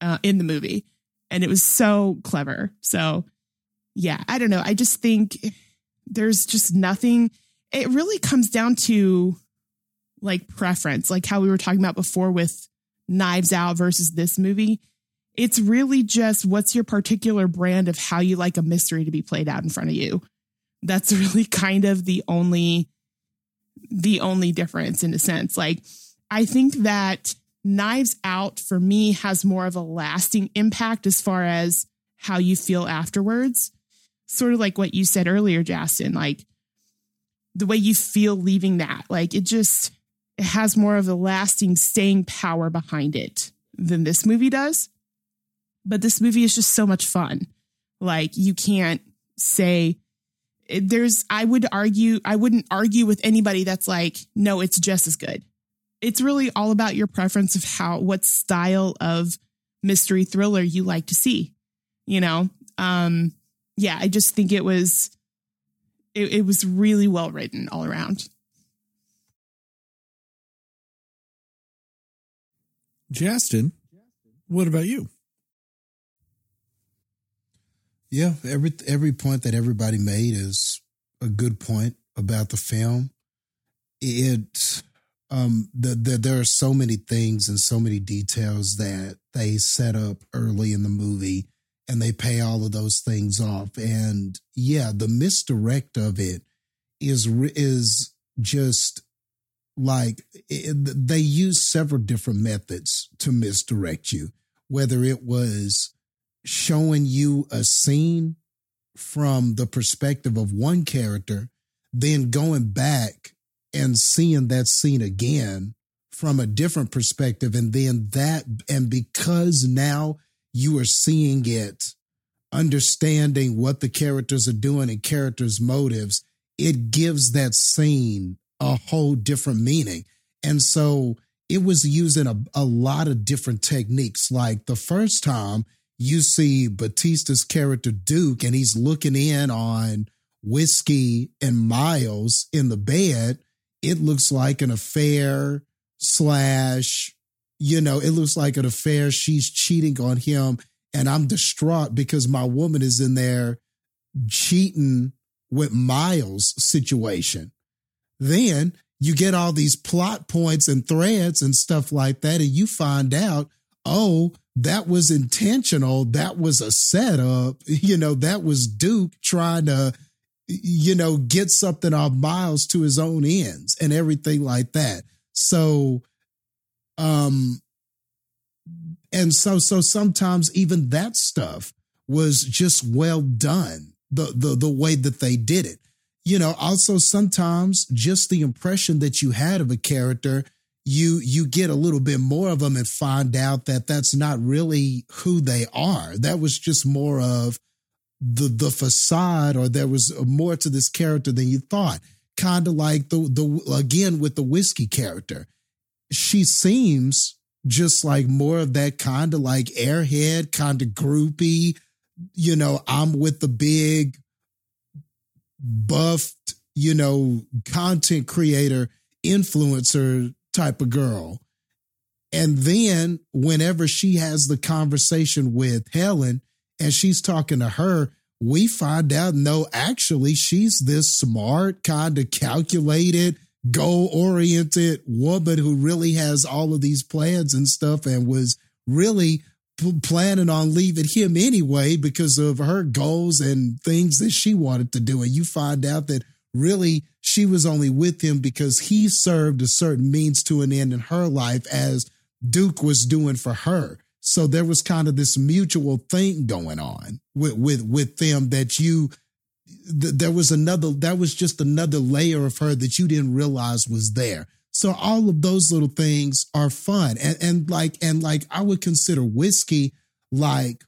uh, in the movie. And it was so clever. So, yeah, I don't know. I just think there's just nothing. It really comes down to like preference, like how we were talking about before with Knives Out versus this movie. It's really just what's your particular brand of how you like a mystery to be played out in front of you. That's really kind of the only, the only difference in a sense. Like, I think that Knives Out for me has more of a lasting impact as far as how you feel afterwards. Sort of like what you said earlier, Justin, like the way you feel leaving that, like it just, it has more of a lasting staying power behind it than this movie does. But this movie is just so much fun. Like you can't say there's, I would argue, I wouldn't argue with anybody that's like, no, it's just as good. It's really all about your preference of how, what style of mystery thriller you like to see, you know? Um, yeah, I just think it was, It, it was really well written all around. Justin, what about you? Yeah, every every point that everybody made is a good point about the film. It, um, the, the there are so many things and so many details that they set up early in the movie. And they pay all of those things off. And yeah, the misdirect of it is is just like it, they use several different methods to misdirect you, whether it was showing you a scene from the perspective of one character, then going back and seeing that scene again from a different perspective. And then that, and because now you are seeing it, understanding what the characters are doing and characters' motives, it gives that scene a whole different meaning. And so it was using a, a lot of different techniques. Like the first time you see Bautista's character, Duke, and he's looking in on Whiskey and Miles in the bed, it looks like an affair slash... You know, it looks like an affair. She's cheating on him, and I'm distraught because my woman is in there cheating with Miles' situation. Then you get all these plot points and threads and stuff like that, and you find out, oh, that was intentional. That was a setup. You know, that was Duke trying to, you know, get something off Miles to his own ends and everything like that. So... Um, and so, so sometimes even that stuff was just well done, the, the, the way that they did it, you know. Also sometimes just the impression that you had of a character, you, you get a little bit more of them and find out that that's not really who they are. That was just more of the, the facade, or there was more to this character than you thought. Kind of like the, the, again, with the Whiskey character. She seems just like more of that kind of like airhead, kind of groupie, you know, I'm with the big buffed, you know, content creator, influencer type of girl. And then whenever she has the conversation with Helen and she's talking to her, we find out, no, actually, she's this smart, kind of calculated, goal-oriented woman who really has all of these plans and stuff, and was really p- planning on leaving him anyway because of her goals and things that she wanted to do. And you find out that really she was only with him because he served a certain means to an end in her life, as Duke was doing for her. So there was kind of this mutual thing going on with, with, with them that you, th- there was another, that was just another layer of her that you didn't realize was there. So all of those little things are fun. And, and like, and like I would consider Whiskey, like,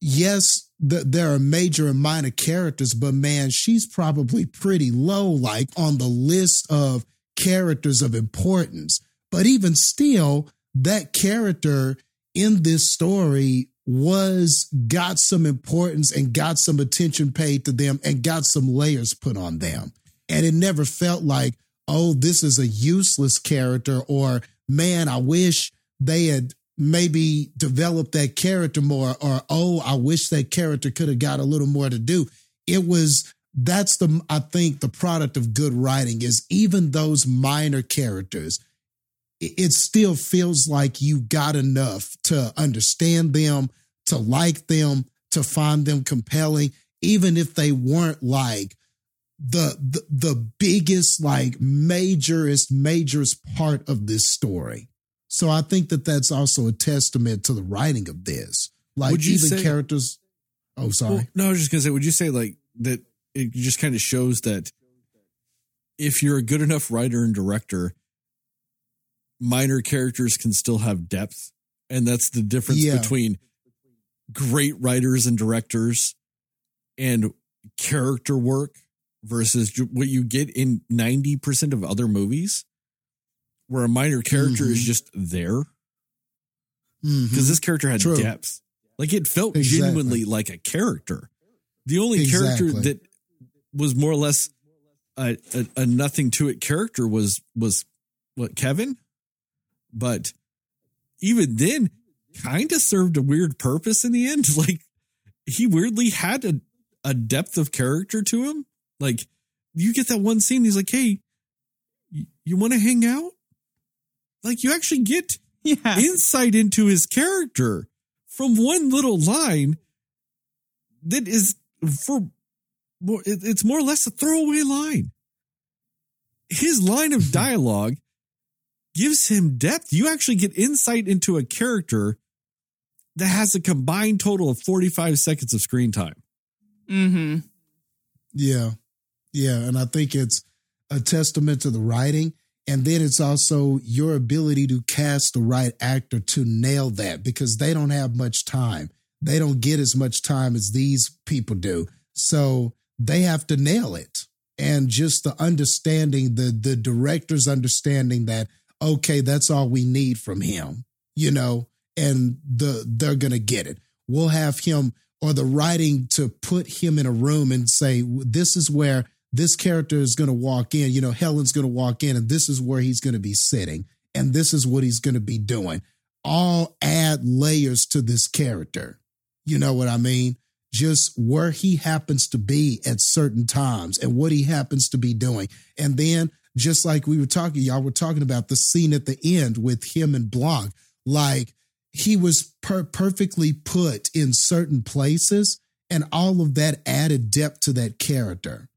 yes, the, there are major and minor characters, but man, she's probably pretty low, like on the list of characters of importance. But even still, that character in this story was got some importance and got some attention paid to them and got some layers put on them. And it never felt like, oh, this is a useless character, or man, I wish they had maybe developed that character more, or oh, I wish that character could have got a little more to do. It was, that's the, I think the product of good writing is even those minor characters, it still feels like you got enough to understand them, to like them, to find them compelling, even if they weren't like the the, the biggest, like majorest, majorest part of this story. So I think that that's also a testament to the writing of this. Like even say, characters. Oh, sorry. Well, no, I was just going to say, would you say like that it just kind of shows that if you're a good enough writer and director, minor characters can still have depth, and that's the difference yeah. between great writers and directors and character work versus what you get in ninety percent of other movies where a minor character mm-hmm. is just there because mm-hmm. this character had True. depth. Like it felt exactly. genuinely like a character. The only exactly. character that was more or less a, a, a nothing to it character was, was what, Kevin? But even then, kind of served a weird purpose in the end. Like, he weirdly had a, a depth of character to him. Like, you get that one scene, he's like, hey, you, you want to hang out? Like, you actually get yeah. insight into his character from one little line that is for more, it, it's more or less a throwaway line. His line of dialogue gives him depth. You actually get insight into a character that has a combined total of forty-five seconds of screen time. Mm-hmm. Yeah. Yeah. And I think it's a testament to the writing. And then it's also your ability to cast the right actor to nail that, because they don't have much time. They don't get as much time as these people do. So they have to nail it. And just the understanding, the, the director's understanding that, okay, that's all we need from him, you know, and the they're going to get it. We'll have him, or the writing to put him in a room and say, this is where this character is going to walk in. You know, Helen's going to walk in and this is where he's going to be sitting. And this is what he's going to be doing. All add layers to this character. You know what I mean? Just where he happens to be at certain times and what he happens to be doing. And then just like we were talking, y'all were talking about the scene at the end with him and Blanc, like he was per- perfectly put in certain places, and all of that added depth to that character,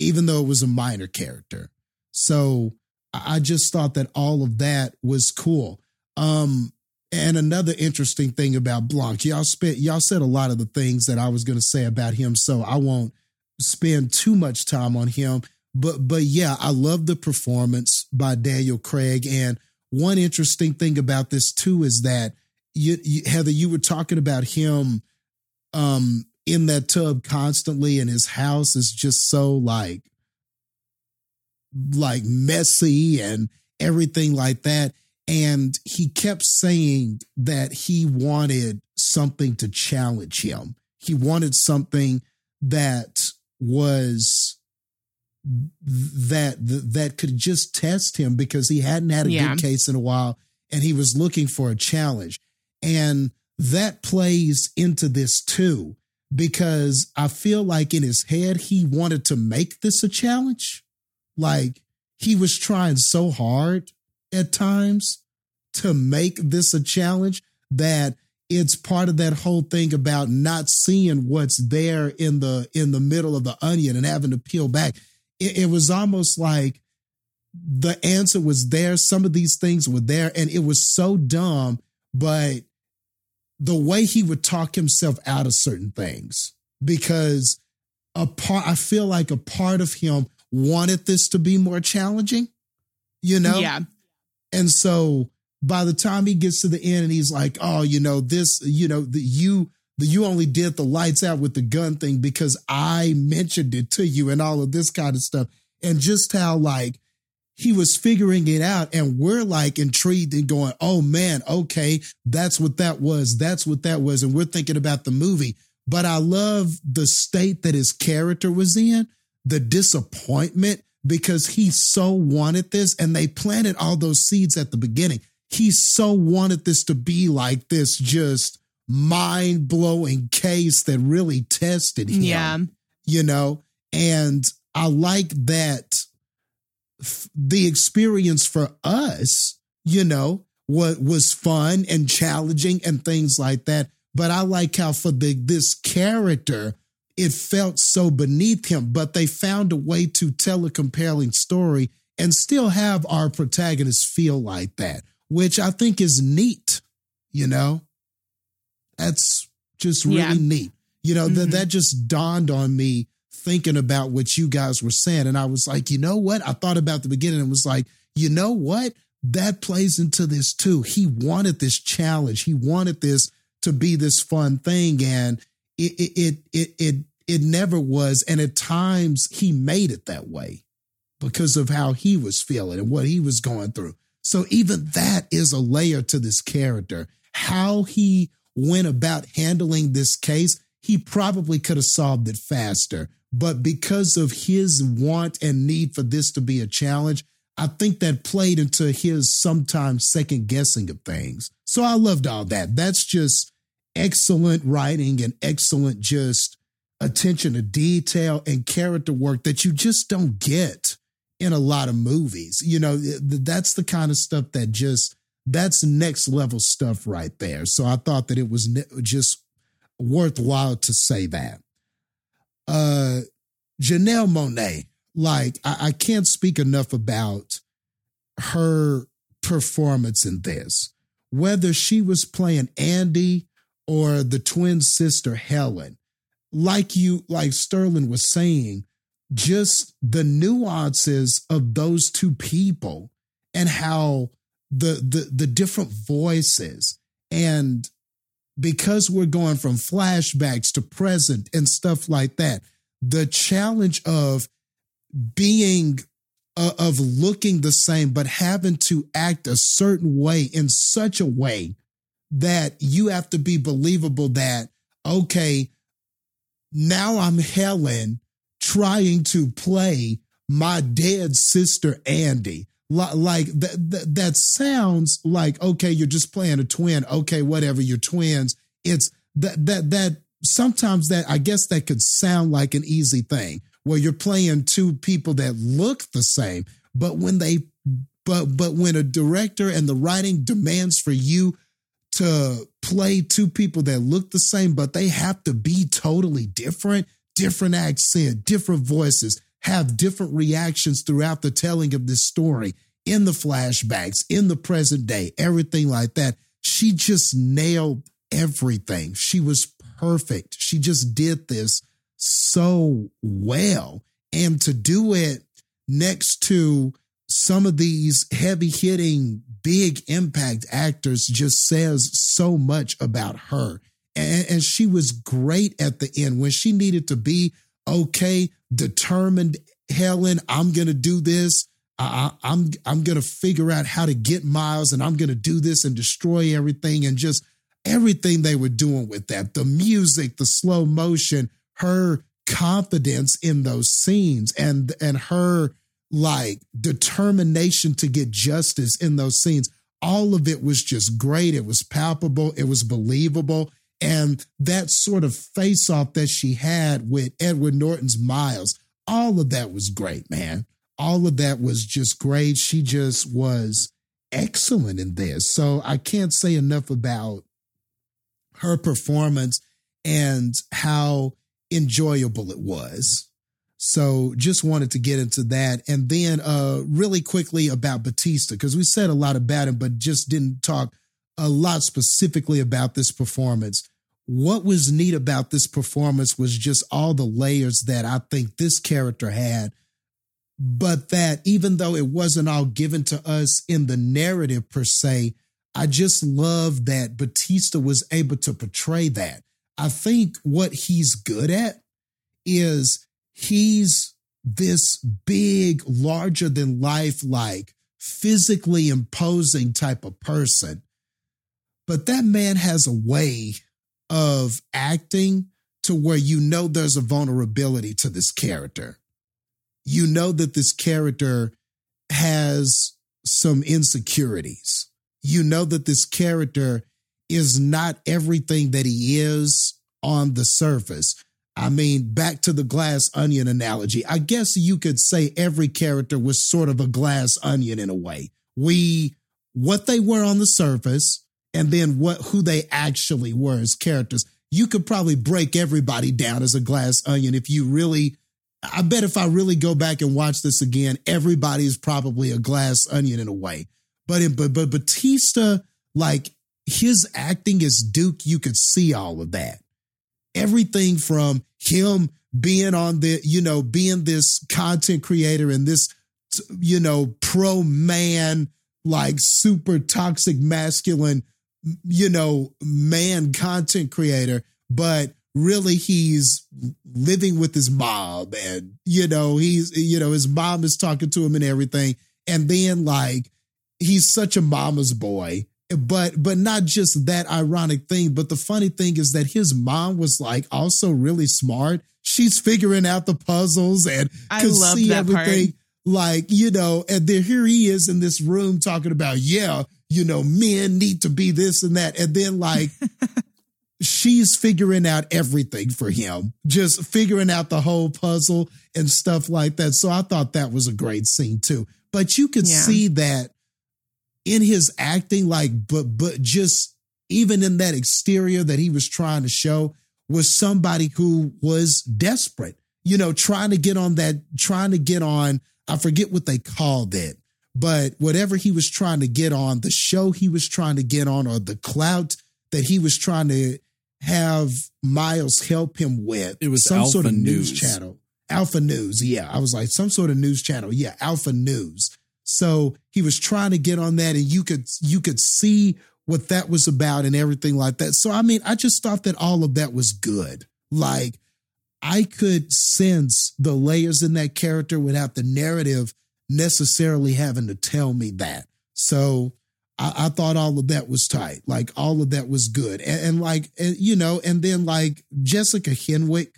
even though it was a minor character. So I just thought that all of that was cool. Um, and another interesting thing about Blanc, y'all spent, y'all said a lot of the things that I was going to say about him, so I won't spend too much time on him. But but yeah, I love the performance by Daniel Craig. And one interesting thing about this too is that you, you, Heather, you were talking about him um, in that tub constantly, and his house is just so like like messy and everything like that. And he kept saying that he wanted something to challenge him. He wanted something that was. that that could just test him, because he hadn't had a yeah. good case in a while and he was looking for a challenge. And that plays into this too, because I feel like in his head, he wanted to make this a challenge. Like he was trying so hard at times to make this a challenge that it's part of that whole thing about not seeing what's there in the in the middle of the onion and having to peel back. it, it was almost like the answer was there. Some of these things were there, and it was so dumb, but the way he would talk himself out of certain things, because a part, I feel like a part of him wanted this to be more challenging, you know? Yeah. And so by the time he gets to the end and he's like, oh, you know, this, you know, the, you, the, you only did the lights out with the gun thing because I mentioned it to you and all of this kind of stuff. And just how like he was figuring it out, and we're like intrigued and going, oh man, okay, that's what that was. That's what that was. And we're thinking about the movie, but I love the state that his character was in, the disappointment, because he so wanted this, and they planted all those seeds at the beginning. He so wanted this to be like this just mind blowing case that really tested him, yeah. you know? And I like that. The experience for us, you know, what was fun and challenging and things like that. But I like how for the, this character, it felt so beneath him, but they found a way to tell a compelling story and still have our protagonist feel like that, which I think is neat. You know, that's just really yeah. neat. You know, mm-hmm. th- that just dawned on me thinking about what you guys were saying. And I was like, you know what? I thought about the beginning and was like, you know what? That plays into this too. He wanted this challenge. He wanted this to be this fun thing. And it, it, it, it, it, it never was. And at times he made it that way because of how he was feeling and what he was going through. So even that is a layer to this character, how he went about handling this case. He probably could have solved it faster, but because of his want and need for this to be a challenge, I think that played into his sometimes second guessing of things. So I loved all that. That's just excellent writing and excellent just attention to detail and character work that you just don't get in a lot of movies. You know, that's the kind of stuff that just, that's next level stuff right there. So I thought that it was just worthwhile to say that. Uh, Janelle Monáe, like, I, I can't speak enough about her performance in this. Whether she was playing Andy or the twin sister Helen, like you, like Sterling was saying, just the nuances of those two people and how the the, the different voices, and because we're going from flashbacks to present and stuff like that, the challenge of being, uh, of looking the same, but having to act a certain way in such a way that you have to be believable that, okay, now I'm Helen trying to play my dead sister, Andy. Like that, that, that sounds like, okay, you're just playing a twin. Okay, whatever, you're twins. It's that, that, that sometimes that, I guess that could sound like an easy thing where you're playing two people that look the same, but when they, but, but when a director and the writing demands for you to play two people that look the same, but they have to be totally different, different accent, different voices, have different reactions throughout the telling of this story in the flashbacks, in the present day, everything like that. She just nailed everything. She was perfect. She just did this so well. And to do it next to some of these heavy hitting, big impact actors just says so much about her. And, and she was great at the end when she needed to be. Okay, determined Helen, I'm going to do this. I, I, I'm I'm going to figure out how to get Miles, and I'm going to do this and destroy everything, and just everything they were doing with that. The music, the slow motion, her confidence in those scenes, and and her like determination to get justice in those scenes. All of it was just great. It was palpable. It was believable. And that sort of face-off that she had with Edward Norton's Miles, all of that was great, man. All of that was just great. She just was excellent in this. So I can't say enough about her performance and how enjoyable it was. So just wanted to get into that. And then uh, really quickly about Bautista, because we said a lot about him, but just didn't talk a lot specifically about this performance. What was neat about this performance was just all the layers that I think this character had, but that even though it wasn't all given to us in the narrative per se, I just love that Bautista was able to portray that. I think what he's good at is he's this big, larger than life, like physically imposing type of person. But that man has a way of acting to where, you know, there's a vulnerability to this character. You know that this character has some insecurities. You know that this character is not everything that he is on the surface. I mean, back to the glass onion analogy, I guess you could say every character was sort of a glass onion in a way. We, what they were on the surface and then what, who they actually were as characters. You could probably break everybody down as a glass onion. If you really, I bet if I really go back and watch this again, everybody is probably a glass onion in a way. But, in, but, but Bautista, like his acting as Duke, you could see all of that. Everything from him being on the, you know, being this content creator and this, you know, pro man, like super toxic masculine, you know, man content creator, but really he's living with his mom and, you know, he's, you know, his mom is talking to him and everything. And then like, he's such a mama's boy. But but not just that ironic thing, but the funny thing is that his mom was like also really smart. She's figuring out the puzzles and I could love see that everything. Part. Like, you know, and then here he is in this room talking about, yeah, you know, men need to be this and that. And then like she's figuring out everything for him, just figuring out the whole puzzle and stuff like that. So I thought that was a great scene too. But you could yeah. see that in his acting, like, but, but just even in that exterior that he was trying to show was somebody who was desperate, you know, trying to get on that, trying to get on, I forget what they called it, but whatever he was trying to get on, the show he was trying to get on, or the clout that he was trying to have Miles help him with. It was some Alpha sort of news. news channel, Alpha News. Yeah. I was like some sort of news channel. Yeah. Alpha News. So he was trying to get on that and you could, you could see what that was about and everything like that. So, I mean, I just thought that all of that was good. Like I could sense the layers in that character without the narrative necessarily having to tell me that. So I, I thought all of that was tight. Like all of that was good. And, and like, and, you know, and then like Jessica Henwick,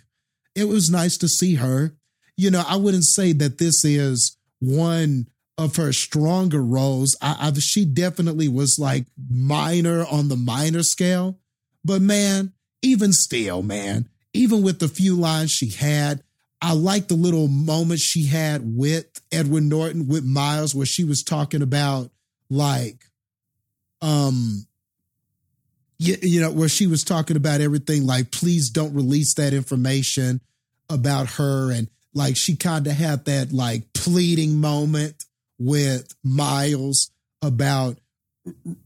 it was nice to see her. You know, I wouldn't say that this is one of her stronger roles. I, I, she definitely was like minor on the minor scale, but man, even still, man, even with the few lines she had, I liked the little moments she had with Edward Norton, with Miles, where she was talking about like, um, you, you know, where she was talking about everything, like, please don't release that information about her. And like, she kind of had that like pleading moment with Miles about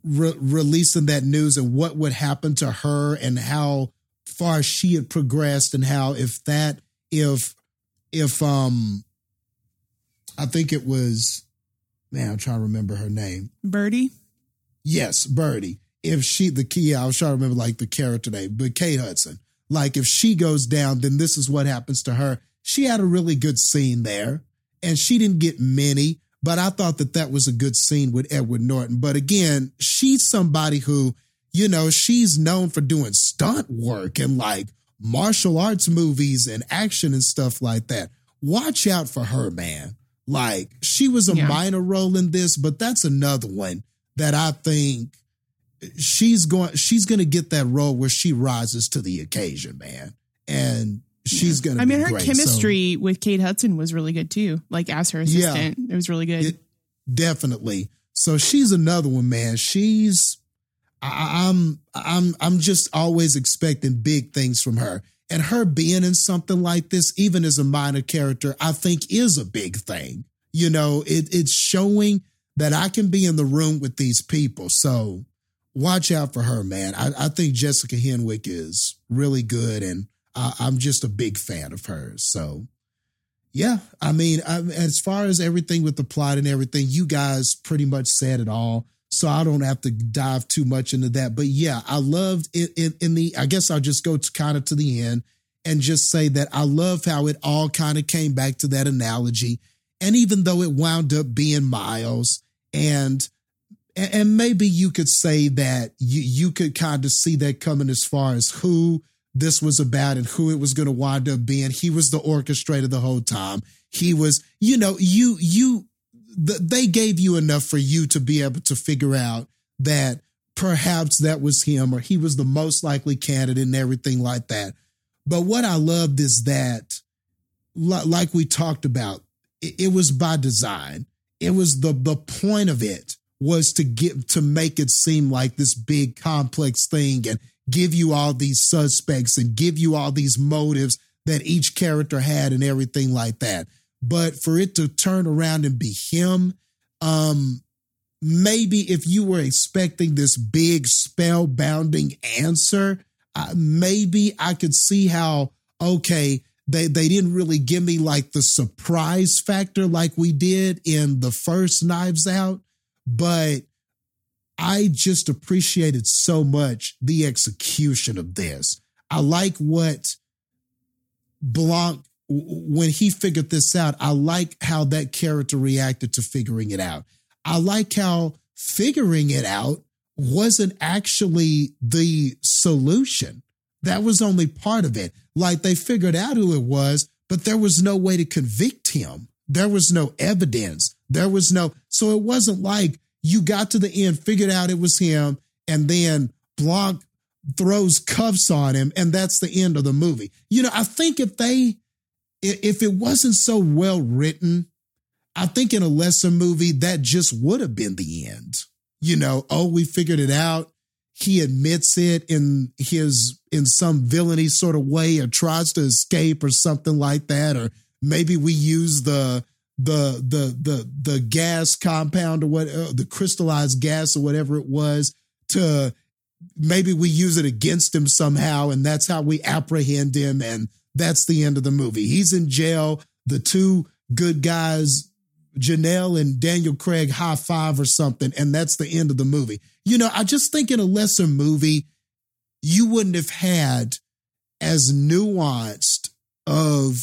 re- releasing that news and what would happen to her and how far she had progressed and how if that, if, if, um, I think it was, man, I'm trying to remember her name. Birdie? Yes, Birdie. If she, the key, I was trying to remember like the character name, but Kate Hudson, like if she goes down, then this is what happens to her. She had a really good scene there and she didn't get many, but I thought that that was a good scene with Edward Norton. But again, she's somebody who, you know, she's known for doing stunt work and like martial arts movies and action and stuff like that. Watch out for her, man. Like she was a yeah. minor role in this, but that's another one that I think she's going, she's going to get that role where she rises to the occasion, man. And she's going to, I mean, be her great, chemistry so. With Kate Hudson was really good too. Like as her assistant, yeah, it was really good. It, definitely. So she's another one, man. She's, I, I'm, I'm, I'm just always expecting big things from her. And her being in something like this, even as a minor character, I think is a big thing. You know, it, it's showing that I can be in the room with these people. So watch out for her, man. I, I think Jessica Henwick is really good, and I, I'm just a big fan of hers. So, yeah, I mean, I, as far as everything with the plot and everything, you guys pretty much said it all. So I don't have to dive too much into that. But yeah, I loved it in, in the, I guess I'll just go to kind of to the end and just say that I love how it all kind of came back to that analogy. And even though it wound up being Miles, and, and maybe you could say that you, you could kind of see that coming as far as who this was about and who it was going to wind up being. He was the orchestrator the whole time. He was, you know, you, you, they gave you enough for you to be able to figure out that perhaps that was him, or he was the most likely candidate and everything like that. But what I loved is that, like we talked about, it was by design. It was the, the point of it was to get, to make it seem like this big complex thing and give you all these suspects and give you all these motives that each character had and everything like that. But for it to turn around and be him, um, maybe if you were expecting this big spellbinding answer, uh, maybe I could see how, okay, they, they didn't really give me like the surprise factor like we did in the first Knives Out, but I just appreciated so much the execution of this. I like what Blanc, when he figured this out, I like how that character reacted to figuring it out. I like how figuring it out wasn't actually the solution. That was only part of it. Like, they figured out who it was, but there was no way to convict him. There was no evidence. There was no, so it wasn't like you got to the end, figured out it was him, and then Blanc throws cuffs on him, and that's the end of the movie. You know, I think if they, If it wasn't so well written, I think in a lesser movie, that just would have been the end. You know, oh, we figured it out. He admits it in his, in some villainy sort of way, or tries to escape or something like that. Or maybe we use the, the, the, the, the gas compound or what, uh, the crystallized gas or whatever it was to, maybe we use it against him somehow. And that's how we apprehend him, and that's the end of the movie. He's in jail. The two good guys, Janelle and Daniel Craig, high five or something, and that's the end of the movie. You know, I just think in a lesser movie, you wouldn't have had as nuanced of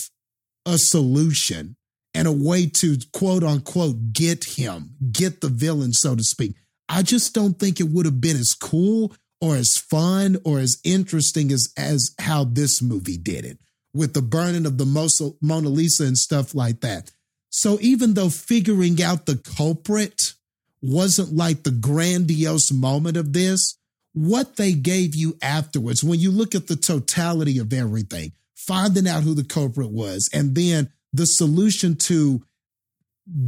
a solution and a way to, quote unquote, get him, get the villain, so to speak. I just don't think it would have been as cool or as fun or as interesting as, as how this movie did it, with the burning of the Mona Lisa and stuff like that. So even though figuring out the culprit wasn't like the grandiose moment of this, what they gave you afterwards, when you look at the totality of everything, finding out who the culprit was, and then the solution to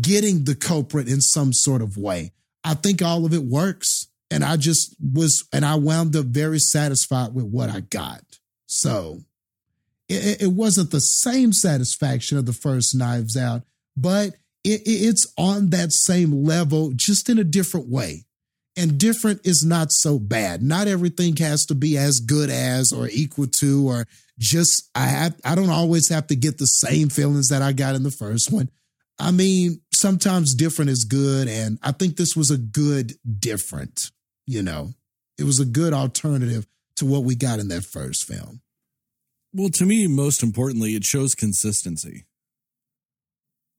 getting the culprit in some sort of way, I think all of it works. And I just was, and I wound up very satisfied with what I got. So it wasn't the same satisfaction of the first Knives Out, but it's on that same level, just in a different way. And different is not so bad. Not everything has to be as good as or equal to, or just, I have, I don't always have to get the same feelings that I got in the first one. I mean, sometimes different is good. And I think this was a good different, you know, it was a good alternative to what we got in that first film. Well, to me, most importantly, it shows consistency.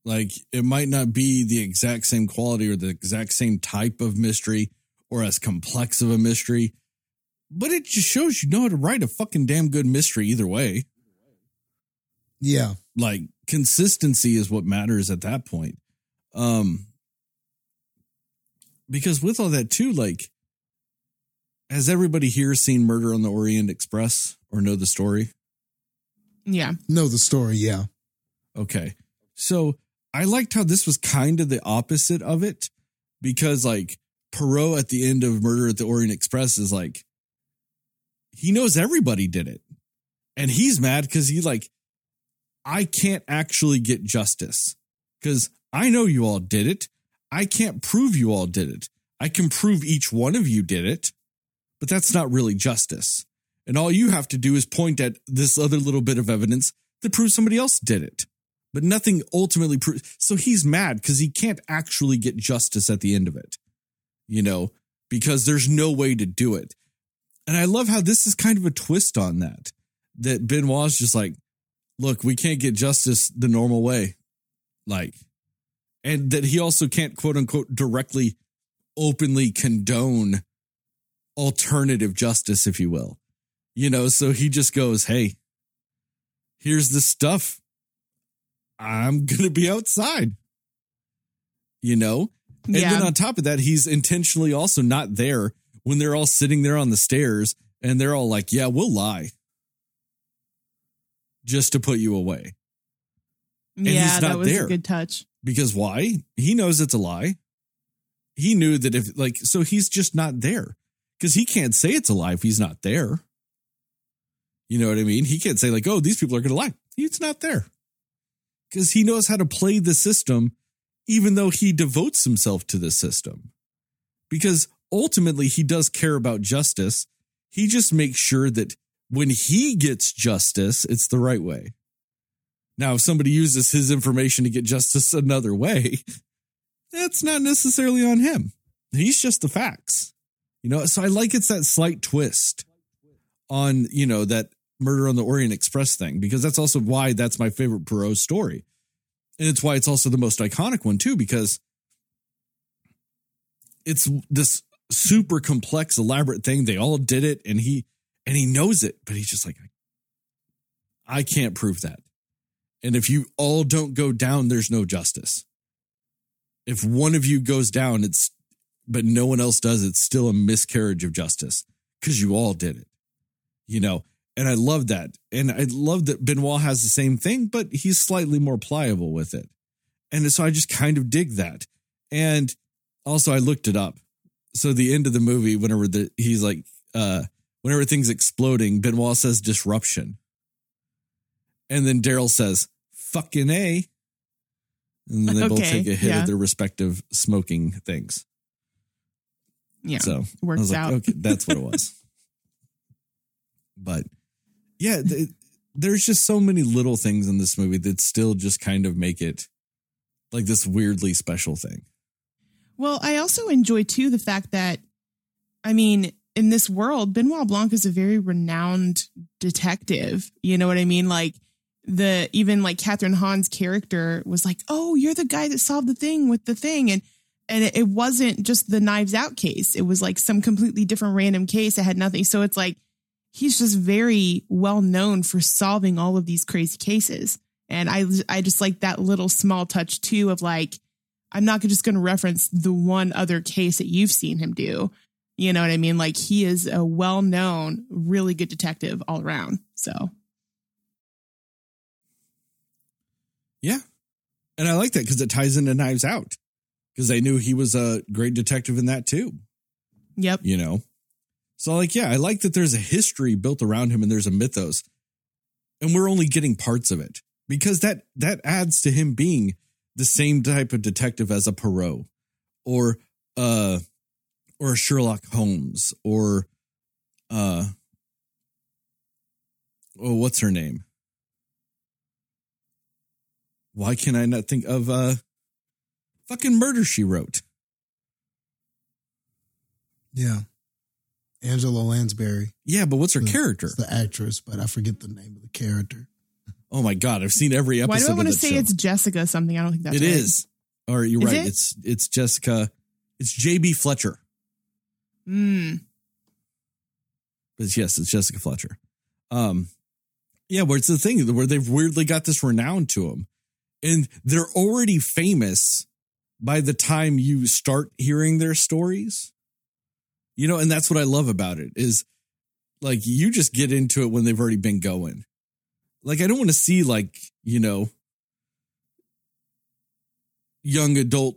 Like, it might not be the exact same quality or the exact same type of mystery or as complex of a mystery, but it just shows you know how to write a fucking damn good mystery either way. Yeah. Like, consistency is what matters at that point. Um, because with all that too, like, has everybody here seen Murder on the Orient Express or know the story? Yeah. Know the story, yeah. Okay. So I liked how this was kind of the opposite of it, because, like, Poirot at the end of Murder at the Orient Express is like, he knows everybody did it. And he's mad because he's like, I can't actually get justice because I know you all did it. I can't prove you all did it. I can prove each one of you did it, but that's not really justice. And all you have to do is point at this other little bit of evidence that proves somebody else did it. But nothing ultimately proves. So he's mad because he can't actually get justice at the end of it, you know, because there's no way to do it. And I love how this is kind of a twist on that, that Benoit's just like, look, we can't get justice the normal way. Like, and that he also can't, quote unquote, directly openly condone alternative justice, if you will. You know, so he just goes, hey, here's the stuff. I'm going to be outside, you know? And yeah. Then on top of that, he's intentionally also not there when they're all sitting there on the stairs and they're all like, yeah, we'll lie just to put you away. And yeah, he's not that was there. A good touch. Because why? He knows it's a lie. He knew that if like, so he's just not there because he can't say it's a lie if he's not there. You know what I mean? He can't say like, oh, these people are going to lie. It's not there because he knows how to play the system, even though he devotes himself to the system, because ultimately he does care about justice. He just makes sure that when he gets justice, it's the right way. Now, if somebody uses his information to get justice another way, that's not necessarily on him. He's just the facts, you know? So I like it's that slight twist on, you know, that Murder on the Orient Express thing, because that's also why that's my favorite Poirot story. And it's why it's also the most iconic one too, because it's this super complex, elaborate thing. They all did it and he, and he knows it, but he's just like, I can't prove that. And if you all don't go down, there's no justice. If one of you goes down, it's, but no one else does, it's still a miscarriage of justice because you all did it, you know? And I love that. And I love that Benoit has the same thing, but he's slightly more pliable with it. And so I just kind of dig that. And also I looked it up. So the end of the movie, whenever the, he's like, uh, whenever things exploding, Benoit says disruption. And then Daryl says, fucking A. And then they okay, both take a hit yeah. of their respective smoking things. Yeah. So it works I was like, out. Okay, that's what it was. But yeah, th- there's just so many little things in this movie that still just kind of make it like this weirdly special thing. Well, I also enjoy, too, the fact that, I mean, in this world, Benoit Blanc is a very renowned detective. You know what I mean? Like the even like Catherine Hahn's character was like, oh, you're the guy that solved the thing with the thing. And and it wasn't just the Knives Out case. It was like some completely different random case that had nothing. So it's like, he's just very well known for solving all of these crazy cases. And I I just like that little small touch, too, of like, I'm not just going to reference the one other case that you've seen him do. You know what I mean? Like, he is a well-known, really good detective all around. So. Yeah. And I like that because it ties into Knives Out because they knew he was a great detective in that, too. Yep. You know? So like, yeah, I like that there's a history built around him and there's a mythos and we're only getting parts of it because that, that adds to him being the same type of detective as a Poirot or, uh, or a Sherlock Holmes or, uh, oh, what's her name? Why can I not think of, uh, fucking Murder, She Wrote? Yeah. Angela Lansbury. Yeah, but what's her the, character? It's the actress, but I forget the name of the character. Oh my God, I've seen every episode. Why do I want to say show. It's Jessica something? I don't think that's it right. is. Or you're is right. It? It's it's Jessica. It's J B Fletcher. Hmm. But yes, it's Jessica Fletcher. Um, yeah, where it's the thing where they've weirdly got this renown to them, and they're already famous by the time you start hearing their stories. You know, and that's what I love about it is like you just get into it when they've already been going. Like, I don't want to see like, you know, young adult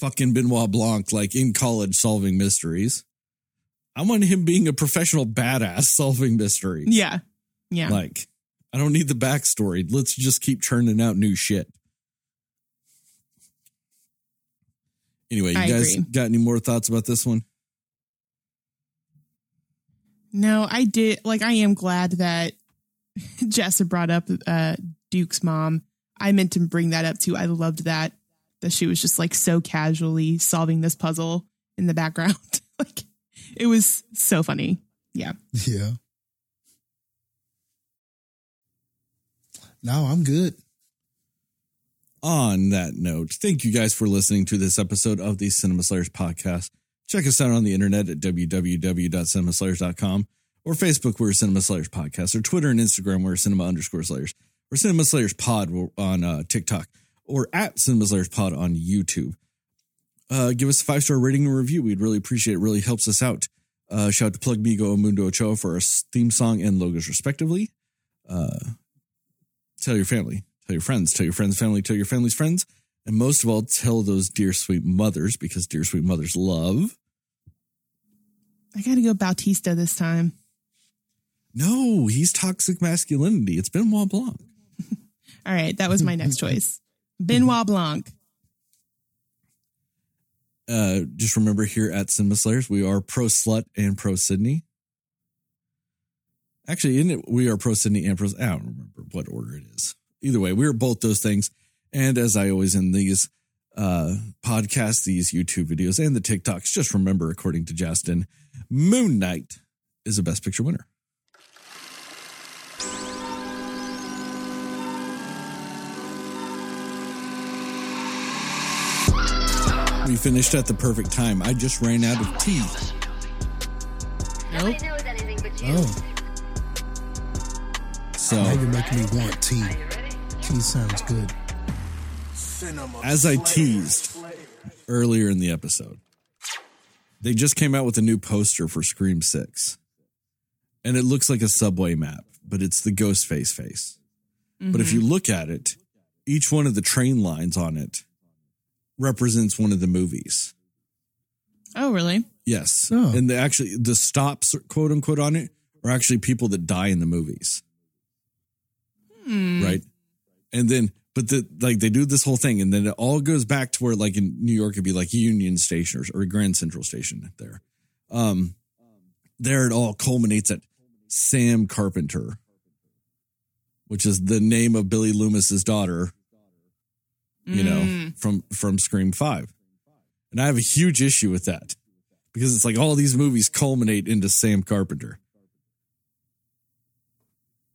fucking Benoit Blanc, like in college solving mysteries. I want him being a professional badass solving mysteries. Yeah. Yeah. Like, I don't need the backstory. Let's just keep churning out new shit. Anyway, you I guys agree. Got any more thoughts about this one? No, I did. Like, I am glad that Jess had brought up uh, Duke's mom. I meant to bring that up, too. I loved that, that she was just, like, so casually solving this puzzle in the background. Like, it was so funny. Yeah. Yeah. No, I'm good. On that note, thank you guys for listening to this episode of the Cinema Slayers podcast. Check us out on the internet at w w w dot cinema slayers dot com or Facebook, we're Cinema Slayers Podcast, or Twitter and Instagram, we're Cinema underscore Slayers, or Cinema Slayers Pod on uh, TikTok, or at Cinema Slayers Pod on YouTube. Uh, give us a five-star rating and review. We'd really appreciate it. It really helps us out. Uh, shout out to Plug Migo and Mundo Ochoa for our theme song and logos, respectively. Uh, tell your family. Tell your friends, tell your friends' family, tell your family's friends. And most of all, tell those dear, sweet mothers, because dear, sweet mothers love. I got to go Bautista this time. No, he's toxic masculinity. It's Benoit Blanc. All right. That was my next choice. Benoit Blanc. Uh, just remember, here at Cinema Slayers, we are pro slut and pro Sydney. Actually, isn't it? We are pro Sydney and pro. I don't remember what order it is. Either way, we are both those things. And as I always in these uh, podcasts, these YouTube videos, and the TikToks, just remember, according to Justin, Moon Knight is a Best Picture winner. We finished at the perfect time. I just ran out of tea. Nope. Oh. So. Now you're making me want tea. Tea sounds good. As I teased earlier in the episode, they just came out with a new poster for Scream six. And it looks like a subway map, but it's the Ghostface face. Mm-hmm. But if you look at it, each one of the train lines on it represents one of the movies. Oh, really? Yes. Oh. And the, actually, the stops, quote unquote, on it are actually people that die in the movies. Hmm. Right? And then, but the, like they do this whole thing and then it all goes back to where like in New York, it'd be like Union Station or, or Grand Central Station there. Um, there it all culminates at Sam Carpenter, which is the name of Billy Loomis's daughter, you mm. know, from, from Scream five. And I have a huge issue with that because it's like all these movies culminate into Sam Carpenter.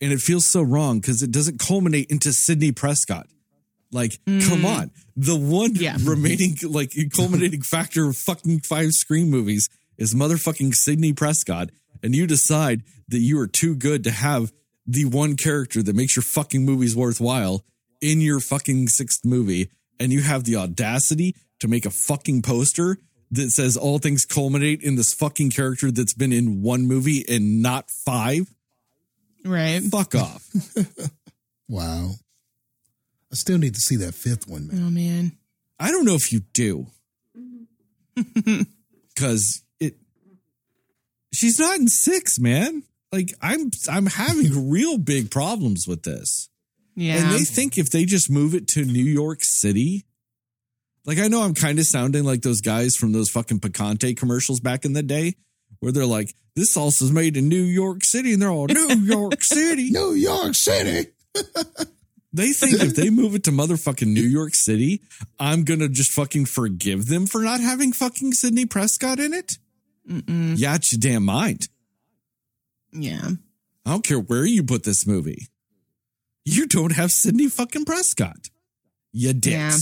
And it feels so wrong because it doesn't culminate into Sidney Prescott. Like, mm. come on. The one yeah. remaining, like, culminating factor of fucking five Scream movies is motherfucking Sidney Prescott. And you decide that you are too good to have the one character that makes your fucking movies worthwhile in your fucking sixth movie. And you have the audacity to make a fucking poster that says all things culminate in this fucking character that's been in one movie and not five. Right. Fuck off. Wow. I still need to see that fifth one, man. Oh, man. I don't know if you do. Because it. She's not in six, man. Like, I'm I'm having real big problems with this. Yeah. And they think if they just move it to New York City. Like, I know I'm kind of sounding like those guys from those fucking Picante commercials back in the day. Where they're like, this sauce is made in New York City, and they're all New York City, New York City. They think if they move it to motherfucking New York City, I'm gonna just fucking forgive them for not having fucking Sidney Prescott in it. Mm-mm. Yeah, it's your damn mind. Yeah, I don't care where you put this movie. You don't have Sidney fucking Prescott. You dicks. Yeah.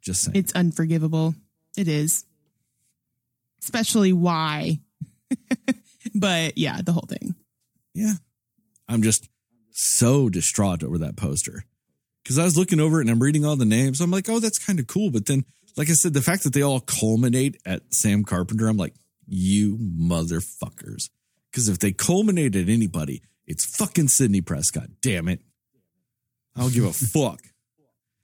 Just saying, it's unforgivable. It is. Especially why. But yeah, the whole thing. Yeah. I'm just so distraught over that poster. Because I was looking over it and I'm reading all the names. I'm like, oh, that's kind of cool. But then, like I said, the fact that they all culminate at Sam Carpenter, I'm like, you motherfuckers. Because if they culminate at anybody, it's fucking Sidney Prescott. Damn it. I don't give a fuck.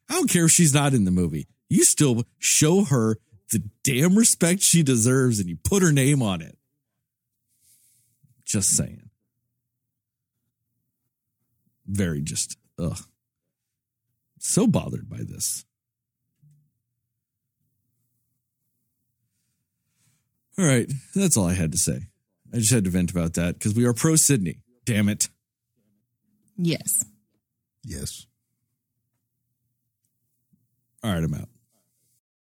I don't care if she's not in the movie. You still show her the damn respect she deserves, and you put her name on it. Just saying. very just, ugh. So bothered by this. All right, that's all I had to say. I just had to vent about that because we are pro Sydney. Damn it. Yes. Yes. All right, I'm out.